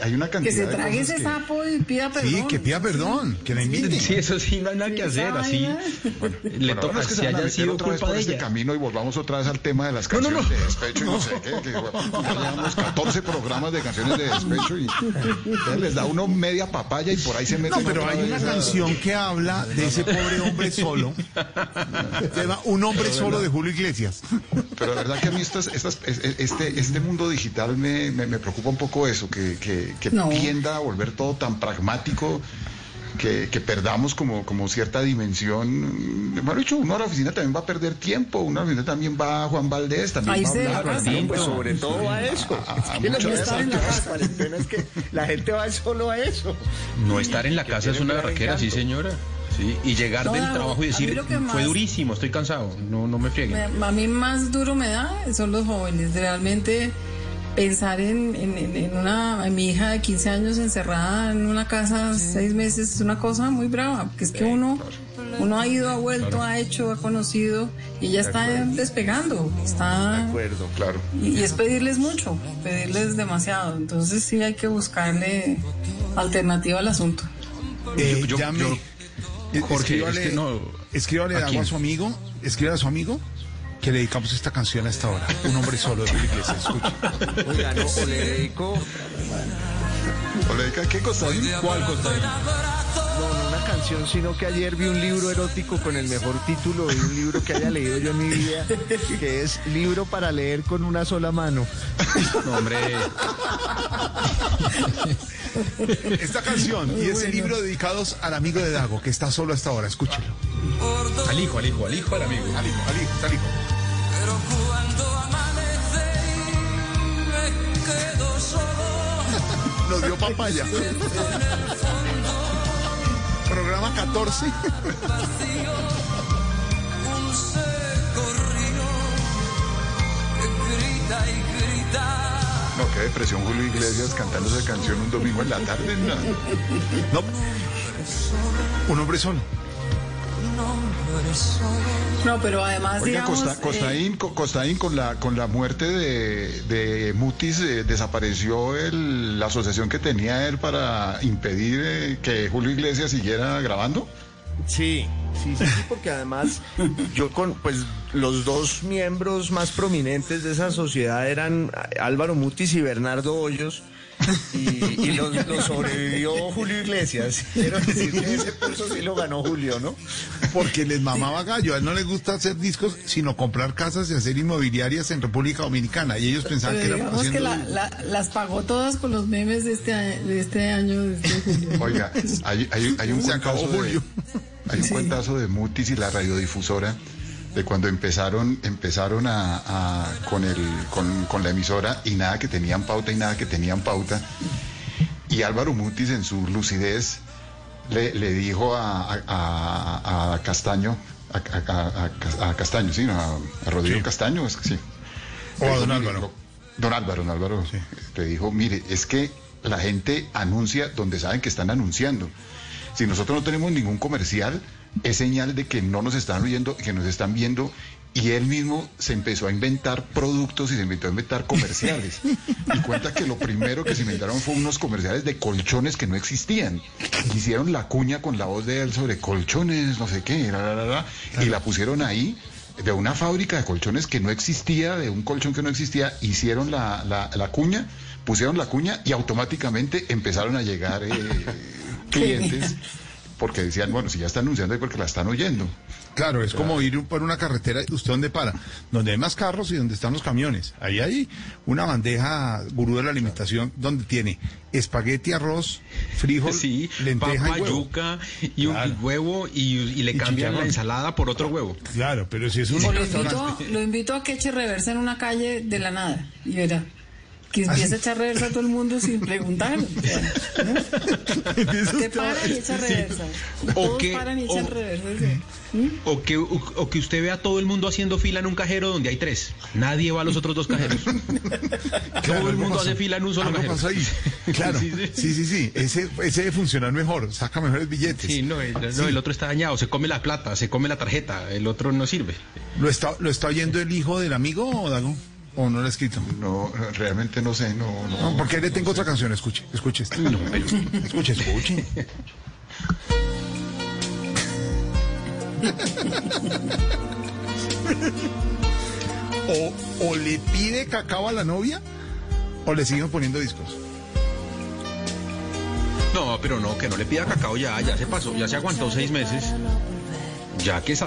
hay una cantidad de... Que se trague ese sapo y pida perdón. Sí, que pida perdón, que la inviten. Sí, eso sí, no hay nada que hacer, así. Bueno, le toca que se haya sido otra vez por este camino, y volvamos otra vez al tema de las canciones de despecho y no sé qué. Ya llevamos 14 programas de canciones de despecho y les da uno media papaya y por ahí se mete. No, pero hay una canción que habla de ese pobre hombre solo. Se llama Un hombre solo de Julio Iglesias. Pero la verdad que a mí este mundo digital me preocupa un poco eso, que tienda a volver todo tan pragmático, que perdamos como cierta dimensión. Bueno, dicho, uno a la oficina también va a perder tiempo, uno a la oficina también va a Juan Valdés, también ahí va a hablar, pues sobre todo va a eso. Es que la gente va solo a eso. No estar en la casa es una raquera, sí señora. Sí, y llegar del trabajo y decir, fue durísimo, estoy cansado, no me frieguen. A mí más duro me da son los jóvenes, realmente pensar en mi hija de 15 años encerrada en una casa 6 meses es una cosa muy brava, porque es que uno ha ido, ha vuelto, ha hecho, ha conocido, y ya está despegando, de acuerdo, claro. Y es pedirles mucho, pedirles demasiado, entonces sí hay que buscarle alternativa al asunto. Jorge, escríbale a su amigo, que le dedicamos esta canción a esta hora. Un hombre solo de Julio Iglesias, escucha. Oiga, no, o le dedico... ¿O le dedica qué Costaín? ¿Cuál Costaín? No, una canción, sino que ayer vi un libro erótico con el mejor título de un libro que haya leído yo en mi vida, que es Libro para leer con una sola mano. No, hombre... Esta canción y ese libro dedicados al amigo de Dago, que está solo hasta ahora, escúchelo. Al hijo, al amigo. Al hijo. Pero cuando amanece me quedo solo. Nos dio papaya. Programa 14. Un seco río que grita y grita. No, qué depresión Julio Iglesias cantando esa canción un domingo en la tarde. No. Un hombre solo. No, pero además, oiga, digamos, Costaín, con la muerte de Mutis desapareció la asociación que tenía él para impedir que Julio Iglesias siguiera grabando. Sí, porque además yo los dos miembros más prominentes de esa sociedad eran Álvaro Mutis y Bernardo Hoyos, y los sobrevivió Julio Iglesias. Quiero decir que ese pulso sí lo ganó Julio, ¿no? Porque les mamaba gallo, a él no les gusta hacer discos, sino comprar casas y hacer inmobiliarias en República Dominicana, y ellos pensaban que era haciendo... que las pagó todas con los memes de este año, de Julio. Oiga, hay un cuentazo de Mutis y la radiodifusora, de cuando empezaron a con la emisora, y nada que tenían pauta, y Álvaro Mutis, en su lucidez, le dijo a Castaño, a Castaño, sí, a Rodrigo, sí. Castaño, es que sí. O a don Álvaro, sí. Le dijo: mire, es que la gente anuncia donde saben que están anunciando. Si nosotros no tenemos ningún comercial, es señal de que no nos están oyendo, que nos están viendo. Y él mismo se empezó a inventar productos y se inventó a inventar comerciales. Y cuenta que lo primero que se inventaron fue unos comerciales de colchones que no existían. Hicieron la cuña con la voz de él sobre colchones, no sé qué, y la pusieron ahí, de una fábrica de colchones que no existía, de un colchón que no existía. Hicieron la cuña, pusieron la cuña, y automáticamente empezaron a llegar clientes, porque decían, bueno, si ya está anunciando es porque la están oyendo. Claro, es como ir por una carretera, ¿usted dónde para? Donde hay más carros y donde están los camiones. Ahí hay una bandeja gurú de la alimentación donde tiene espagueti, arroz, frijol, sí, lenteja, papa, y huevo. Yuca y un huevo, y le cambian la ensalada por otro huevo. Claro, pero si es un... Lo invito a que eche reversa en una calle de la nada, y verá. Que empieza a echar reversa a todo el mundo sin preguntar, ¿no? Que paran y echan reversa. O que usted vea a todo el mundo haciendo fila en un cajero donde hay tres. Nadie va a los otros dos cajeros. Claro, todo el mundo hace fila en un solo cajero. Pasa ahí. Claro. Sí. Ese debe funcionar mejor, saca mejores billetes. Sí, no, el otro está dañado, se come la plata, se come la tarjeta, el otro no sirve. ¿Lo está oyendo el hijo del amigo, o Dago? ¿O no lo he escrito? No, realmente no sé. No, porque le tengo otra canción. Escuche. Escuche. O le pide cacao a la novia, o le siguen poniendo discos. No, pero no, que no le pida cacao ya se pasó, ya se aguantó 6 meses. Ya que se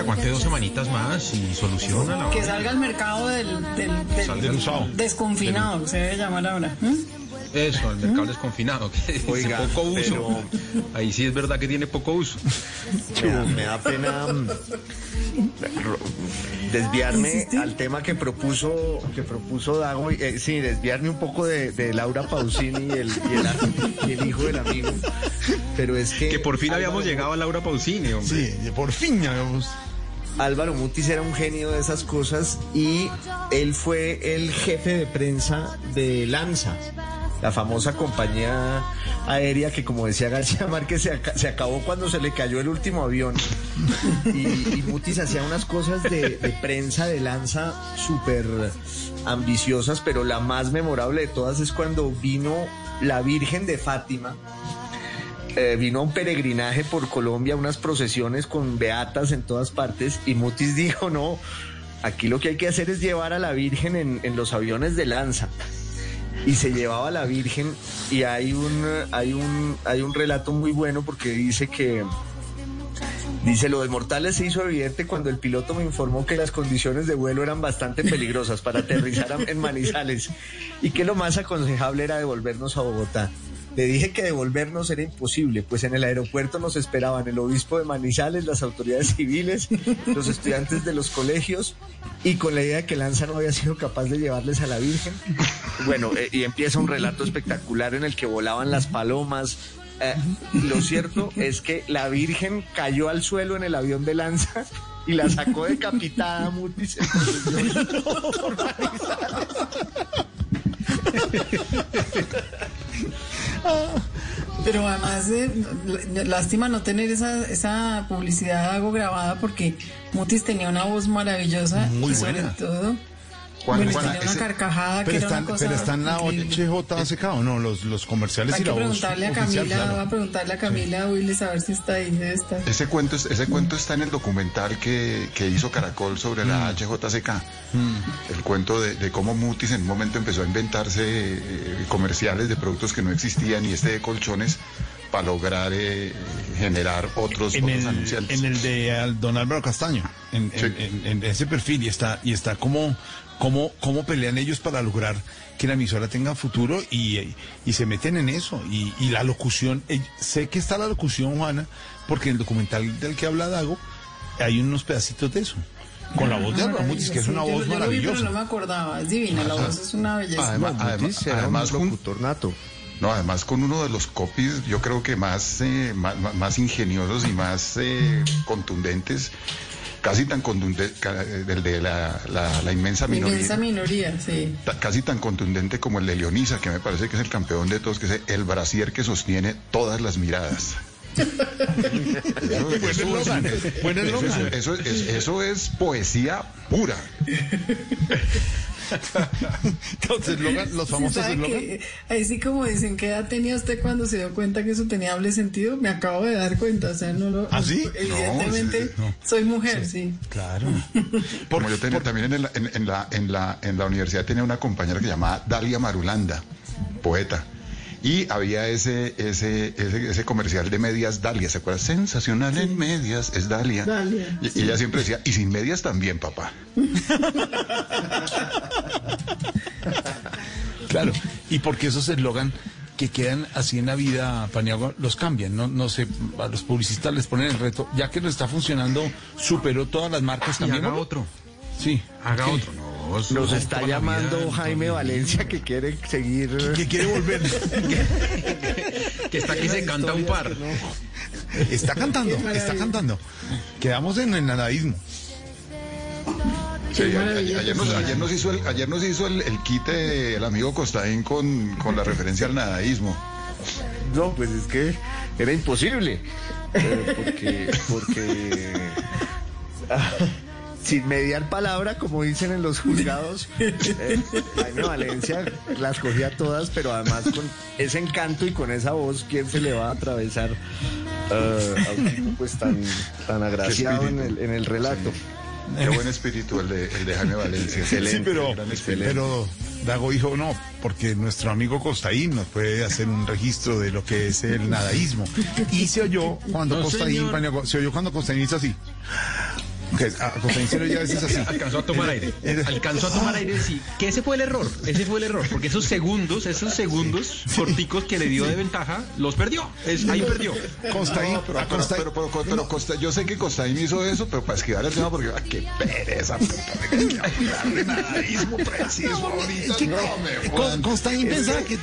aguante 2 semanitas más y soluciona la... Que salga al mercado del desconfinado, se debe llamar ahora. Eso, al mercado desconfinado, que oiga, poco uso. Pero... ahí sí es verdad que tiene poco uso. Me da pena desviarme al tema que propuso Dago, sí, desviarme un poco de Laura Pausini y el hijo del amigo. Pero es que por fin habíamos llegado a Laura Pausini, hombre. Sí, por fin habíamos... Álvaro Mutis era un genio de esas cosas, y él fue el jefe de prensa de Lanza, la famosa compañía aérea que, como decía García Márquez, se acabó cuando se le cayó el último avión. Y Mutis hacía unas cosas de prensa de Lanza súper ambiciosas, pero la más memorable de todas es cuando vino la Virgen de Fátima. Vino a un peregrinaje por Colombia, unas procesiones con beatas en todas partes, y Mutis dijo: no, aquí lo que hay que hacer es llevar a la Virgen en los aviones de Lanza. Y se llevaba a la Virgen, y hay un relato muy bueno, porque dice: lo del Mortales se hizo evidente cuando el piloto me informó que las condiciones de vuelo eran bastante peligrosas para aterrizar en Manizales, y que lo más aconsejable era devolvernos a Bogotá. Le dije que devolvernos era imposible, pues en el aeropuerto nos esperaban el obispo de Manizales, las autoridades civiles, los estudiantes de los colegios, y con la idea de que Lanza no había sido capaz de llevarles a la Virgen. Bueno, y empieza un relato espectacular en el que volaban las palomas. Lo cierto es que la Virgen cayó al suelo en el avión de Lanza y la sacó decapitada a Mutis. Pero además lástima no tener esa publicidad algo grabada, porque Mutis tenía una voz maravillosa. Muy buena. Todo. Pero están la HJCK o no, los comerciales hay y la voz oficial. Voy a preguntarle a Camila Willis a ver si está ahí. Está. Ese cuento está en el documental que hizo Caracol sobre la HJCK. El cuento de cómo Mutis en un momento empezó a inventarse comerciales de productos que no existían, y este de colchones, para lograr generar otros anunciantes. En el de don Álvaro Castaño, en ese perfil, y está cómo pelean ellos para lograr que la emisora tenga futuro, y se meten en eso, y la locución, sé que está la locución, Juana, porque en el documental del que habla Dago hay unos pedacitos de eso. Con la voz de Álvaro Mutis, que es una voz maravillosa. Pero no me acordaba, es divina, la voz es una belleza. Además un locutor nato. No, además con uno de los copies, yo creo que más ingeniosos y más contundentes, casi tan contundente, el de la inmensa minoría. Inmensa minoría, sí. Casi tan contundente como el de Leonisa, que me parece que es el campeón de todos, que es el brasier que sostiene todas las miradas. Eso es poesía pura. Los famosos eslogans. Así como dicen, ¿qué edad tenía usted cuando se dio cuenta que eso tenía doble sentido? Me acabo de dar cuenta, o sea, no lo... ¿Ah, sí? Evidentemente, no. Soy mujer, sí. Claro. Como yo tenía también en la universidad, tenía una compañera que se llamaba Dalia Marulanda, poeta. Y había ese comercial de medias Dalia, ¿se acuerdan? Sensacional en medias, es Dalia. Y ella siempre decía, y sin medias también, papá. Claro, y porque esos eslogan que quedan así en la vida, Paniagua, los cambian, no sé, a los publicistas les ponen el reto, ya que no está funcionando, superó todas las marcas también. Haga otro. Sí, haga otro, ¿no? Nos está llamando Jaime Valencia, que quiere seguir... Que quiere volver. Que está aquí, se canta un par. No. Está cantando. Quedamos en el nadaísmo. Sí, ayer nos hizo el quite el amigo Costaín con la referencia al nadaísmo. No, pues es que era imposible. Porque... sin mediar palabra, como dicen en los juzgados, Jaime Valencia las cogía todas, pero además con ese encanto y con esa voz, ¿quién se le va a atravesar a un tipo pues tan agraciado en el relato? Sí. Qué buen espíritu el de Jaime Valencia. Excelente, sí, pero Dago dijo no, porque nuestro amigo Costaín nos puede hacer un registro de lo que es el nadaísmo. Y se oyó cuando Costaín hizo así. Ya veces así. Alcanzó a tomar aire, sí. Que ese fue el error, porque esos segundos corticos que le dio de ventaja, los perdió. Ahí perdió. Costaín, no, pero Costaín, yo sé que Costaín hizo eso, pero para esquivar el tema, porque qué pereza, puta, nadaísmo preciso ahorita. Costaín pensaba que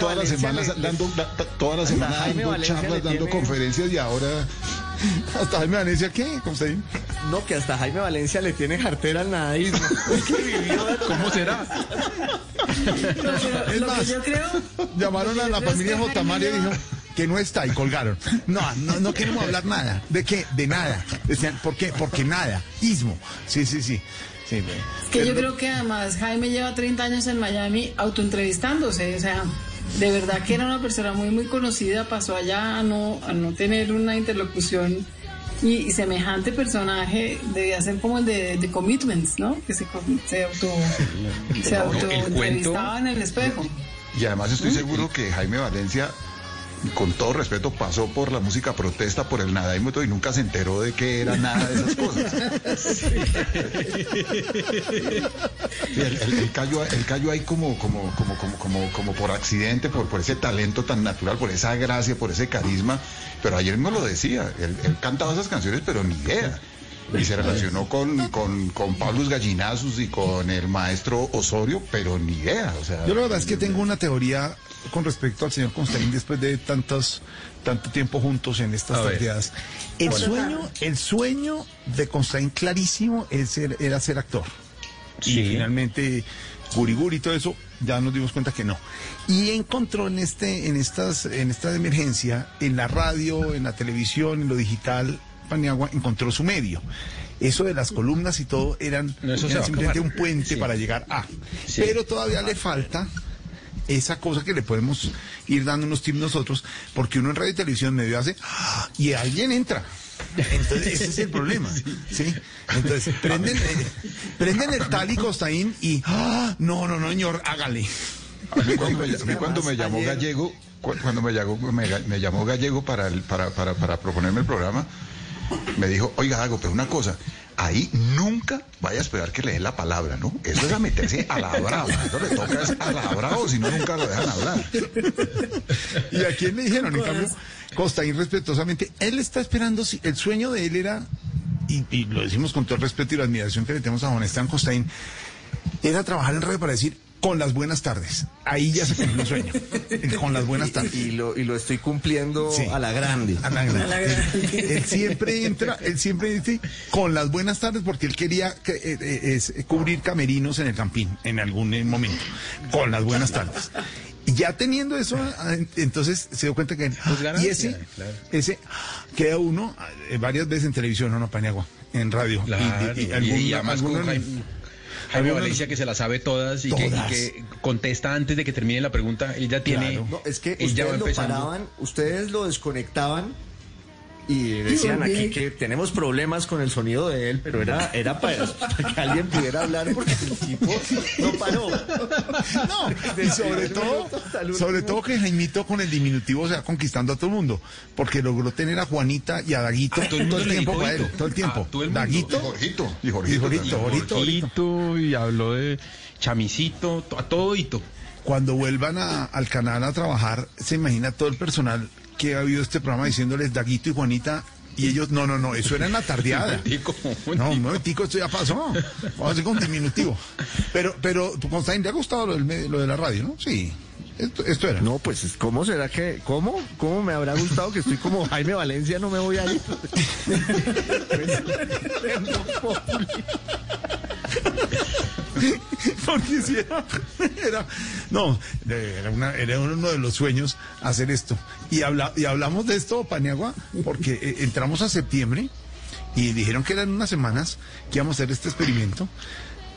toda la semana dando charlas, dando conferencias, y ahora hasta Jaime Valencia, ¿qué? ¿Cómo se dice? No, que hasta Jaime Valencia le tiene jartera al nadaísmo. ¿Cómo será? Es más, llamaron a la familia Jotamaria y dijo que no está, y colgaron. No queremos hablar nada. ¿De qué? De nada. Decían, ¿por qué? Porque nada. Ismo. Sí. Es que yo creo que además Jaime lleva 30 años en Miami autoentrevistándose, o sea... De verdad que era una persona muy, muy conocida, pasó allá a no tener una interlocución, y semejante personaje debía ser como el de Commitments, ¿no? Que se auto entrevistaba en el espejo. Y además estoy seguro que Jaime Valencia, con todo respeto, pasó por la música protesta, por el nadaísmo y nunca se enteró de que era nada de esas cosas. Él cayó ahí como por accidente, por ese talento tan natural, por esa gracia, por ese carisma. Pero ayer no lo decía, él cantaba esas canciones, pero ni idea. Y se relacionó con Pablo Gallinazos y con el maestro Osorio, pero ni idea. O sea, yo la verdad es que tengo una teoría con respecto al señor Constaín después de tanto tiempo juntos en estas tareas. El sueño de Constaín clarísimo era ser actor. Sí. Y finalmente guriguri y todo eso, ya nos dimos cuenta que no. Y encontró en esta emergencia, en la radio, en la televisión, en lo digital, Paniagua encontró su medio. Eso de las columnas y todo eran simplemente un puente para llegar a. Sí. Pero todavía le falta esa cosa que le podemos ir dando unos tips nosotros, porque uno en radio y televisión medio hace y alguien entra. Entonces ese es el problema, ¿sí? Entonces prenden el tal y Costaín y no señor, hágale. Cuando me llamó Gallego para proponerme el programa, me dijo, oiga, Dago, pero una cosa, ahí nunca vaya a esperar que le den la palabra, ¿no? Eso es a meterse a la brava, eso le toca es a la brava, o si no, nunca lo dejan hablar. ¿Y a quién le dijeron? En cambio, Costaín respetuosamente, él está esperando, el sueño de él era, y lo decimos con todo el respeto y la admiración que le tenemos a don Esteban Costaín, era trabajar en radio para decir, con las buenas tardes. Ahí ya se cumplió el sueño. Con las buenas tardes. Y lo estoy cumpliendo a la grande. A la grande. Él siempre dice con las buenas tardes, porque él quería cubrir camerinos en el Campín en algún momento. Con las buenas tardes. Y ya teniendo eso, entonces se dio cuenta que... Pues y ese queda uno varias veces en televisión, no, Paniagua, en radio. Claro. Jaime Valencia, que se las sabe todas. Que contesta antes de que termine la pregunta. Él ya tiene... Claro. No, es que ustedes lo paraban, ustedes lo desconectaban y decían aquí que tenemos problemas con el sonido de él, pero era para que alguien pudiera hablar porque el tipo no paró. No, y sobre todo que Jaimito con el diminutivo se va conquistando a todo el mundo, porque logró tener a Juanita y a Daguito todo el tiempo para él. Daguito y Jorgito, y habló de Chamisito, a todo hito. Cuando vuelvan al canal a trabajar, se imagina todo el personal que ha habido este programa diciéndoles Daguito y Juanita, y ellos, no, eso era en la tardeada. Un momentico, esto ya pasó. Vamos a hacer con diminutivo. Pero Constantín, ¿le ha gustado lo de la radio, no? Sí. Esto era. No, pues, ¿cómo será que...? ¿Cómo me habrá gustado que estoy como Jaime Valencia, no me voy a ir? Porque si era uno de los sueños hacer esto. Y hablamos de esto, Paniagua, porque entramos a septiembre y dijeron que eran unas semanas que íbamos a hacer este experimento.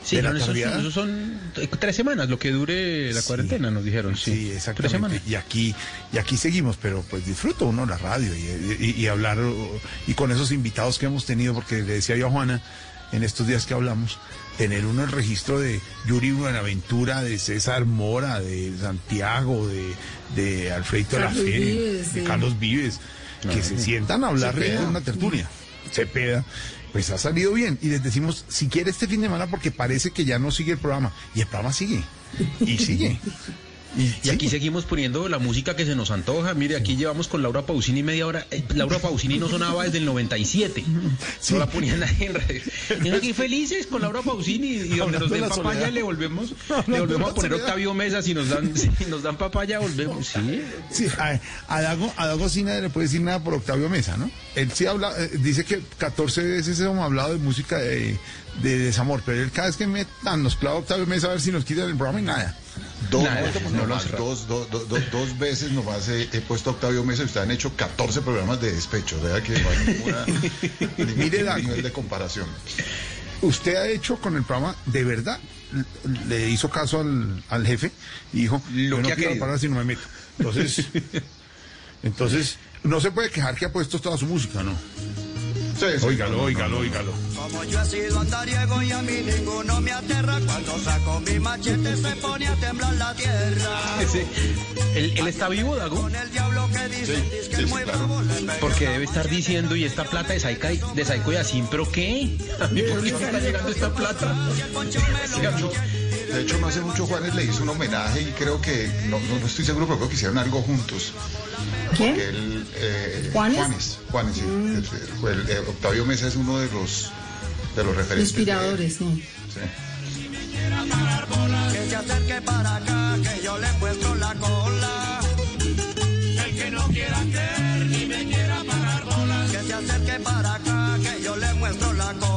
Sí, eso son 3 semanas, lo que dure la cuarentena, nos dijeron. Sí, exactamente. 3 semanas. Y aquí seguimos, pero pues disfruto uno la radio y hablar, y con esos invitados que hemos tenido, porque le decía yo a Juana en estos días que hablamos, tener uno el registro de Yuri Buenaventura, de César Mora, de Santiago, de Alfredo Lafere, de Carlos Vives, que se sientan a hablar en una tertulia. Cepeda, pues ha salido bien. Y les decimos, si quiere este fin de semana, porque parece que ya no sigue el programa. Y el programa sigue. Y sigue. Y aquí seguimos poniendo la música que se nos antoja. Mire, aquí llevamos con Laura Pausini media hora. Laura Pausini no sonaba desde el 97. No la ponía nadie en radio. Y aquí felices con Laura Pausini. Y donde nos den papaya le volvemos a poner Octavio Mesa. Si nos dan papaya, volvemos. Sí. A Dago sí nadie le puede decir nada por Octavio Mesa, ¿no? Él sí habla, dice que 14 veces hemos hablado de música de desamor, pero él cada vez que nos clava Octavio Mesa a ver si nos quitan el programa y nada. Dos veces nomás he puesto a Octavio Mesa y ustedes han hecho 14 programas de despecho, ¿verdad? Que no hay ningún nivel de comparación. Usted ha hecho con el programa, de verdad, le hizo caso al jefe y dijo, yo no quiero parar si no me meto. Entonces, no se puede quejar que ha puesto toda su música, ¿no? Sí, óigalo. Como yo he sido andariego y a mí ninguno me aterra, cuando saco mi machete se pone a temblar la tierra. Él está vivo, Dago. Con el diablo que dicen, que es muy bravo. Porque debe estar diciendo, y esta plata de Saico y Asim, ¿pero qué? ¿A mí por qué está llegando esta plata? De hecho, no hace mucho Juanes le hizo un homenaje y creo que, no estoy seguro, pero creo que hicieron algo juntos. ¿Quién? Juanes, sí. Octavio Mesa es uno de los referentes. Inspiradores, ¿no? Sí. Que se acerque para acá, que yo le muestro la cola. El que no quiera creer ni me quiera pagar bolas. Que se acerque para acá, que yo le muestro la cola.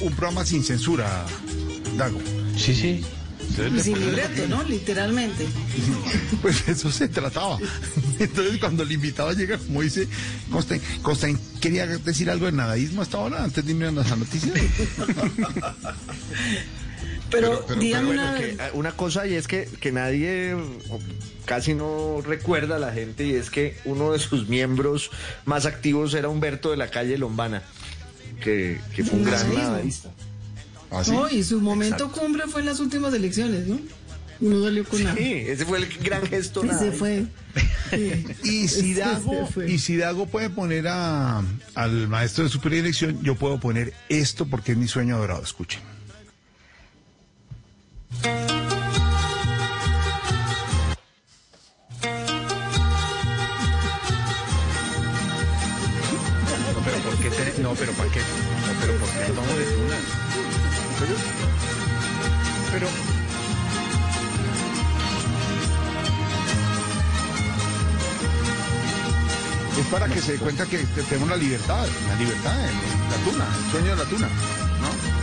un programa sin censura, Dago. Sí, sí. Sin libreto, ¿no? Literalmente. Pues eso se trataba. Entonces, cuando el invitado llega, como dice Costa, ¿quería decir algo de nadaísmo hasta ahora? Antes de irme a las noticias. Pero dígame una... Bueno, una cosa, y es que nadie, casi no recuerda a la gente, y es que uno de sus miembros más activos era Humberto de la Calle Lombana, que fue un gran nadaísta. ¿Ah, sí? No, y su momento exacto. Cumbre fue en las últimas elecciones, ¿no? No salió con nada. Sí, ese fue el gran gesto. Ese fue. Sí. Y si Dago puede poner al maestro de su predilección, yo puedo poner esto porque es mi sueño dorado. Escuchen. No, pero ¿para qué? Vamos de una. Pero es para que se dé cuenta que tenemos la libertad, la tuna, el sueño de la tuna, ¿no?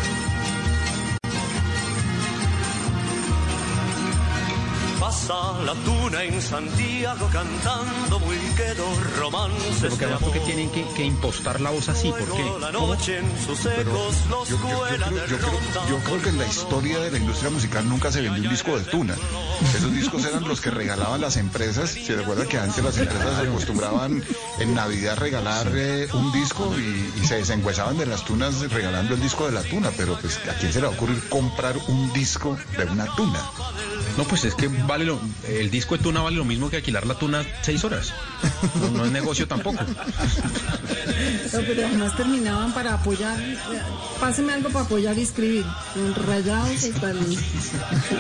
Pasa la tuna en Santiago cantando muy quedo romances. Pero que además porque tienen que impostar la voz así, ¿por qué? Yo creo que en la historia de la industria musical nunca se vendió un disco de tuna. Esos discos eran los que regalaban las empresas. ¿Se recuerda que antes las empresas se acostumbraban en Navidad regalar un disco y se desengüezaban de las tunas regalando el disco de la tuna? Pero pues, ¿a quién se le va a ocurrir comprar un disco de una tuna? No, pues es que vale el disco de tuna vale lo mismo que alquilar la tuna 6 horas. No es negocio tampoco. No, pero además terminaban para apoyar. Páseme algo para apoyar y escribir. Rayados hasta el...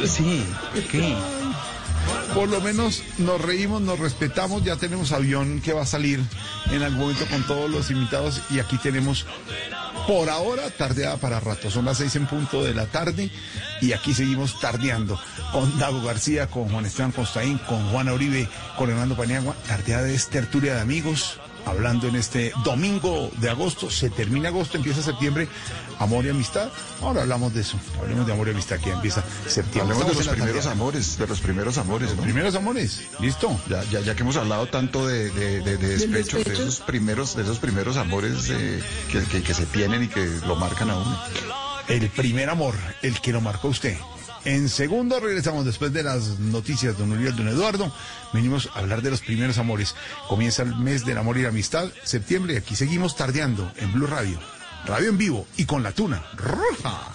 Sí, ¿qué? Por lo menos nos reímos, nos respetamos. Ya tenemos avión que va a salir en algún momento con todos los invitados. Y aquí tenemos, por ahora, Tardeada para Rato. Son las 6:00 de la tarde. Y aquí seguimos tardeando con Dago García, con Juan Esteban Costaín, con Juana Uribe, con Hernando Paniagua. Tardeada es tertulia de amigos. Hablando en este domingo de agosto, se termina agosto, empieza septiembre, amor y amistad. Ahora hablamos de eso, hablemos de amor y amistad, que empieza septiembre. Hablemos de los primeros amores, ¿no? Primeros amores, listo. Ya que hemos hablado tanto de despecho, de esos primeros amores que se tienen y que lo marcan a uno. El primer amor, el que lo marcó usted. En segundo regresamos después de las noticias, don Uriel, don Eduardo. Venimos a hablar de los primeros amores. Comienza el mes del amor y la amistad, septiembre, y aquí seguimos tardeando en Blue Radio. Radio en vivo y con la tuna roja.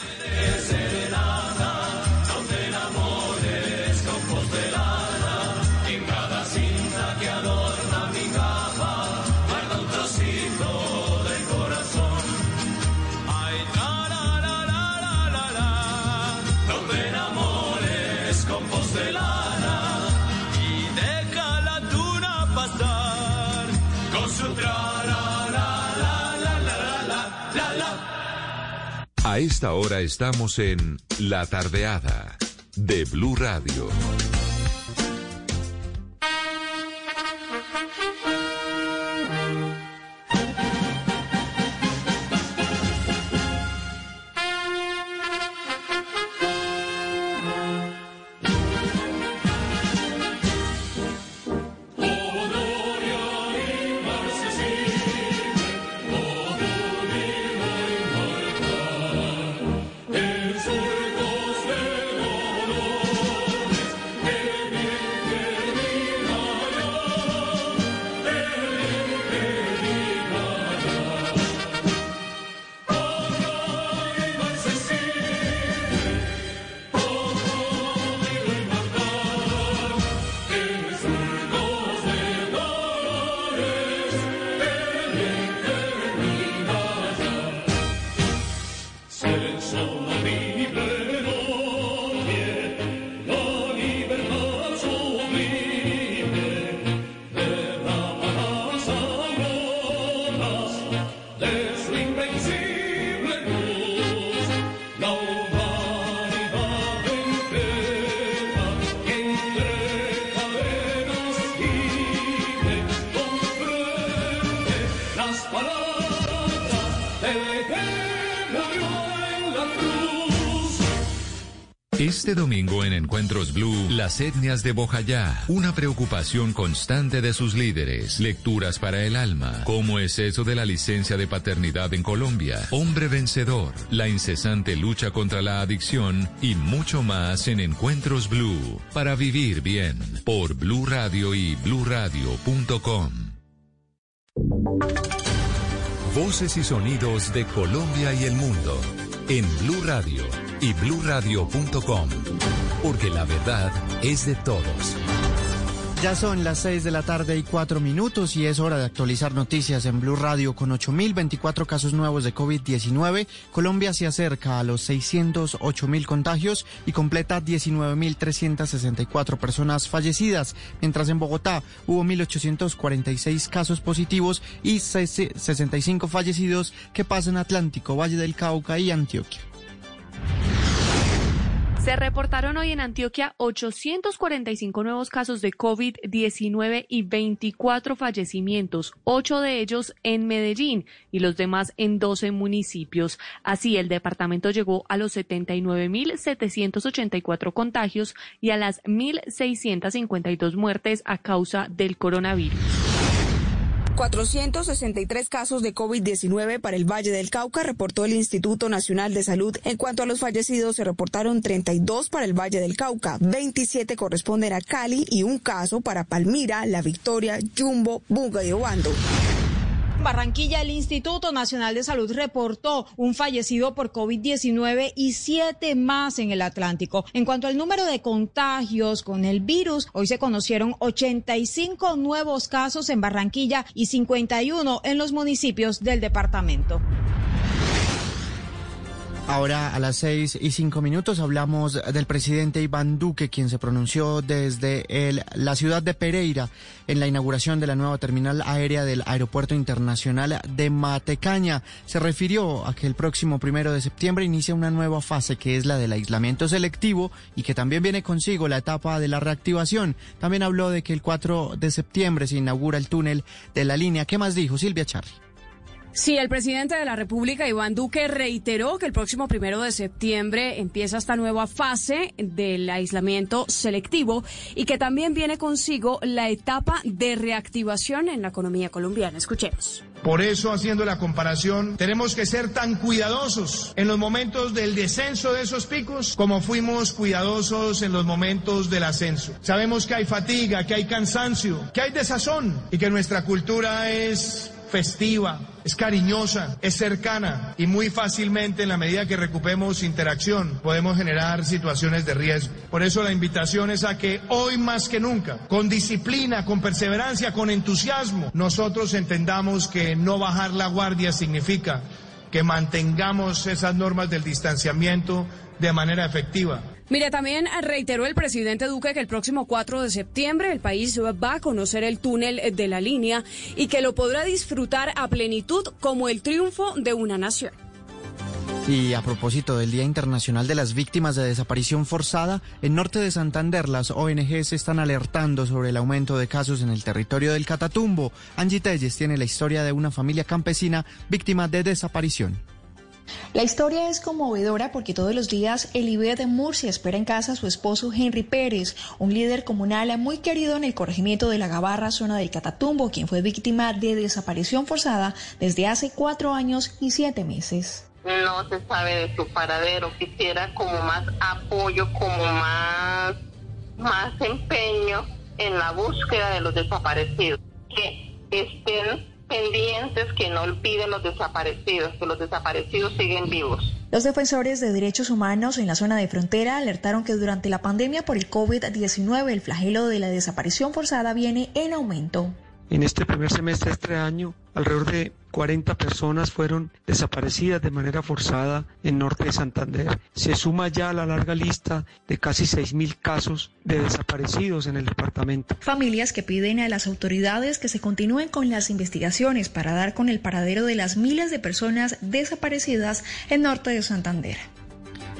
A esta hora estamos en La Tardeada de Blue Radio. Las palabras de la gloria. Este domingo en Encuentros Blue, las etnias de Bojayá, una preocupación constante de sus líderes, lecturas para el alma, cómo es eso de la licencia de paternidad en Colombia, hombre vencedor, la incesante lucha contra la adicción y mucho más en Encuentros Blue, para vivir bien, por Blue Radio y bluradio.com. Voces y sonidos de Colombia y el mundo en Blue Radio y bluradio.com, porque la verdad es de todos. Ya son las 6:04 p.m. y es hora de actualizar noticias en Blue Radio. Con 8.024 casos nuevos de COVID-19, Colombia se acerca a los 608.000 contagios y completa 19.364 personas fallecidas, mientras en Bogotá hubo 1.846 casos positivos y 65 fallecidos que pasan Atlántico, Valle del Cauca y Antioquia. Se reportaron hoy en Antioquia 845 nuevos casos de COVID-19 y 24 fallecimientos, 8 de ellos en Medellín y los demás en 12 municipios. Así, el departamento llegó a los 79.784 contagios y a las 1.652 muertes a causa del coronavirus. 463 casos de COVID-19 para el Valle del Cauca, reportó el Instituto Nacional de Salud. En cuanto a los fallecidos, se reportaron 32 para el Valle del Cauca, 27 corresponden a Cali y un caso para Palmira, La Victoria, Yumbo, Buga y Obando. En Barranquilla, el Instituto Nacional de Salud reportó un fallecido por COVID-19 y 7 más en el Atlántico. En cuanto al número de contagios con el virus, hoy se conocieron 85 nuevos casos en Barranquilla y 51 en los municipios del departamento. Ahora a las 6:05 hablamos del presidente Iván Duque, quien se pronunció desde la ciudad de Pereira en la inauguración de la nueva terminal aérea del Aeropuerto Internacional de Matecaña. Se refirió a que el próximo 1 de septiembre inicia una nueva fase, que es la del aislamiento selectivo, y que también viene consigo la etapa de la reactivación. También habló de que el 4 de septiembre se inaugura el túnel de la línea. ¿Qué más dijo Silvia Charri? Sí, el presidente de la República, Iván Duque, reiteró que el próximo 1 de septiembre empieza esta nueva fase del aislamiento selectivo y que también viene consigo la etapa de reactivación en la economía colombiana. Escuchemos. Por eso, haciendo la comparación, tenemos que ser tan cuidadosos en los momentos del descenso de esos picos como fuimos cuidadosos en los momentos del ascenso. Sabemos que hay fatiga, que hay cansancio, que hay desazón y que nuestra cultura es festiva, es cariñosa, es cercana y muy fácilmente, en la medida que recuperemos interacción, podemos generar situaciones de riesgo. Por eso la invitación es a que hoy más que nunca, con disciplina, con perseverancia, con entusiasmo, nosotros entendamos que no bajar la guardia significa que mantengamos esas normas del distanciamiento de manera efectiva. Mire, también reiteró el presidente Duque que el próximo 4 de septiembre el país va a conocer el túnel de la línea y que lo podrá disfrutar a plenitud como el triunfo de una nación. Y a propósito del Día Internacional de las Víctimas de Desaparición Forzada, en Norte de Santander las ONGs están alertando sobre el aumento de casos en el territorio del Catatumbo. Angie Telles tiene la historia de una familia campesina víctima de desaparición. La historia es conmovedora porque todos los días el IBED de Murcia espera en casa a su esposo Henry Pérez, un líder comunal muy querido en el corregimiento de La Gabarra, zona del Catatumbo, quien fue víctima de desaparición forzada desde hace 4 años y 7 meses. No se sabe de su paradero. Quisiera como más apoyo, como más empeño en la búsqueda de los desaparecidos, que estén pendientes, que no olviden los desaparecidos, que los desaparecidos siguen vivos. Los defensores de derechos humanos en la zona de frontera alertaron que durante la pandemia por el COVID-19 el flagelo de la desaparición forzada viene en aumento. En este 1er semestre de este año, alrededor de 40 personas fueron desaparecidas de manera forzada en Norte de Santander. Se suma ya a la larga lista de casi 6.000 casos de desaparecidos en el departamento. Familias que piden a las autoridades que se continúen con las investigaciones para dar con el paradero de las miles de personas desaparecidas en Norte de Santander.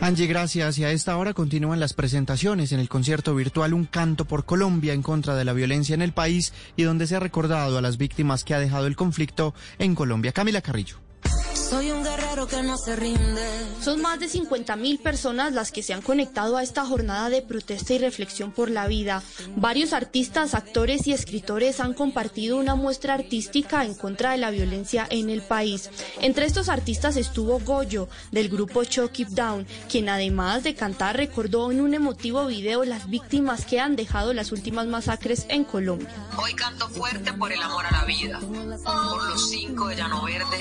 Angie, gracias. Y a esta hora continúan las presentaciones en el concierto virtual Un Canto por Colombia, en contra de la violencia en el país, y donde se ha recordado a las víctimas que ha dejado el conflicto en Colombia. Camila Carrillo. Soy un guerrero. Son más de 50.000 personas las que se han conectado a esta jornada de protesta y reflexión por la vida. Varios artistas, actores y escritores han compartido una muestra artística en contra de la violencia en el país. Entre estos artistas estuvo Goyo, del grupo Chuck It Down, quien además de cantar recordó en un emotivo video las víctimas que han dejado las últimas masacres en Colombia. Hoy canto fuerte por el amor a la vida, por los 5 de Llano Verde,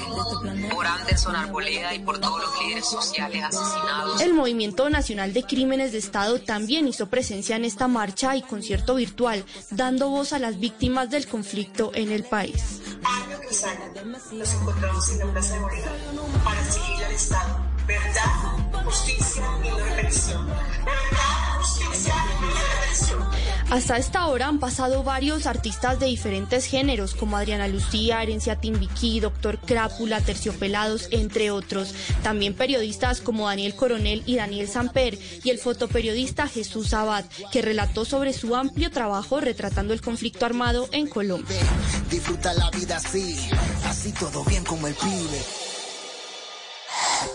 por Anderson Arboleda y por todos los líderes sociales asesinados. El Movimiento Nacional de Crímenes de Estado también hizo presencia en esta marcha y concierto virtual, dando voz a las víctimas del conflicto en el país. Año tras año nos encontramos en la Plaza de Bolívar para exigir al Estado verdad, justicia y no represión. Verdad, justicia y no represión. Hasta esta hora han pasado varios artistas de diferentes géneros, como Adriana Lucía, Herencia Timbiquí, Doctor Crápula, Terciopelados, entre otros. También periodistas como Daniel Coronel y Daniel Samper, y el fotoperiodista Jesús Abad, que relató sobre su amplio trabajo retratando el conflicto armado en Colombia. Disfruta la vida así, así todo bien como el pibe.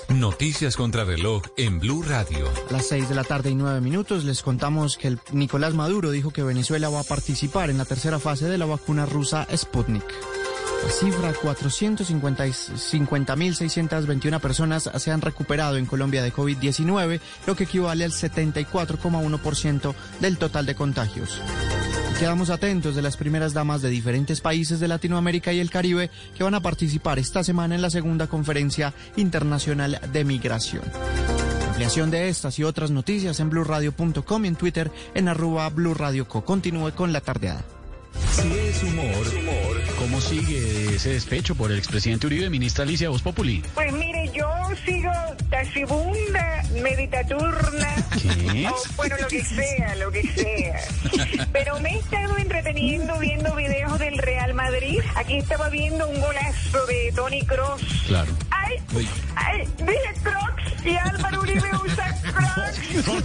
Noticias contra reloj en Blue Radio. A las 6:09 p.m. les contamos que el Nicolás Maduro dijo que Venezuela va a participar en la tercera fase de la vacuna rusa Sputnik. La cifra: 450.621 personas se han recuperado en Colombia de COVID-19, lo que equivale al 74,1% del total de contagios. Quedamos atentos de las primeras damas de diferentes países de Latinoamérica y el Caribe que van a participar esta semana en la segunda Conferencia Internacional de Migración. Ampliación de estas y otras noticias en blurradio.com y en Twitter en @blurradioco. Continúe con la tardeada. Si es humor, ¿cómo sigue ese despecho por el expresidente Uribe? Ministra Alicia, Voz Populi. Pues mire, yo sigo tacibunda, meditaturna, bueno, lo que sea. Pero me he estado entreteniendo viendo videos del Real Madrid. Aquí estaba viendo un golazo de Toni Kroos. Claro. ¡Ay! Dile Crocs y Álvaro Uribe usa Crocs. No.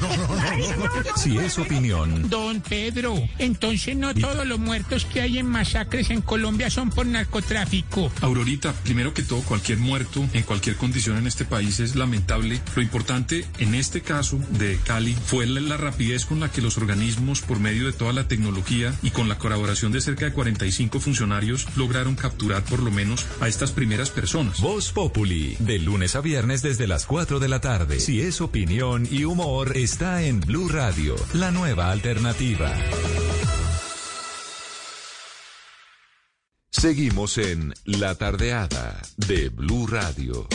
Si es opinión. Don Pedro, entonces no todos los muertos que hay en masacres en Colombia son por narcotráfico. Aurorita, primero que todo, cualquier muerto en cualquier condición en este país es lamentable. Lo importante en este caso de Cali fue la rapidez con la que los organismos, por medio de toda la tecnología y con la colaboración de cerca de 45 funcionarios, lograron capturar por lo menos a estas primeras personas. Voz Populi, de lunes a viernes desde las 4 de la tarde. Si es opinión y humor, está en Blue Radio, la nueva alternativa. Seguimos en La Tardeada de Blue Radio.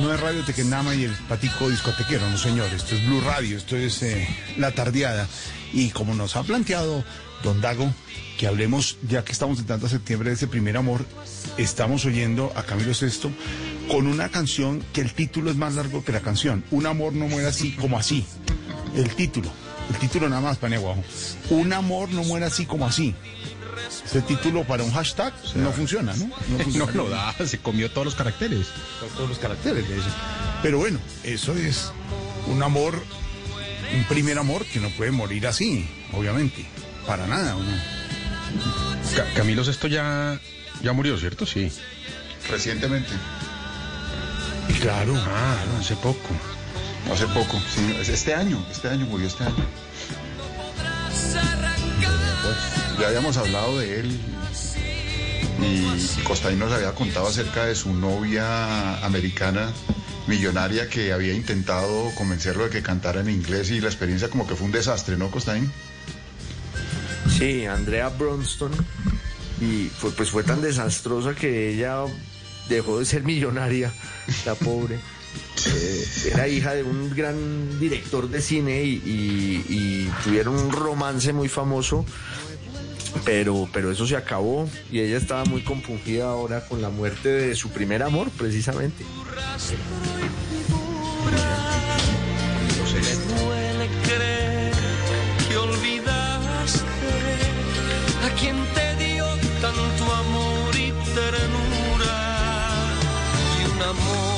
No es Radio Tequendama y el Patico Discotequero, no señor, esto es Blue Radio, esto es La Tardeada. Y como nos ha planteado don Dago, que hablemos, ya que estamos entrando a septiembre, de ese primer amor, estamos oyendo a Camilo Sesto con una canción que el título es más largo que la canción. Un amor no muere así como así. El título nada más, Paneaguajo. Un amor no muere así como así. Este título para un hashtag no funciona, ¿no? No funciona. No lo da, se comió todos los caracteres de eso. Pero bueno, eso es un amor un primer amor que no puede morir así, obviamente, para nada. Camilo Sesto ya murió, ¿cierto? Sí. Recientemente. Claro, hace poco. Hace poco, sí, este año murió, este año. Pues, ya habíamos hablado de él y Costaín nos había contado acerca de su novia americana millonaria que había intentado convencerlo de que cantara en inglés y la experiencia como que fue un desastre, ¿no, Costaín? Sí, Andrea Bronston, y fue tan desastrosa que ella dejó de ser millonaria, la pobre. Era hija de un gran director de cine y tuvieron un romance muy famoso, pero eso se acabó y ella estaba muy compungida ahora con la muerte de su primer amor, precisamente. Me duele creer que olvidaste a quien te dio tanto amor y ternura, y un amor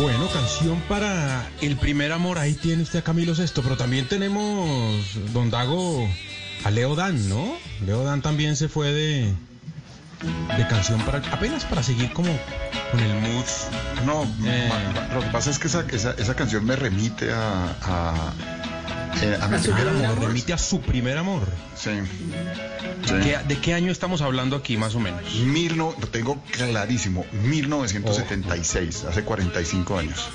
bueno, canción para el primer amor. Ahí tiene usted a Camilo Sesto, pero también tenemos, don Dago, a Leo Dan, ¿no? Leo Dan también se fue de canción para apenas para seguir como con el mood. No, lo que pasa es que esa canción me remite a mi primer amor. Me remite a su primer amor. Sí. Sí. ¿De qué año estamos hablando aquí, más o menos? Lo tengo clarísimo, 1976, hace 45 años.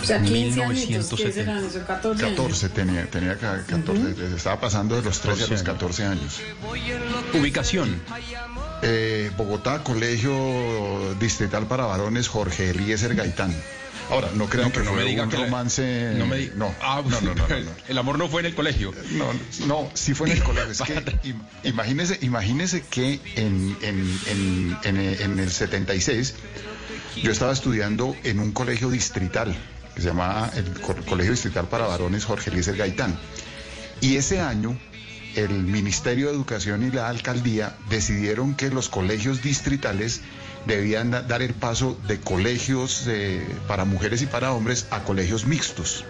O sea, 15 1970. Años, ¿qué 14 años? 14, tenía 14, estaba pasando de los 13 a los 14 años. ¿Ubicación? Bogotá, Colegio Distrital para Varones Jorge Eliezer Gaitán. Ahora, no creo que no me diga un romance. No. El amor no fue en el colegio. No, sí fue en el colegio. Es que imagínese que en el 76 yo estaba estudiando en un colegio distrital que se llamaba el Colegio Distrital para Varones Jorge Eliezer Gaitán. Y ese año el Ministerio de Educación y la Alcaldía decidieron que los colegios distritales debían dar el paso de colegios para mujeres y para hombres a colegios mixtos.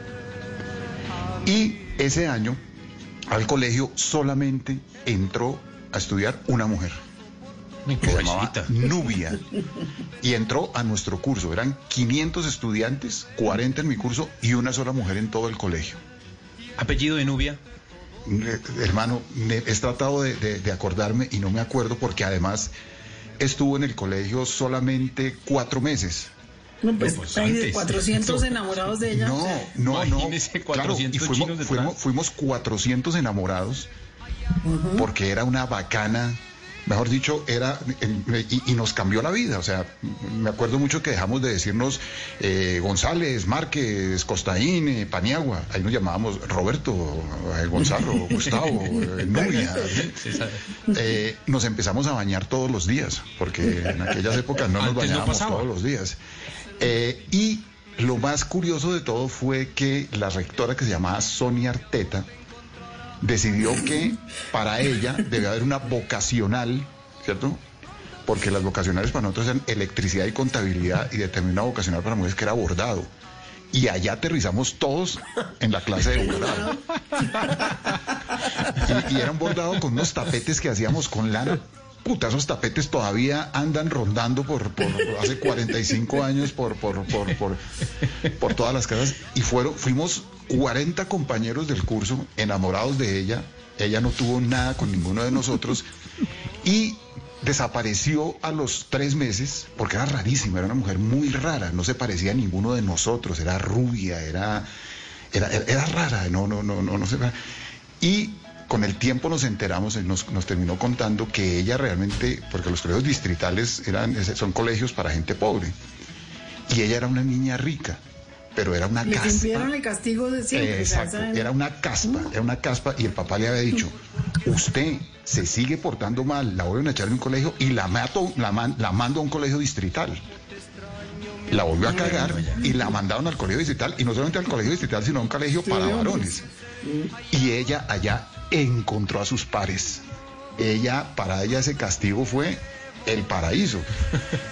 Y ese año al colegio solamente entró a estudiar una mujer, que se llamaba Nubia, y entró a nuestro curso. Eran 500 estudiantes, 40 en mi curso y una sola mujer en todo el colegio. ¿Apellido de Nubia? Hermano, he tratado de acordarme y no me acuerdo, porque además estuvo en el colegio solamente 4 meses. No, pues hay 400 enamorados de ella. No. Claro, y fuimos 400 enamorados, porque era una bacana, mejor dicho, y nos cambió la vida. O sea, me acuerdo mucho que dejamos de decirnos González, Márquez, Costaín, Paniagua. Ahí nos llamábamos Roberto, Gonzalo, Gustavo, Nubia. Nos empezamos a bañar todos los días, porque en aquellas épocas no nos bañábamos todos los días. Y lo más curioso de todo fue que la rectora, que se llamaba Sonia Arteta, decidió que para ella debe haber una vocacional, ¿cierto? Porque las vocacionales para nosotros eran electricidad y contabilidad, y determinó una vocacional para mujeres que era bordado. Y allá aterrizamos todos en la clase de bordado. Y era un bordado con unos tapetes que hacíamos con lana. Puta, esos tapetes todavía andan rondando hace 45 años por todas las casas. Y fuimos 40 compañeros del curso enamorados de ella. Ella no tuvo nada con ninguno de nosotros y desapareció a los 3 meses, porque era rarísima, era una mujer muy rara, no se parecía a ninguno de nosotros, era rubia, era rara, no se parecía. Y con el tiempo nos enteramos, nos terminó contando que ella realmente, porque los colegios distritales son colegios para gente pobre, y ella era una niña rica, pero era una caspa. Le cumplieron el castigo de siempre. Exacto, era una caspa, y el papá le había dicho, usted se sigue portando mal, la voy a echar de un colegio y la mando a un colegio distrital. la volvió a cagar y la mandaron al colegio distrital, y no solamente al colegio distrital, sino a un colegio para varones. Y ella allá encontró a sus pares. Para ella ese castigo fue el paraíso.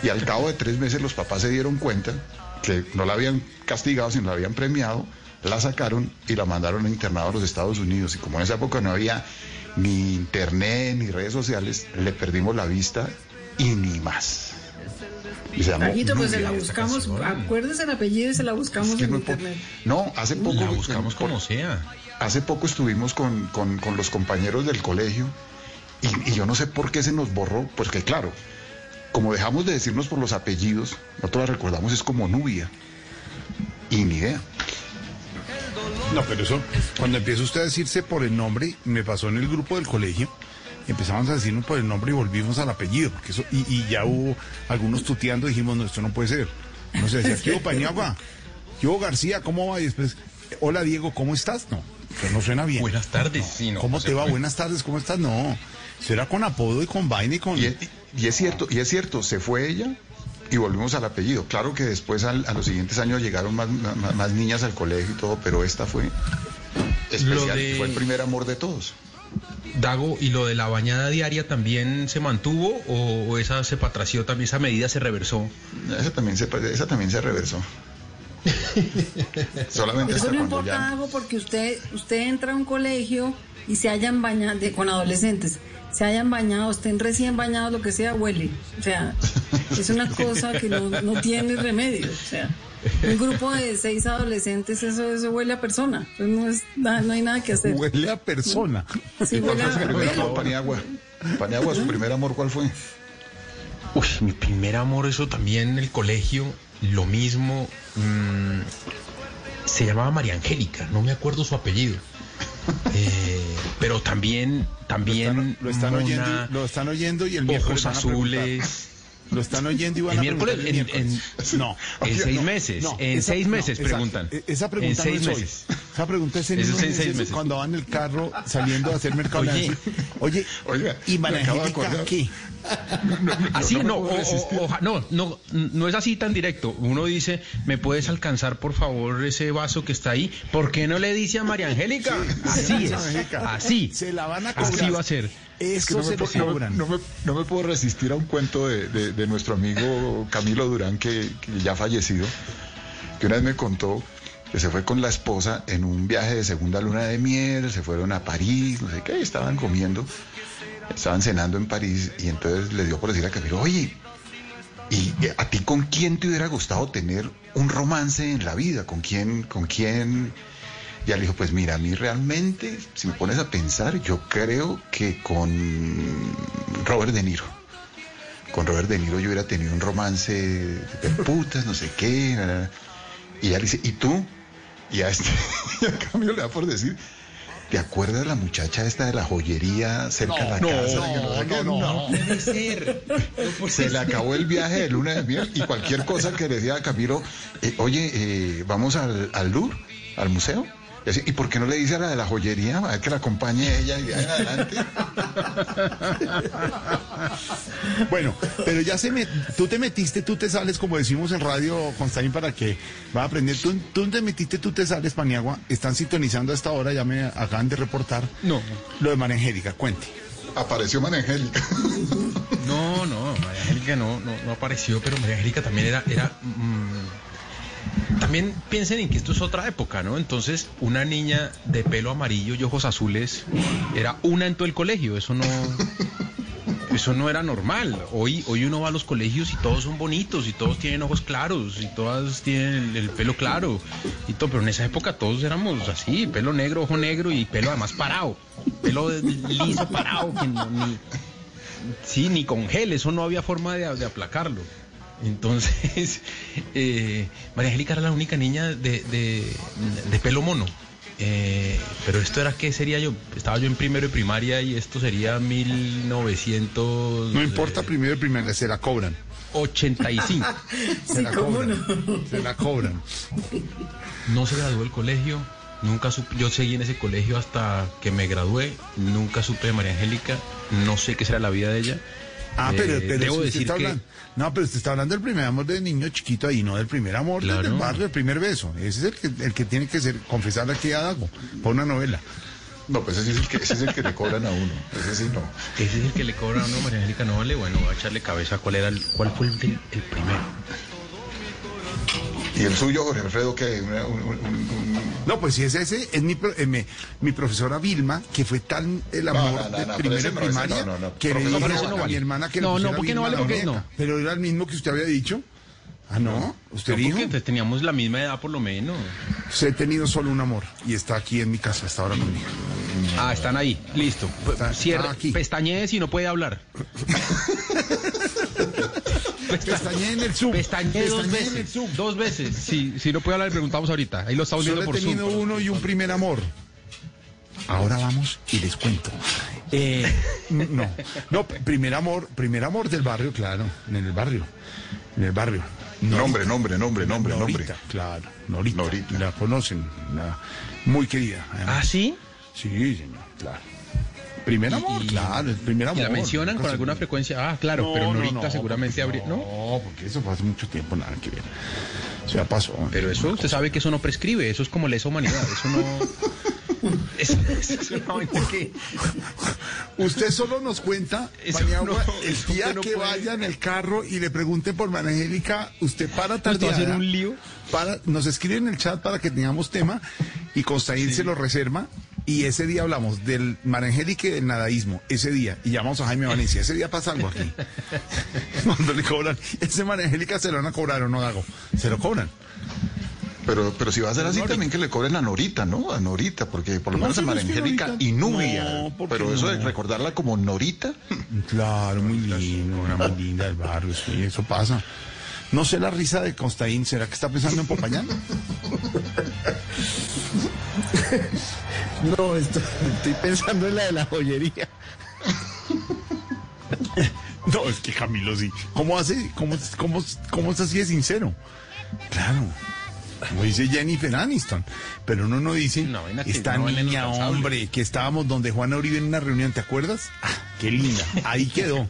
Y al cabo de 3 meses los papás se dieron cuenta que no la habían castigado, sino la habían premiado, la sacaron y la mandaron a internado a los Estados Unidos. Y como en esa época no había ni internet ni redes sociales, le perdimos la vista y ni más. Paquito, pues se la buscamos, acuérdese el apellido y se la buscamos, es que en internet. No, hace poco la buscamos como sea. Hace poco estuvimos con los compañeros del colegio y yo no sé por qué se nos borró, porque claro, como dejamos de decirnos por los apellidos, nosotros la recordamos es como Nubia. Y ni idea. No, pero eso, cuando empieza usted a decirse por el nombre, me pasó en el grupo del colegio. Empezamos a decirnos por el nombre y volvimos al apellido, porque eso, y ya hubo algunos tuteando, dijimos, no, esto no puede ser. No sé, decía, ¿qué hubo, Paniagua? ¿Qué hubo, García? ¿Cómo va? Y después, hola, Diego, ¿cómo estás? No, que no suena bien. Buenas tardes. No. Sí, no, ¿cómo te va? Buenas tardes, ¿cómo estás? No, eso era con apodo y con vaina y con... Y es cierto, se fue ella y volvimos al apellido. Claro que después, a los siguientes años, llegaron más niñas al colegio y todo, pero esta fue especial, fue el primer amor de todos. Dago, ¿y lo de la bañada diaria también se mantuvo o esa se patració también, esa medida se reversó? Esa también se reversó. Solamente eso no importa, ya... Dago, porque usted entra a un colegio y se hayan bañado, con adolescentes, se hayan bañado, estén recién bañados, lo que sea, huele. O sea, es una cosa que no tiene remedio. O sea, un grupo de 6 adolescentes, eso huele a persona. No hay nada que hacer. Huele a persona. Sí, ¿cuál fue su primer amor, Paniagua? Paniagua, ¿su primer amor cuál fue? Uy, mi primer amor, eso también en el colegio, lo mismo. Se llamaba María Angélica, no me acuerdo su apellido. Pero también lo están oyendo y el miércoles ojos azules. Lo están oyendo y van a preguntar. El miércoles, no, en 6 meses. En 6 meses preguntan. Esa pregunta no es hoy. Esa pregunta es en 6 meses. Cuando van en el carro saliendo a hacer mercado. Oye, ¿y María Angélica qué? No es así tan directo. Uno dice, ¿me puedes alcanzar por favor ese vaso que está ahí? ¿Por qué no le dice a María Angélica? Así es. Se la van a cobrar. Así va a ser. Eso es que no me puedo resistir a un cuento de nuestro amigo Camilo Durán, que ya ha fallecido, que una vez me contó que se fue con la esposa en un viaje de segunda luna de miel, se fueron a París, no sé qué, estaban comiendo, estaban cenando en París, y entonces le dio por decir a Camilo, oye, ¿y a ti con quién te hubiera gustado tener un romance en la vida? ¿Con quién? Ya le dijo, pues mira, a mí realmente, si me pones a pensar, yo creo que con Robert De Niro. Con Robert De Niro yo hubiera tenido un romance de putas, no sé qué. Y ya le dice, ¿y tú? Y a este, a cambio le da por decir, ¿te acuerdas la muchacha esta de la joyería cerca de la casa? No puede ser. Se le acabó el viaje de luna de miel y cualquier cosa que le decía a Camilo, oye, vamos al Louvre, al museo. ¿Y por qué no le dice a la de la joyería a que la acompañe ella y de ahí en adelante? Bueno, pero ya tú te metiste, tú te sales, como decimos en radio, Constantín, para que va a aprender. Tú te metiste, tú te sales, Paniagua. Están sintonizando a esta hora, ya me acaban de reportar. No. Lo de María Angélica, cuente. Apareció María Angélica. No, María Angélica no apareció, pero María Angélica también También piensen en que esto es otra época, ¿no? Entonces, una niña de pelo amarillo y ojos azules era una en todo el colegio. Eso no era normal. Hoy uno va a los colegios y todos son bonitos y todos tienen ojos claros y todas tienen el pelo claro y todo, pero en esa época todos éramos así, pelo negro, ojo negro y pelo además parado, pelo liso parado, que ni con gel, eso no había forma de aplacarlo. Entonces, María Angélica era la única niña de pelo mono. Pero esto era, ¿qué sería yo? Estaba yo en primero de primaria y esto sería 1900... No importa, primero de primaria, se la cobran. 85. Se la cobran. No se graduó del colegio, nunca supe, yo seguí en ese colegio hasta que me gradué, nunca supe de María Angélica, no sé qué será la vida de ella. Ah, pero debo decir que... No, pero usted está hablando del primer amor de niño chiquito ahí, no del primer amor, claro, del barrio, del primer beso. Ese es el que tiene que ser confesar aquí a Dago, por una novela. No, pues ese es el que le cobran a uno. Ese sí no. Ese es el que le cobran a uno, María Angélica, no vale. Bueno, va a echarle cabeza cuál fue el primero. ¿Y el suyo, Jorge Alfredo, qué? No, pues si es ese, es mi profesora Vilma, que fue tan el amor de primero en primaria, que le dijo a mi hermana que no, porque no vale, porque no. Pero era el mismo que usted había dicho. Ah, no, usted dijo. Porque entonces teníamos la misma edad, por lo menos. He tenido solo un amor, y está aquí en mi casa hasta ahora conmigo. Ah, están ahí, listo. Cierra, pestañee si no puede hablar. Pestañé en el Zoom. Pestañé dos veces. Si no puede hablar, le preguntamos ahorita. Ahí lo estamos viendo por Zoom. Solo he tenido uno y un primer amor. Ahora vamos y les cuento. No, primer amor del barrio, claro. En el barrio. Nombre. Claro, Norita. La conocen. Muy querida. Además. ¿Ah, sí? Sí, señor, claro. Primer amor, claro, el primer amor. ¿La mencionan con alguna frecuencia? Ah, claro, no, pero Norita seguramente habría... No, porque eso fue hace mucho tiempo, nada que ver. O sea, pasó. Pero eso, usted sabe que eso no prescribe, eso es como lesa humanidad, eso no... eso es una vaina que... Usted solo nos cuenta, Paniagua, el día que vaya en el carro y le pregunten por María Angélica, usted para tardeada... ¿Usted va a hacer un lío? Nos escribe en el chat para que tengamos tema y Constaín se lo reserva. Y ese día hablamos del María Angélica y del nadaísmo, ese día, y llamamos a Jaime Valencia, ese día pasa algo aquí. Cuando le cobran, ese María Angélica se lo van a cobrar o no, Dago, se lo cobran. Pero si va a ser así, también que le cobren a Norita, ¿no? A Norita, porque por lo menos a María Angélica y Nubia, pero eso de recordarla como Norita. Claro, muy lindo, una muy linda del barrio, sí, eso pasa. No sé la risa de Constaín, ¿será que está pensando en Popayán? No, estoy pensando en la de la joyería. No, es que Camilo sí. ¿Cómo hace? ¿Cómo es así de sincero? Claro. Como dice Jennifer Aniston. Pero uno no dice, esta niña, hombre, que estábamos donde Juana Uribe en una reunión, ¿te acuerdas? Ah, qué linda. Ahí quedó.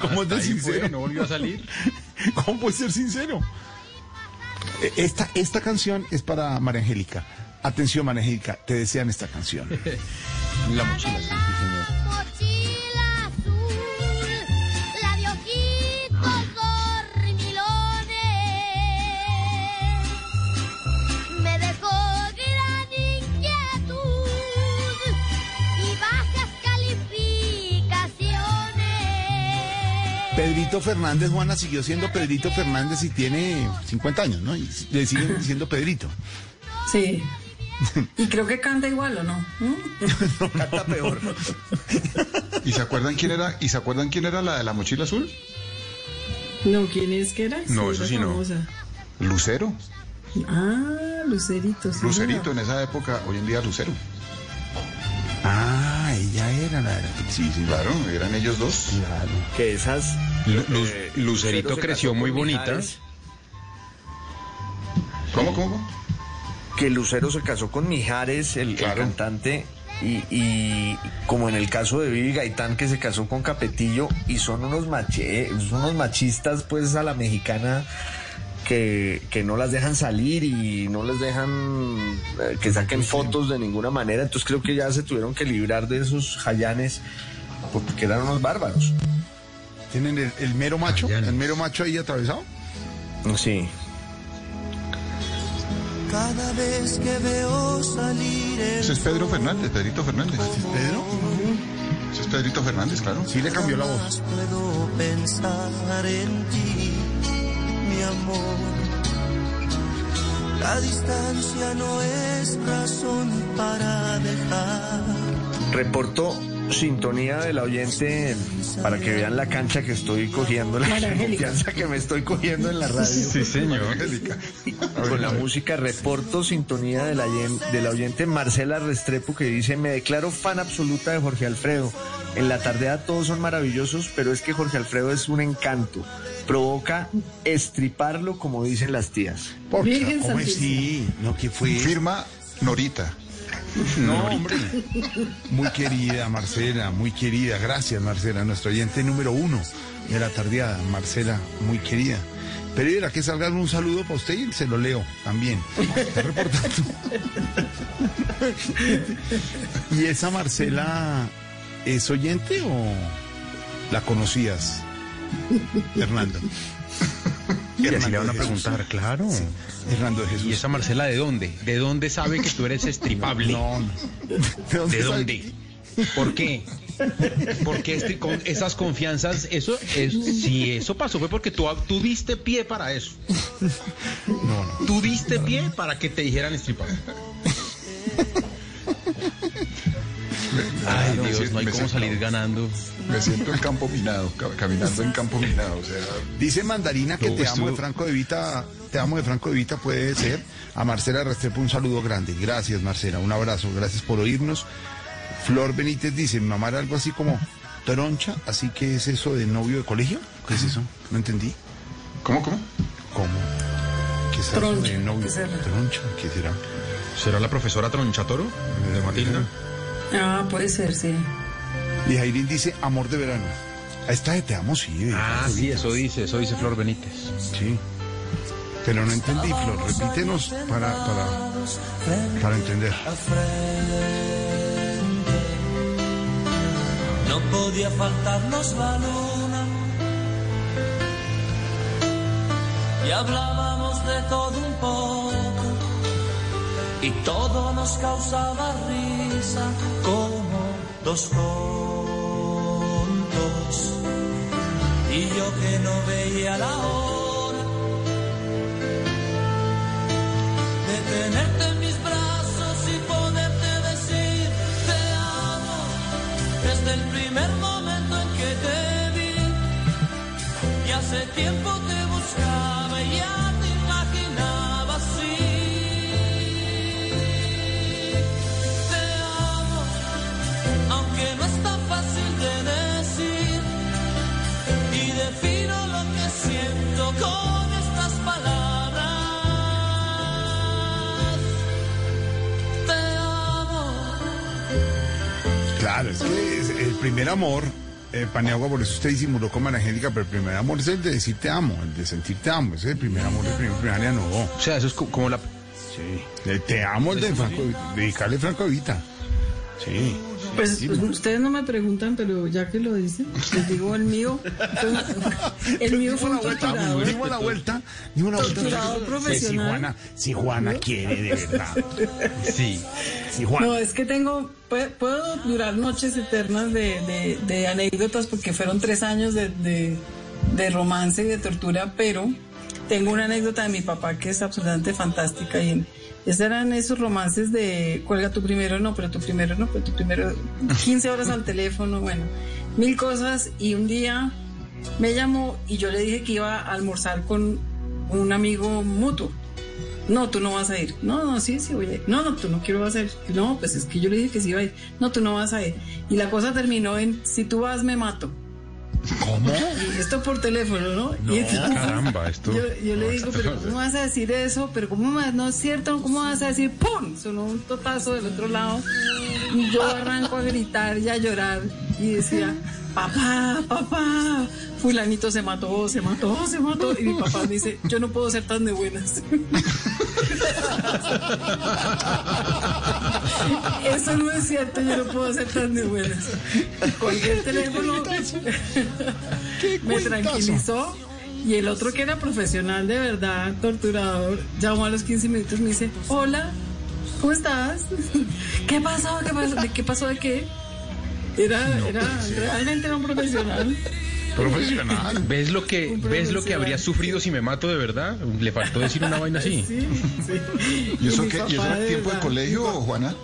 ¿Cómo es de sincero? No volvió a salir. ¿Cómo puede ser sincero? Esta canción es para María Angélica. Atención, María Angélica, te desean esta canción. La mochila azul, sí, señor. La mochila azul, la de ojitos dormilones. Me dejó gran inquietud y bajas calificaciones. Pedrito Fernández, Juana, siguió siendo Pedrito Fernández y tiene 50 años, ¿no? Y le siguen diciendo Pedrito. Sí. Y creo que canta igual, ¿o no? No, canta peor. ¿Y se acuerdan quién era la de la mochila azul? No, ¿quién es que era? No, eso sí no. Lucero. Ah, Lucerito. Sí, Lucerito, en esa época, hoy en día Lucero. Ah, ella era la de la... Sí, claro, eran ellos dos. Claro. Que esas... Lucerito creció muy bonita. ¿Cómo? Que Lucero se casó con Mijares, el cantante, y como en el caso de Vivi Gaitán, que se casó con Capetillo, y son unos machistas pues a la mexicana que no las dejan salir y no les dejan que saquen fotos de ninguna manera. Entonces creo que ya se tuvieron que librar de esos jayanes porque eran unos bárbaros. ¿Tienen el mero macho? Jayanes. ¿El mero macho ahí atravesado? Sí. Cada vez que veo salir... Ese es Pedro Fernández, Pedrito Fernández. ¿Es Pedro? Ese es Pedrito Fernández, claro. Sí, le cambió la voz. Puedo pensar en ti, mi amor. La distancia no es razón para dejar. Reportó sintonía del oyente para que vean la cancha que estoy cogiendo, la confianza que me estoy cogiendo en la radio. Sí, señor. Con la música reporto sintonía del oyente Marcela Restrepo, que dice: me declaro fan absoluta de Jorge Alfredo. En la tardeada todos son maravillosos, pero es que Jorge Alfredo es un encanto. Provoca estriparlo, como dicen las tías. Virgen Santísima. Sí, no, que fue. Firma Norita. No, hombre. Muy querida Marcela, muy querida. Gracias, Marcela, nuestro oyente número 1 de la tardeada. Marcela, muy querida. Pereira, que salgan un saludo para usted y se lo leo también. Está reportando. ¿Y esa Marcela es oyente o la conocías, Hernando? Y así le van a preguntar, claro. Sí. Hernando de Jesús. ¿Y esa Marcela de dónde? ¿De dónde sabe que tú eres estripable? No, no. ¿De dónde? ¿Por qué? Porque con esas confianzas, si eso pasó fue porque tú diste pie para eso. No. Tú diste pie para que te dijeran estripable. Ay, Dios, no hay cómo salir ganando. Me siento en campo minado, caminando en campo minado. O sea, dice Mandarina que te amo de Franco de Vita, te amo de Franco de Vita, puede ser. A Marcela Restrepo un saludo grande. Gracias, Marcela, un abrazo, gracias por oírnos. Flor Benítez dice, mi mamá era algo así como troncha, así que es eso de novio de colegio. ¿Qué es eso? No entendí. ¿Cómo? ¿Cómo? ¿Qué será eso de novio? ¿Troncha? ¿Qué será? ¿Será la profesora Tronchatoro de Matilda? Ah, puede ser, sí. Y Jairín dice, amor de verano. A esta de te amo, sí. Ah, sí, eso dice Flor Benítez. Sí. Pero no entendí, Flor. Repítenos para entender. No podía faltarnos la luna. Y hablábamos de todo un poco. Y todo nos causaba risa, como dos tontos. Y yo que no veía la hora de tenerte en mis brazos y poderte decir te amo. Desde el primer momento en que te vi, y hace tiempo te buscaba y ya te imaginaba así. Que no es tan fácil de decir, y defino lo que siento con estas palabras. Te amo. Claro, es que es el primer amor, Paniagua, por eso usted disimuló con María Angélica, pero el primer amor es el de decir te amo, el de sentir te amo, ese es el primer amor, el primer no. O sea, eso es como la... Sí, el te amo, el de Franco, dedicarle Franco Evita. Sí. Pues ustedes no me preguntan, pero ya que lo dicen, les digo el mío. El mío fue un torturador. Dimos la vuelta. Torturador profesional. Si Juana quiere, de verdad. Sí. Si Juana. No, es que puedo durar noches eternas de anécdotas, porque fueron 3 años de romance y de tortura, pero tengo una anécdota de mi papá que es absolutamente fantástica y... eran esos romances de cuelga tu primero, no, pero tu primero, no, pero tu primero, 15 horas al teléfono, bueno, 1000 cosas. Y un día me llamó y yo le dije que iba a almorzar con un amigo mutuo. No, tú no vas a ir. No, sí, voy a ir. No, tú no quiero vas a ir. No, pues es que yo le dije que sí iba a ir. No, tú no vas a ir. Y la cosa terminó en, si tú vas, me mato. ¿Cómo? Esto por teléfono, ¿no? No, y entonces, caramba, esto... Yo le digo, pero ¿cómo vas a decir eso? Pero no es cierto, ¿cómo vas a decir? ¡Pum! Sonó un totazo del otro lado. Y yo arranco a gritar y a llorar. Y decía, papá, fulanito se mató. Y mi papá me dice, yo no puedo ser tan de buenas. Eso no es cierto, yo no puedo ser tan de buenas. Colgué el teléfono, me tranquilizó. Y el otro, que era profesional de verdad, torturador, llamó a los 15 minutos y me dice, hola, ¿cómo estás? ¿Qué pasó? ¿De qué? Realmente era un profesional. Profesional. ¿Ves lo que habría sufrido si me mato de verdad? Le faltó decir una vaina así. Sí. ¿Y eso era tiempo de colegio, Juana?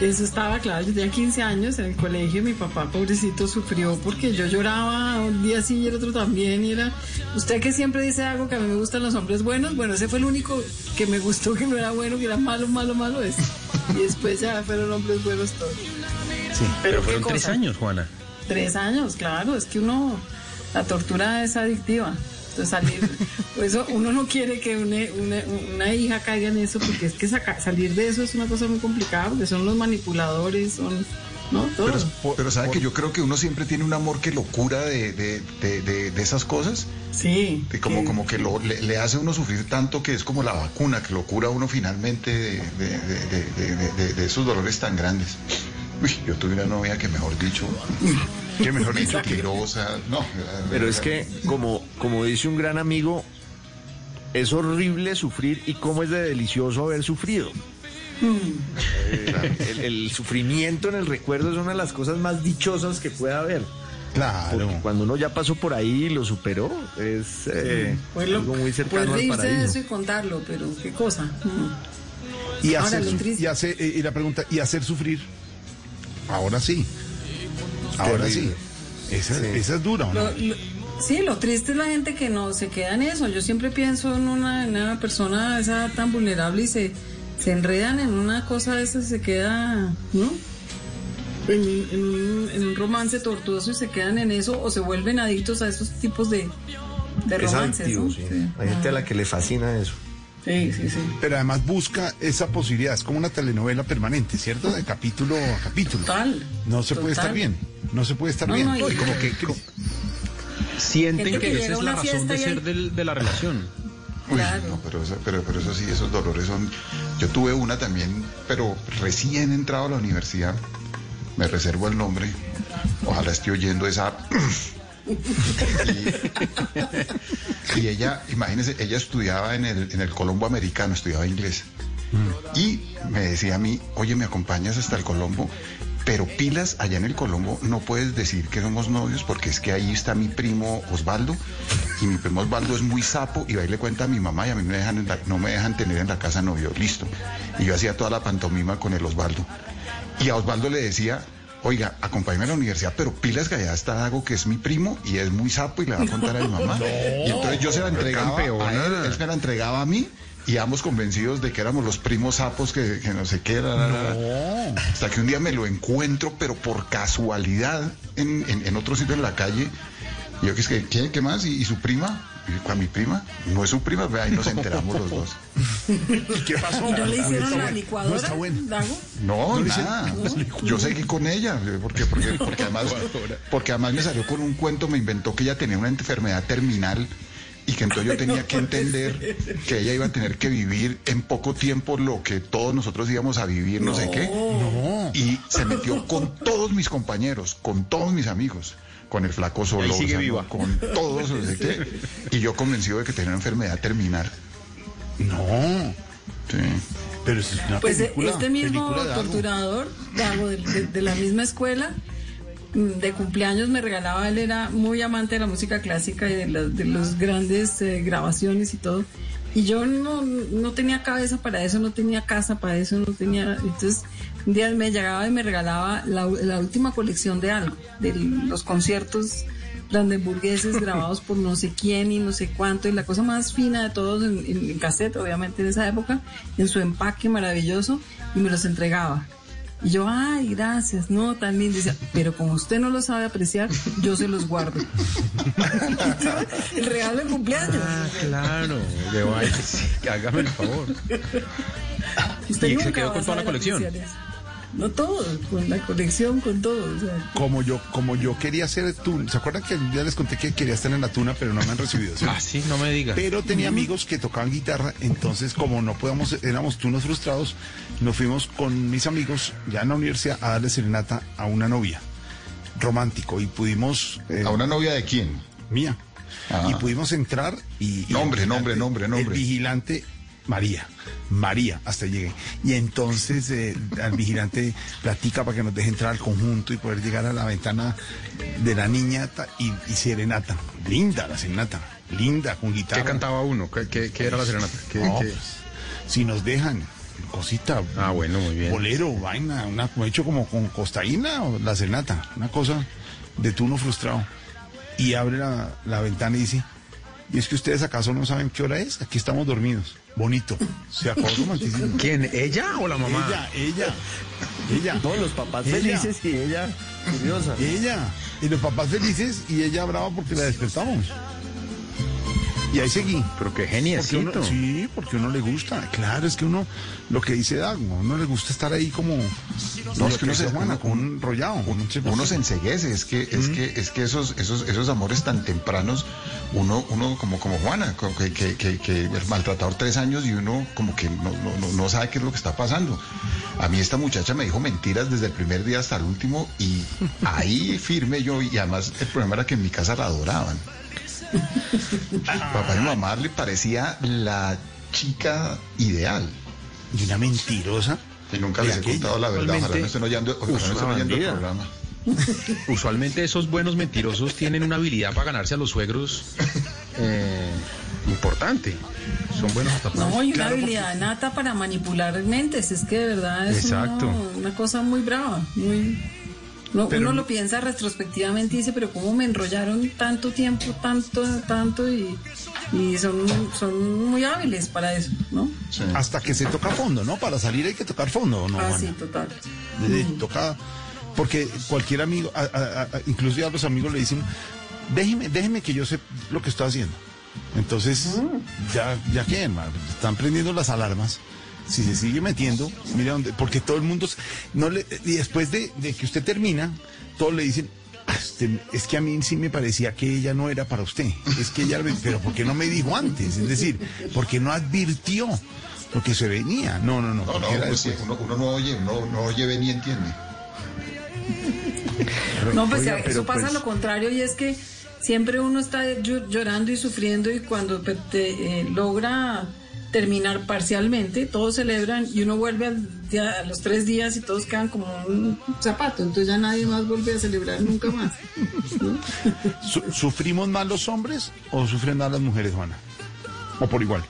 Eso estaba claro, yo tenía 15 años en el colegio, mi papá pobrecito sufrió porque yo lloraba un día sí y el otro también, y era, usted que siempre dice algo que a mí me gustan los hombres buenos, bueno, ese fue el único que me gustó que no era bueno, que era malo ese, y después ya fueron hombres buenos todos. Sí, pero fueron 3 años, Juana. 3 años, claro, es que la tortura es adictiva. Entonces salir, pues uno no quiere que una hija caiga en eso, porque es que salir de eso es una cosa muy complicada, porque son los manipuladores, son... No, pero sabe que yo creo que uno siempre tiene un amor que lo cura de esas cosas. Sí. Como que le hace uno sufrir tanto que es como la vacuna que lo cura uno finalmente de esos dolores tan grandes. Uy, yo tuve una novia que mejor dicho, tirosa. No. Pero es que como dice un gran amigo, es horrible sufrir y cómo es de delicioso haber sufrido. Claro. El sufrimiento en el recuerdo es una de las cosas más dichosas que pueda haber. Claro. Porque cuando uno ya pasó por ahí y lo superó, es algo muy cercano al paraíso. De eso y contarlo, pero qué cosa. Y ahora la pregunta, ¿y hacer sufrir? Ahora sí. Ahora sí. Esa es dura, ¿o no? Sí, lo triste es la gente que no se queda en eso. Yo siempre pienso en una persona esa tan vulnerable y se enredan en una cosa de esas, se queda, ¿no? En un romance tortuoso y se quedan en eso, o se vuelven adictos a esos tipos de romances. Adictivo, ¿no? Sí. Sí. Hay gente a la que le fascina eso. Sí, sí, sí. Pero además busca esa posibilidad, es como una telenovela permanente, ¿cierto? De capítulo a capítulo. Total. No se puede estar bien. No, y como que sienten que esa es la razón de ser de la relación. Uy, claro. No, pero eso sí, esos dolores son... Yo tuve una también, pero recién entrado a la universidad, me reservo el nombre, ojalá esté oyendo esa... y ella, imagínense, ella estudiaba en el Colombo Americano, estudiaba inglés, y me decía a mí, oye, ¿me acompañas hasta el Colombo? Pero pilas, allá en el Colombo no puedes decir que somos novios, porque es que ahí está mi primo Osvaldo, y mi primo Osvaldo es muy sapo, y va y le cuenta a mi mamá, y a mí no me dejan tener en la casa novio, listo. Y yo hacía toda la pantomima con el Osvaldo. Y a Osvaldo le decía, oiga, acompáñame a la universidad, pero pilas que allá está Dago, que es mi primo, y es muy sapo, y le va a contar a mi mamá. No, y entonces yo se la entregaba a él me la entregaba a mí, y ambos convencidos de que éramos los primos sapos que no sé qué. Hasta que un día me lo encuentro, pero por casualidad, en otro sitio en la calle. Y yo, ¿qué más? ¿Y su prima? ¿A mi prima? No es su prima, ve, ahí nos enteramos los dos. ¿Qué pasó? ¿No le hicieron la licuadora? No está bueno. No, nada. Yo seguí con ella, porque además me salió con un cuento, me inventó que ella tenía una enfermedad terminal. Y que entonces yo tenía que entender que ella iba a tener que vivir en poco tiempo lo que todos nosotros íbamos a vivir, no sé qué. Y se metió con todos mis compañeros, con todos mis amigos, con el flaco Solo, con todos, no sé qué. Y yo convencido de que tenía una enfermedad terminal. No. Sí. Pero es una película. Este mismo película de torturador, de la misma escuela... De cumpleaños me regalaba, él era muy amante de la música clásica y de las grandes grabaciones y todo. Y yo no tenía cabeza para eso, no tenía casa para eso, no tenía... Entonces, un día me llegaba y me regalaba la última colección de algo, de los conciertos brandenburgueses grabados por no sé quién y no sé cuánto, y la cosa más fina de todos en cassette, obviamente en esa época, en su empaque maravilloso, y me los entregaba. Y yo, ay, gracias, no, tan lindo. Dice, pero como usted no lo sabe apreciar, yo se los guardo. El regalo de cumpleaños. Ah, claro, de vaya, que hágame el favor. Usted nunca se quedó con toda la colección. No todo, con la colección, con todo. O sea. Como yo quería hacer tuna. ¿Se acuerdan que ya les conté que quería estar en la tuna, pero no me han recibido? ¿Sí? Ah, sí, no me digas. Pero tenía amigos que tocaban guitarra, entonces como no podíamos, éramos tunos frustrados, nos fuimos con mis amigos ya en la universidad a darle serenata a una novia, romántico, y pudimos... ¿A una novia de quién? Mía. Ah. Y pudimos entrar y... Nombre. El vigilante... María, hasta llegué. Y entonces al vigilante platica para que nos deje entrar al conjunto y poder llegar a la ventana de la niña y serenata. Linda la serenata, linda, con guitarra. ¿Qué cantaba uno? ¿Qué era la serenata? ¿Qué? Si nos dejan, cosita. Ah, bueno, muy bien. Bolero, vaina, hecho como con costaína o la serenata, una cosa de tuno frustrado. Y abre la ventana y dice... Y es que ustedes acaso no saben qué hora es, aquí estamos dormidos. Bonito. Se acabó romanticismo. ¿Quién? ¿Ella o la mamá? Ella. Todos los papás felices y ella curiosa. Ella. Y los papás felices y ella brava porque la despertamos. Y ahí seguí. Pero qué geniecito. Porque uno, sí, porque uno le gusta. Claro, es que uno, lo que dice Dago, uno le gusta estar ahí como... No, es que no se aguanta, con un rollado. Uno se enseguece, es que esos amores tan tempranos, uno como Juana, que el maltratador 3 años y uno como que no sabe qué es lo que está pasando. A mí esta muchacha me dijo mentiras desde el primer día hasta el último y ahí firme yo, y además el problema era que en mi casa la adoraban. Papá y mamá le parecía la chica ideal. ¿Y una mentirosa? Y nunca les he contado la verdad, ojalá no estén oyendo el programa. Usualmente esos buenos mentirosos tienen una habilidad para ganarse a los suegros importante. Son buenos hasta para... No, y una habilidad nata para manipular mentes, es que de verdad es una cosa muy brava, muy... uno lo piensa retrospectivamente y dice, pero cómo me enrollaron tanto tiempo, tanto, y son muy hábiles para eso, ¿no? Sí. Hasta que se toca fondo, ¿no? Para salir hay que tocar fondo, ¿no? Sí, total. Toca, porque cualquier amigo, incluso a los amigos le dicen, déjeme que yo sé lo que estoy haciendo. Entonces, ya que, hermano, están prendiendo las alarmas. Si se sigue metiendo, mira dónde, porque todo el mundo y después de que usted termina, todos le dicen, es que a mí sí me parecía que ella no era para usted, es que ella, pero ¿por qué no me dijo antes? Es decir, ¿por qué no advirtió lo que se venía? No, uno no oye, uno ni entiende. No, pues oiga, eso pasa pues... lo contrario, y es que siempre uno está llorando y sufriendo, y cuando logra terminar parcialmente, todos celebran y uno vuelve a los 3 días y todos quedan como un zapato, entonces ya nadie más vuelve a celebrar nunca más. ¿Sufrimos más los hombres o sufren más las mujeres, Juana? ¿O por igual?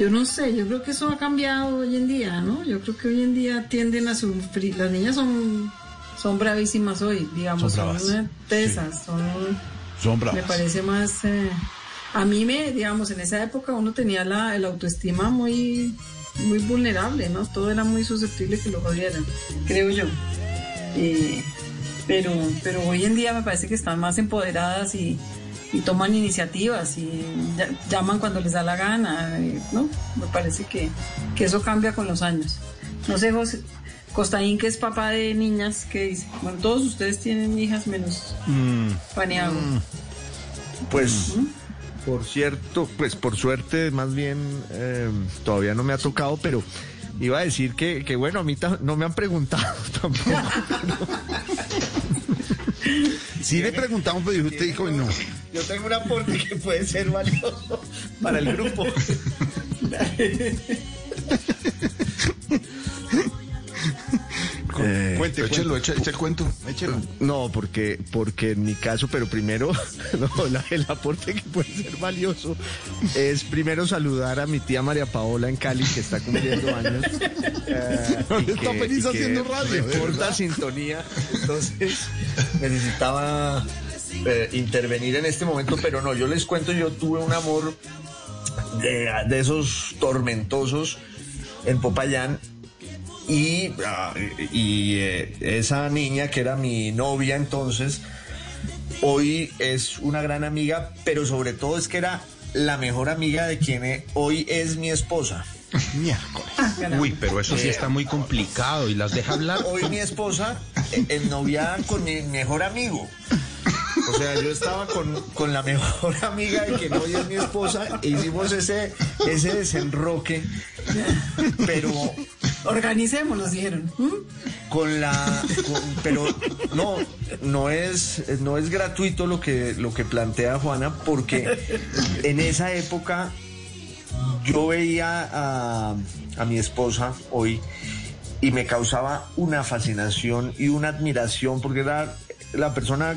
Yo no sé, yo creo que eso ha cambiado hoy en día, ¿no? Yo creo que hoy en día tienden a sufrir, las niñas son bravísimas hoy, digamos, son tesas, sí. Son bravas. Me parece más... A mí en esa época uno tenía el autoestima muy, muy vulnerable, ¿no? Todo era muy susceptible que lo jodieran, creo yo. Pero hoy en día me parece que están más empoderadas y toman iniciativas y llaman cuando les da la gana, ¿no? Me parece que eso cambia con los años. No sé, José Costaín, que es papá de niñas, ¿qué dice? Bueno, todos ustedes tienen hijas menos Paniagua. Pues... Por cierto, pues por suerte, más bien, todavía no me ha tocado, pero iba a decir que bueno, a mí no me han preguntado tampoco. Sí le preguntamos, pero usted dijo no. Yo tengo un aporte que puede ser valioso para el grupo. Eche el cuento. No, porque en mi caso, pero primero, el aporte que puede ser valioso es primero saludar a mi tía María Paola en Cali, que está cumpliendo años. Está feliz haciendo radio. Reporta sintonía. Entonces, necesitaba intervenir en este momento, pero no, yo les cuento, yo tuve un amor de esos tormentosos en Popayán. Y esa niña que era mi novia entonces, hoy es una gran amiga, pero sobre todo es que era la mejor amiga de quien hoy es mi esposa. Miércoles. Uy, pero eso sí está muy complicado y las deja hablar. Hoy mi esposa ennoviada con mi mejor amigo. O sea, yo estaba con la mejor amiga de quien hoy es mi esposa e hicimos ese desenroque, pero... Organicémonos, dijeron. Pero no es gratuito lo que plantea Juana, porque en esa época yo veía a mi esposa hoy y me causaba una fascinación y una admiración, porque era la persona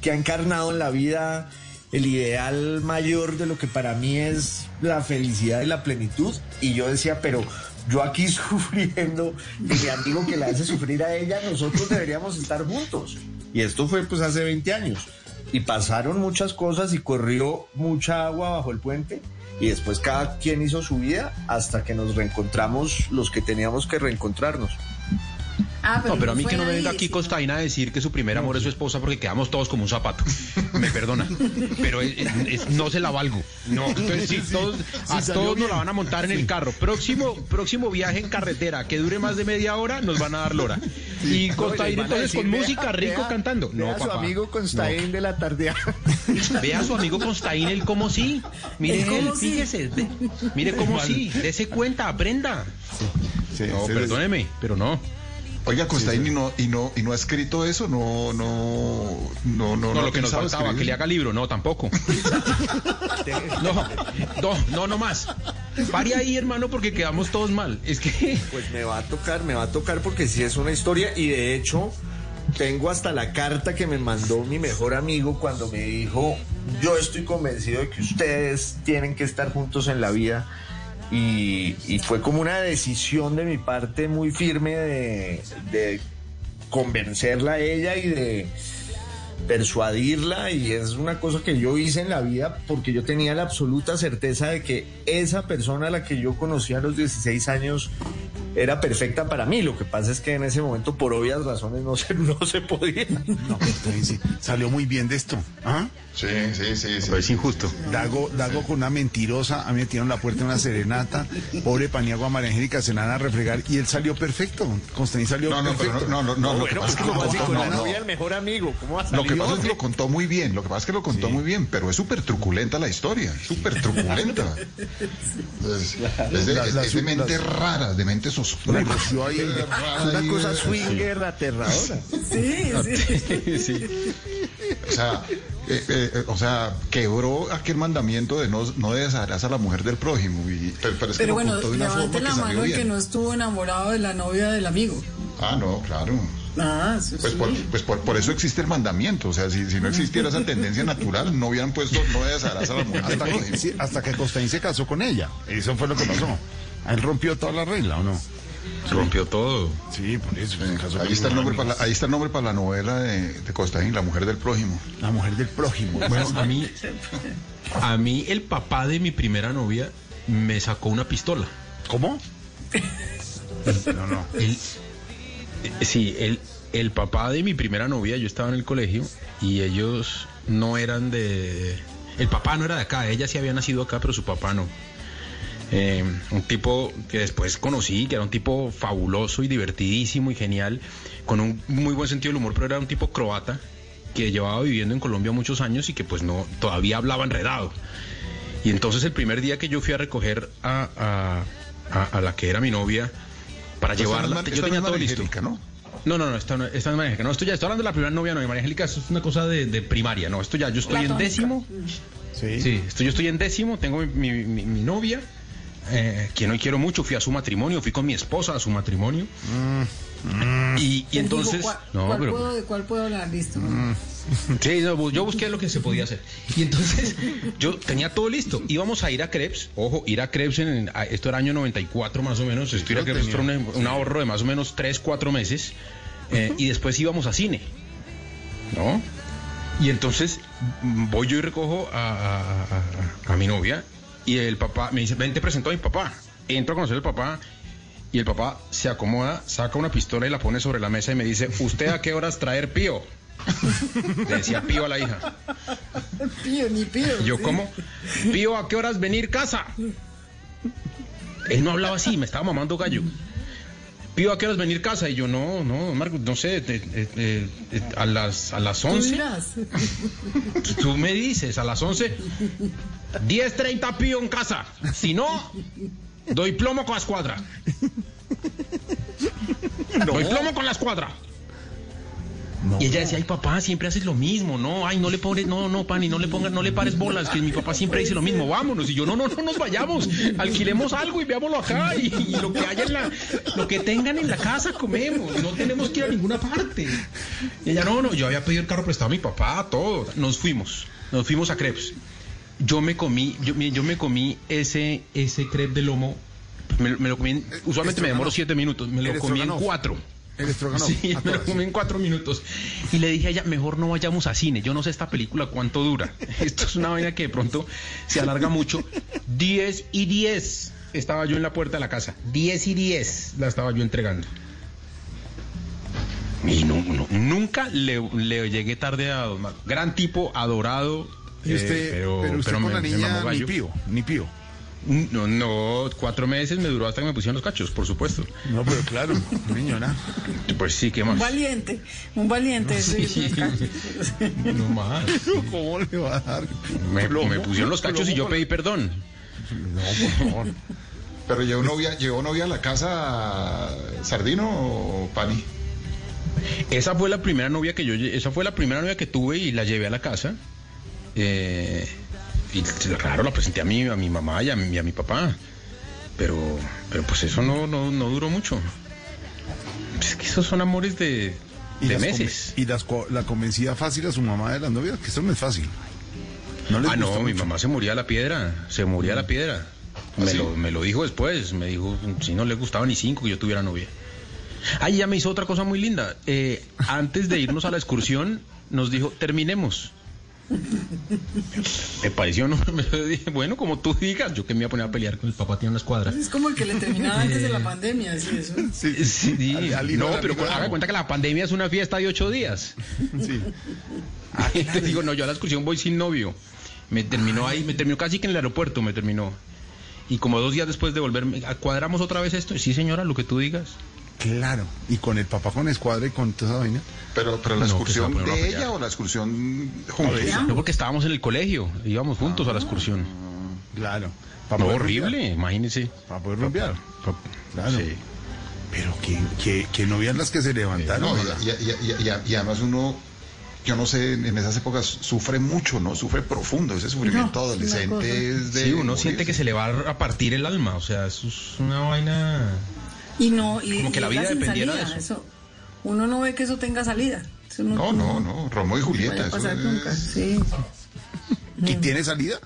que ha encarnado en la vida el ideal mayor de lo que para mí es la felicidad y la plenitud, y yo decía, pero... yo aquí sufriendo, y mi amigo que la hace sufrir a ella, nosotros deberíamos estar juntos. Y esto fue pues hace 20 años. Y pasaron muchas cosas y corrió mucha agua bajo el puente. Y después cada quien hizo su vida hasta que nos reencontramos los que teníamos que reencontrarnos. No, pero a mí que no me venga aquí Costaína a decir que su primer amor es su esposa, porque quedamos todos como un zapato. Me perdona, pero no se la valgo. No, entonces sí, todos nos la van a montar en el carro. Próximo viaje en carretera que dure más de media hora, nos van a dar lora. Y Costaína entonces con música rico cantando. No, papá. Ve a su amigo Costaín de la tardeada. Ve a su amigo Costaín, él como sí. Mire él, fíjese. Mire cómo sí. Dese cuenta, aprenda. No, perdóneme, pero no. Oiga, Costaín, sí. ¿Y no ha escrito eso? No. No, lo que nos faltaba, escribir. Que le haga libro, no, tampoco. No más. Pare ahí, hermano, porque quedamos todos mal. Es que... Pues me va a tocar porque sí es una historia, y de hecho tengo hasta la carta que me mandó mi mejor amigo cuando me dijo: yo estoy convencido de que ustedes tienen que estar juntos en la vida. Y fue como una decisión de mi parte muy firme de convencerla a ella y de persuadirla, y es una cosa que yo hice en la vida porque yo tenía la absoluta certeza de que esa persona a la que yo conocí a los 16 años era perfecta para mí. Lo que pasa es que en ese momento, por obvias razones, no se podía. No, sí, salió muy bien de esto. ¿Ah? Sí. Pero es injusto. Dago con una mentirosa, a mí me tiraron la puerta en una serenata, pobre Paniagua, María Angélica se la van a refregar, y él salió perfecto. Constantín salió perfecto. No. Bueno, es que lo contó, con la novia el mejor amigo. ¿Cómo va a salir? Lo que pasa es que lo contó muy bien, pero es súper truculenta la historia, Es de mentes raras, de mentes sociales. Una cosa swinger aterradora. Sí. O sea, quebró aquel mandamiento de no desharás a la mujer del prójimo. Pero es que bueno, levante la mano el que no estuvo enamorado de la novia del amigo. Ah, no, claro. Ah, sí, pues sí. Por eso existe el mandamiento. O sea, si no existiera esa tendencia natural, no hubieran puesto no desharás a la mujer del prójimo. Hasta que Costaín se casó con ella. Eso fue lo que pasó. Él rompió toda la regla, ¿o no? Sí. Rompió todo. Sí, por eso. Ahí está el nombre para la novela de Costaín, La mujer del prójimo. La mujer del prójimo. Bueno, a mí el papá de mi primera novia me sacó una pistola. ¿Cómo? No. El papá de mi primera novia, yo estaba en el colegio y ellos no eran de... El papá no era de acá, ella sí había nacido acá, pero su papá no. Un tipo que después conocí, que era un tipo fabuloso y divertidísimo y genial, con un muy buen sentido del humor, pero era un tipo croata que llevaba viviendo en Colombia muchos años y que pues no, todavía hablaba enredado. Y entonces el primer día que yo fui a recoger a la que era mi novia para llevarla, yo tenía todo listo. No, esta no es María Angélica. No, estoy hablando de la primera novia, no, María Angélica, eso es una cosa de primaria, no, esto ya, yo estoy en décimo. Sí, yo estoy en décimo, tengo mi novia. Quien hoy quiero mucho, fui a su matrimonio, fui con mi esposa a su matrimonio. Y entonces... ¿De cuál puedo hablar? Listo. Sí, yo busqué lo que se podía hacer. Y entonces yo tenía todo listo. Íbamos a ir a Crepes, ojo, ir a Crepes, esto era año 94 más o menos, esto era Crepes, fue un ahorro de más o menos 3, 4 meses, y después íbamos a cine, ¿no? Y entonces voy yo y recojo a mi novia. Y el papá me dice: ven, te presento a mi papá. Entro a conocer al papá y el papá se acomoda, saca una pistola y la pone sobre la mesa y me dice: ¿usted a qué horas traer pío? Le decía pío a la hija. Pío, ni pío. Yo, ¿cómo? Pío, ¿a qué horas venir casa? Él no hablaba así, me estaba mamando gallo. Pío, ¿a qué horas venir casa? Y yo, no, Marcos, no sé, a las 11. Tú me dices, a las 11, 10:30 pío en casa. Si no, doy plomo con la escuadra. Doy plomo con la escuadra. No. Y ella decía: ay, papá, siempre haces lo mismo, no, ay, no le pares bolas, que mi papá siempre dice lo mismo, vámonos. Y yo, no nos vayamos, alquilemos algo y veámoslo acá, y lo que haya lo que tengan en la casa comemos, no tenemos que ir a ninguna parte. Y ella, no, yo había pedido el carro prestado a mi papá, todo. Nos fuimos a crepes. Yo me comí ese crepe de lomo, me lo comí, usualmente me demoro 7 minutos, me lo comí en 4. El estroganó. Sí, me lo comí en 4 minutos. Y le dije a ella: mejor no vayamos a cine, yo no sé esta película cuánto dura. Esto es una vaina que de pronto se alarga mucho. 10:10. Estaba yo en la puerta de la casa. 10:10 la estaba yo entregando. Y nunca le llegué tarde a Don Mago. Gran tipo, adorado. ¿Y usted, pero usted pero con la niña ni pío? No, 4 meses me duró hasta que me pusieron los cachos, por supuesto. No, pero claro, niño, nada. Pues sí, ¿qué más? Un valiente. No, sí. No más. ¿Cómo le va a dar? Me pusieron los cachos y yo pedí perdón. No, por favor. ¿Pero llevó novia a la casa Sardino o Pani? Esa fue la primera novia que tuve y la llevé a la casa. Y claro, la presenté a mi mamá y a mi papá. Pero pues eso no duró mucho. Es que esos son amores de meses. ¿Y la convencía fácil a su mamá de las novias? Que eso no es fácil. No, mi mamá se moría a la piedra. Me lo dijo después. Me dijo, si no le gustaba ni 5 que yo tuviera novia. Ay, ya me hizo otra cosa muy linda. Antes de irnos a la excursión, nos dijo, terminemos. Me pareció, no, bueno, como tú digas, yo que me iba a poner a pelear con el papá tiene una escuadra. Es como el que le terminaba antes de la pandemia, ¿sí eso? Sí. Pero haga cuenta que la pandemia es una fiesta de 8 días. Sí. Te digo, no, yo a la excursión voy sin novio. Me terminó ahí, me terminó casi que en el aeropuerto, me terminó. Y como 2 días después de volverme, ¿cuadramos otra vez esto? Sí, señora, lo que tú digas. Claro, y con el papá con escuadra y con toda esa vaina. Pero la excursión de ella o la excursión juntos. No, porque estábamos en el colegio, íbamos juntos a la excursión. Claro. No, horrible, imagínese. Para poder romper. Claro. Sí. Pero que no vean las que se levantaron. Y además uno, yo no sé, en esas épocas sufre mucho, ¿no? Sufre profundo, ese sufrimiento adolescente. Sí, uno siente que se le va a partir el alma, o sea, eso es una vaina... como que la vida dependiera de eso. Uno no ve que eso tenga salida. Eso no. Romeo y Julieta. Eso nunca. Sí. ¿Y tiene salida?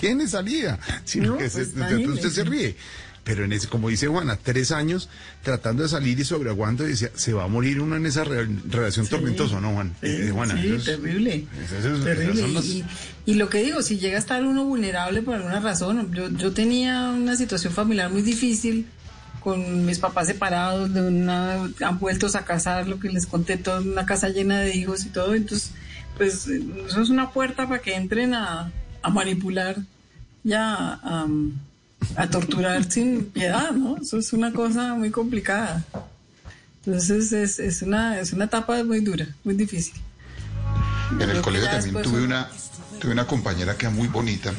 Tiene salida. Sino no, que pues usted se ríe. Pero en ese, como dice Juana, 3 años tratando de salir y sobreaguando, y decía, se va a morir uno en esa relación tormentosa, ¿no, Juan? Juana, sí, terrible. Terrible. Y lo que digo, si llega a estar uno vulnerable por alguna razón, yo tenía una situación familiar muy difícil, con mis papás separados, han vuelto a casar, lo que les conté, toda una casa llena de hijos y todo, entonces, pues, eso es una puerta para que entren a manipular y a torturar sin piedad, ¿no? Eso es una cosa muy complicada. Entonces, es una etapa muy dura, muy difícil. En el colegio también tuve una compañera que era muy bonita,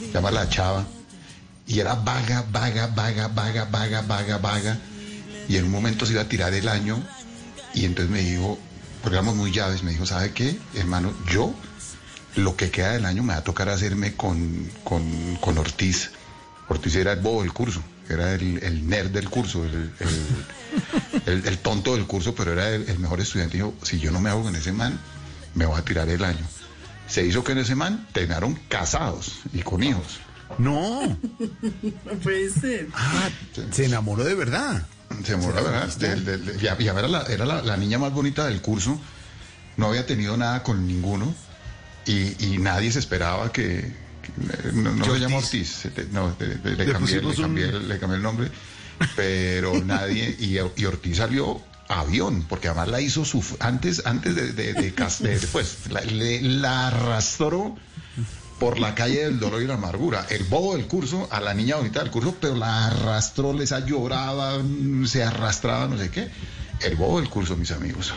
se llama La Chava, y era vaga, y en un momento se iba a tirar el año, y entonces me dijo, porque éramos muy llaves, me dijo, ¿sabe qué, hermano? Yo, lo que queda del año me va a tocar hacerme con Ortiz. Ortiz era el bobo del curso, era el nerd del curso, el tonto del curso, pero era el mejor estudiante. Y dijo, si yo no me hago con ese man, me voy a tirar el año. Se hizo que en ese man terminaron casados y con hijos. No puede ser. Ah, se enamoró de verdad. Ya era la niña más bonita del curso. No había tenido nada con ninguno. Y nadie se esperaba que no se llama Ortiz. No, le cambié el nombre. Pero nadie. Y Ortiz salió avión, porque además la hizo antes de arrastró por la calle del dolor y la amargura. El bobo del curso, a la niña bonita del curso, pero la arrastró, les lloraba, se arrastraba, no sé qué. El bobo del curso, mis amigos.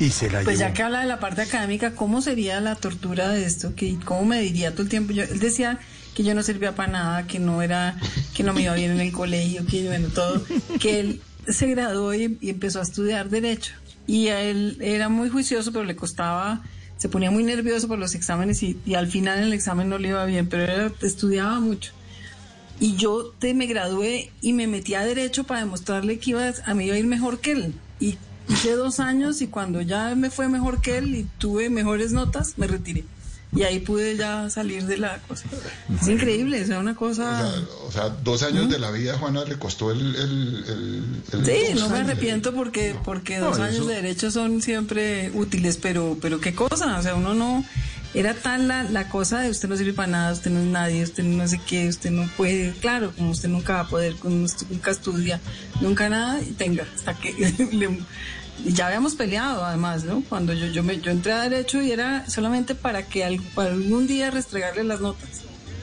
Y se la pues llevó. Ya que habla de la parte académica, ¿cómo sería la tortura de esto? ¿Cómo me diría todo el tiempo? Él decía que yo no servía para nada, que no me iba bien en el colegio, que él se graduó y empezó a estudiar Derecho. Y a él era muy juicioso, pero le costaba... Se ponía muy nervioso por los exámenes y al final en el examen no le iba bien, pero estudiaba mucho. Y yo me gradué y me metí a Derecho para demostrarle que a mí iba a ir mejor que él. Y hice 2 años y cuando ya me fue mejor que él y tuve mejores notas, me retiré. Y ahí pude ya salir de la cosa. Es increíble, o sea, una cosa... O sea 2 años de la vida, Juana, le costó el sí, no me arrepiento porque 2 años de Derecho son siempre útiles, pero qué cosa, o sea, uno no... Era tan la cosa de usted no sirve para nada, usted no es nadie, usted no sé qué, usted no puede, claro, como usted nunca va a poder, como usted nunca estudia, nunca nada, y tenga, hasta que... ya habíamos peleado además, ¿no? Cuando yo entré a Derecho y era solamente para algún día restregarle las notas.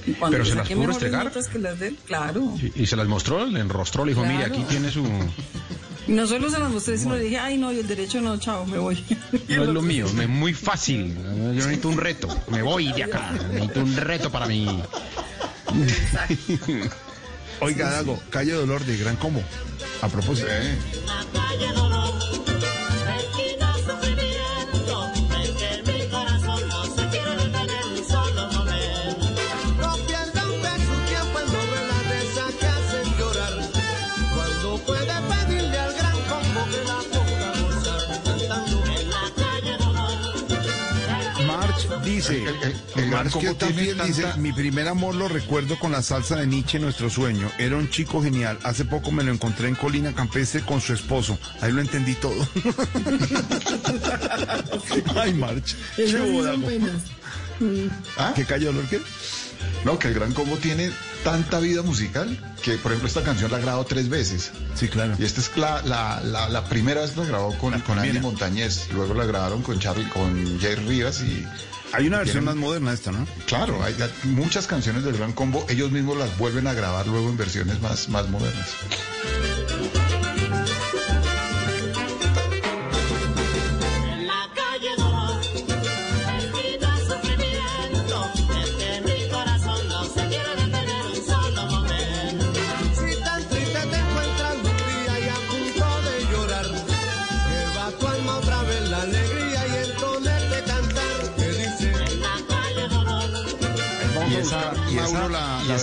Y cuando pero se las pudo restregar. Notas que las de él, claro. Y se las mostró, le enrostró, le dijo, claro, mire, aquí tiene su... No solo se las mostré, sino le dije, ay no, y el derecho no, chao, me voy. No es lo mío, es muy fácil, yo necesito un reto, me voy de acá, necesito un reto para mí. Oiga, sí, Dago, Calle Dolor de Gran Combo, a propósito. La Calle Dolor, esquina sufrimiento, es que mi corazón no se quiere detener ni solo momento. No pierda un vez su tiempo en sobre la reza que hacen llorar, cuando puede pedirle al Gran Combo que la ponga a gozar, cantando en la Calle Dolor. March dice... Marquez también dice, mi primer amor lo recuerdo con la salsa de Nietzsche, Nuestro Sueño. Era un chico genial. Hace poco me lo encontré en Colina Campestre con su esposo. Ahí lo entendí todo. Ay, March. Qué bueno. ¿Ah? ¿Qué Calle Dolor qué? No, que el Gran Combo tiene tanta vida musical que, por ejemplo, esta canción la grabó 3 veces. Sí, claro. Y esta es la primera vez que la grabó con Andy Montañez. Luego la grabaron con Jay Rivas y... Hay una versión más moderna esta, ¿no? Claro, hay muchas canciones del Gran Combo, ellos mismos las vuelven a grabar luego en versiones más modernas.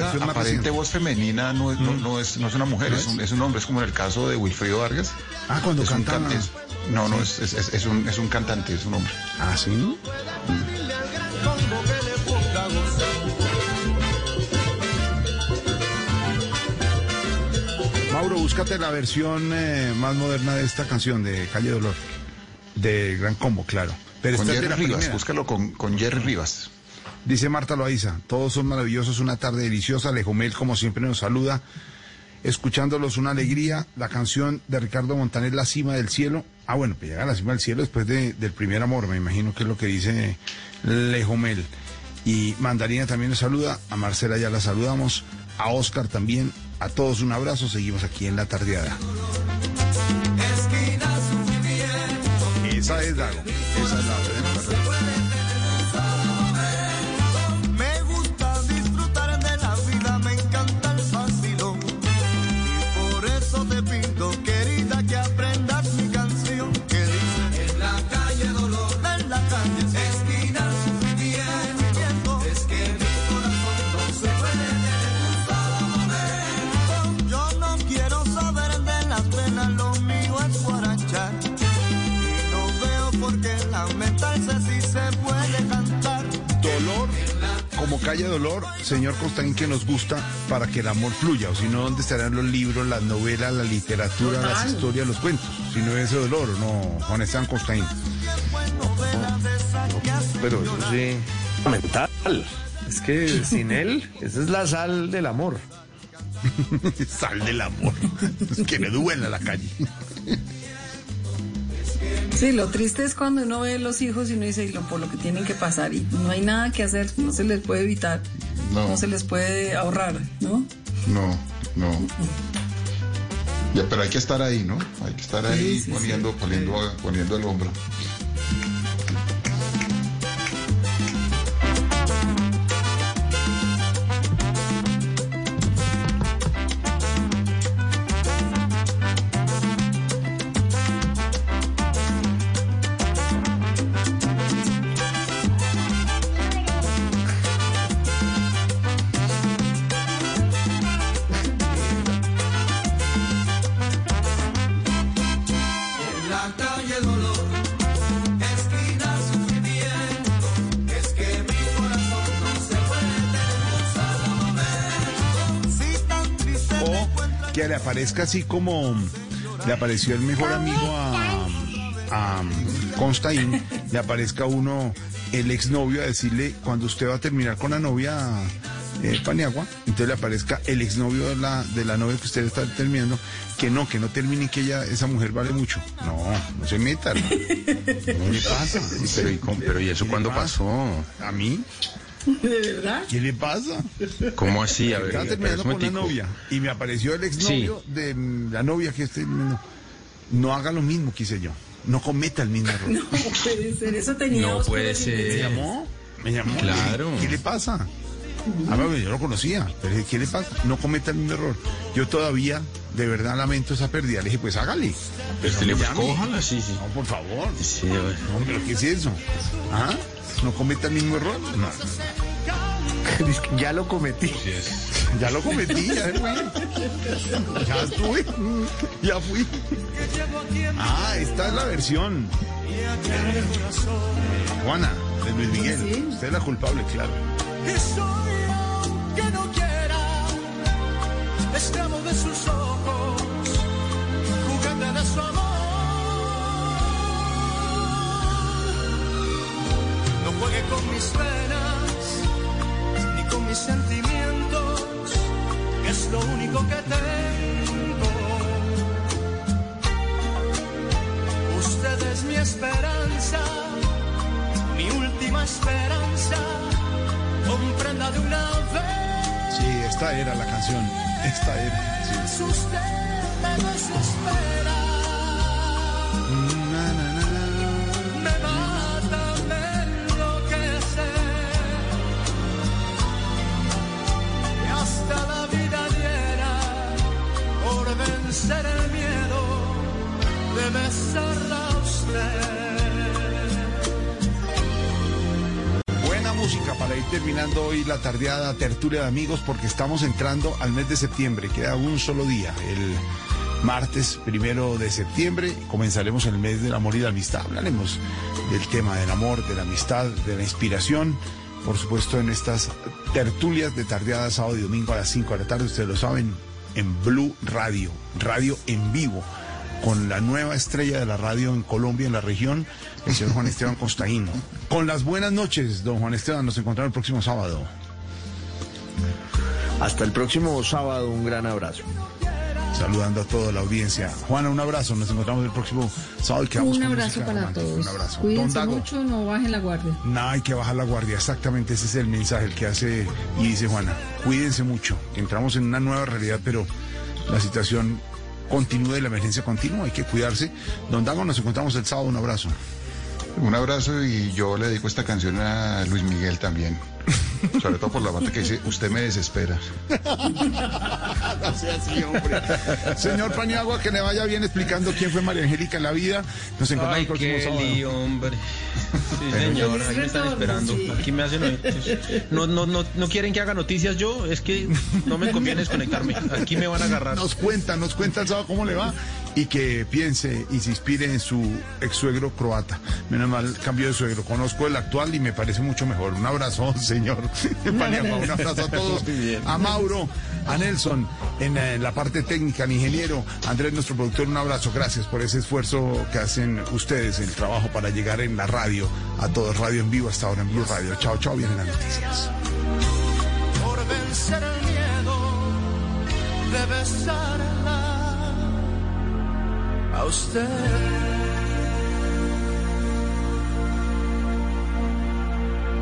Esa aparente voz femenina no es una mujer, es un hombre, es como en el caso de Wilfrido Vargas. Ah, cuando cantan. Es un cantante, es un hombre. Ah, ¿sí? Mauro, búscate la versión más moderna de esta canción de Calle Dolor, de Gran Combo, claro. Pero con Jerry Rivas, búscalo con Jerry Rivas. Dice Marta Loaiza, todos son maravillosos, una tarde deliciosa, Alejomel como siempre nos saluda, escuchándolos una alegría, la canción de Ricardo Montaner, La Cima del Cielo. Ah, bueno, pues llega a La Cima del Cielo después del primer amor, me imagino que es lo que dice Alejomel. Y Mandarina también nos saluda, a Marcela ya la saludamos, a Oscar también, a todos un abrazo, seguimos aquí en La Tardeada. Esa es Dago, esa es la... Como Calle Dolor, señor Constaín, que nos gusta para que el amor fluya, o si no, ¿dónde estarán los libros, las novelas, la literatura, las historias, los cuentos? Si no es ese dolor, no, Juan Esteban Constaín. No, pero eso sí, mental, es que sin él, esa es la sal del amor. Sal del amor, es que me duela la calle. Sí, lo triste es cuando uno ve a los hijos y uno dice, por lo que tienen que pasar, y no hay nada que hacer, no se les puede evitar, no se les puede ahorrar, ¿no? No. Ya, pero hay que estar ahí, ¿no? Hay que estar ahí, sí, poniendo el hombro. Que le aparezca así como le apareció el mejor amigo a Constaín, le aparezca uno, el exnovio, a decirle, cuando usted va a terminar con la novia, Paniagua, entonces le aparezca el exnovio de la novia que usted está terminando, que no termine, que ella, esa mujer vale mucho. No se meta, ¿no? ¿Qué le pasa? Pero ¿y eso cuándo pasó? ¿A mí? ¿De verdad? ¿Qué le pasa? ¿Cómo así? A ver, estaba terminando con la novia y me apareció el exnovio de la novia que estoy terminando. No haga lo mismo que hice yo, no cometa el mismo error. No puede ser, eso tenía. No puede ser. Me llamó. Claro. ¿Qué le pasa? Yo lo conocía, pero ¿qué le pasa? No cometa el mismo error. Yo todavía, de verdad, lamento esa pérdida. Le dije, pues hágale. Pero no, cójala, sí. No, por favor. Sí, no, pero ¿qué es eso? ¿Ah? ¿No cometa el mismo error? No. Ya lo cometí. Ya estuve. Ya fui. Ah, esta es la versión. Juana, de Luis Miguel. Usted es la culpable, claro. Y soy aunque no quiera, esclavo de sus ojos, jugando a su amor. No juegue con mis penas, ni con mis sentimientos, que es lo único que tengo. Usted es mi esperanza, mi última esperanza. Comprenda de una vez. Sí, esta era la canción. Esta era. Sí. Usted no se espera. Me mata, me enloquece. Y hasta la vida diera por vencer el miedo de besarla a usted. Música para ir terminando hoy la tardeada, tertulia de amigos, porque estamos entrando al mes de septiembre. Queda un solo día, el martes 1 de septiembre. Comenzaremos el mes del amor y la amistad. Hablaremos del tema del amor, de la amistad, de la inspiración. Por supuesto, en estas tertulias de tardeada, sábado y domingo a las 5 de la tarde, ustedes lo saben, en Blue Radio, radio en vivo, con la nueva estrella de la radio en Colombia, en la región, el señor Juan Esteban Costaíno. Con las buenas noches, don Juan Esteban, nos encontramos el próximo sábado. Hasta el próximo sábado, un gran abrazo. Saludando a toda la audiencia. Juana, un abrazo, nos encontramos el próximo sábado. Un abrazo para todos. Un abrazo. Cuídense mucho, no bajen la guardia. No, hay que bajar la guardia, exactamente, ese es el mensaje, el que hace y dice Juana. Cuídense mucho, entramos en una nueva realidad, pero la situación continúe, la emergencia continua, hay que cuidarse. Don Dago, nos encontramos el sábado, un abrazo. Un abrazo, y yo le dedico esta canción a Luis Miguel también. Sobre todo por la parte que dice, usted me desespera. No sea así, hombre. Señor Paniagua, que le vaya bien explicando quién fue María Angélica en la vida. Nos encontramos el próximo sábado. Ay, qué lío, hombre. Sí, señor, ahí me están esperando. Sí. Aquí me hacen no quieren que haga noticias yo, es que no me conviene desconectarme. Aquí me van a agarrar. Nos cuenta el sábado cómo le va, y que piense y se inspire en su ex-suegro croata. Menos mal cambió de suegro. Conozco el actual y me parece mucho mejor. Un abrazo, señor Paniagua. Un abrazo a todos. A Mauro, a Nelson, en la parte técnica, al ingeniero Andrés, nuestro productor, un abrazo. Gracias por ese esfuerzo que hacen ustedes, el trabajo para llegar en la radio a todos. Radio en vivo hasta ahora en Blue Radio. Chao, chao. Vienen las noticias. Por vencer el miedo de besarla a usted.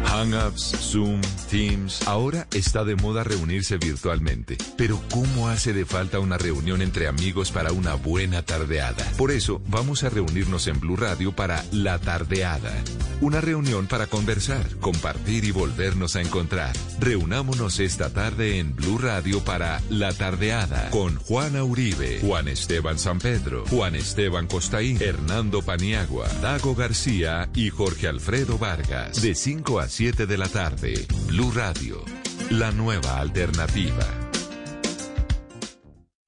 Hang-ups, Zoom, Teams. Ahora está de moda reunirse virtualmente. Pero ¿cómo hace de falta una reunión entre amigos para una buena tardeada? Por eso, vamos a reunirnos en Blue Radio para La Tardeada. Una reunión para conversar, compartir y volvernos a encontrar. Reunámonos esta tarde en Blue Radio para La Tardeada, con Juana Uribe, Juan Esteban San Pedro, Juan Esteban Costaín, Hernando Paniagua, Dago García y Jorge Alfredo Vargas. De 5 a 7 de la tarde, Blue Radio, la nueva alternativa.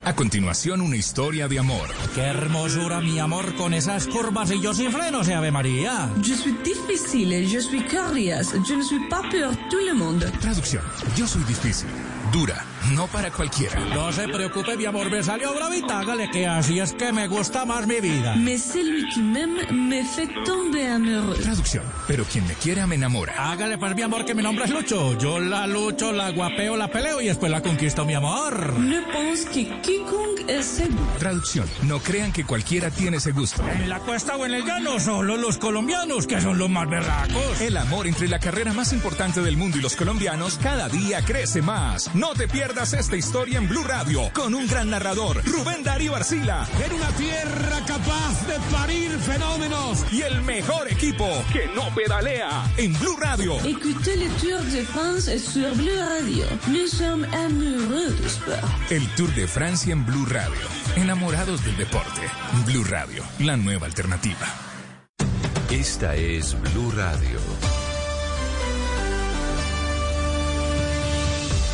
A continuación, una historia de amor. ¡Qué hermosura, mi amor, con esas curvas y yo sin frenos, Ave María! Je suis difficile, je suis curieuse, je ne suis pas pour tout le monde. Traducción: yo soy difícil, dura, no para cualquiera. No se preocupe, mi amor, me salió bravita, hágale que así es que me gusta más mi vida. Mais celui qui m'aime me fait tomber amoureux. Traducción, pero quien me quiera me enamora. Hágale pues, mi amor, que mi nombre es Lucho. Yo la lucho, la guapeo, la peleo y después la conquisto, mi amor. Ne pense que quiconque es seguro. Traducción, no crean que cualquiera tiene ese gusto. En la cuesta o en el llano, solo los colombianos, que son los más berracos. El amor entre la carrera más importante del mundo y los colombianos cada día crece más. No te pierdas esta historia en Blue Radio, con un gran narrador, Rubén Darío Arcila. En una tierra capaz de parir fenómenos y el mejor equipo que no pedalea en Blue Radio. Écoutez le Tour de France sur Blue Radio. Nous sommes amoureux du sport. El Tour de Francia en Blue Radio. Enamorados del deporte. Blue Radio, la nueva alternativa. Esta es Blue Radio.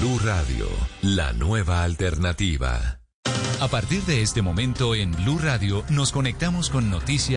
Blue Radio, la nueva alternativa. A partir de este momento en Blue Radio nos conectamos con noticias.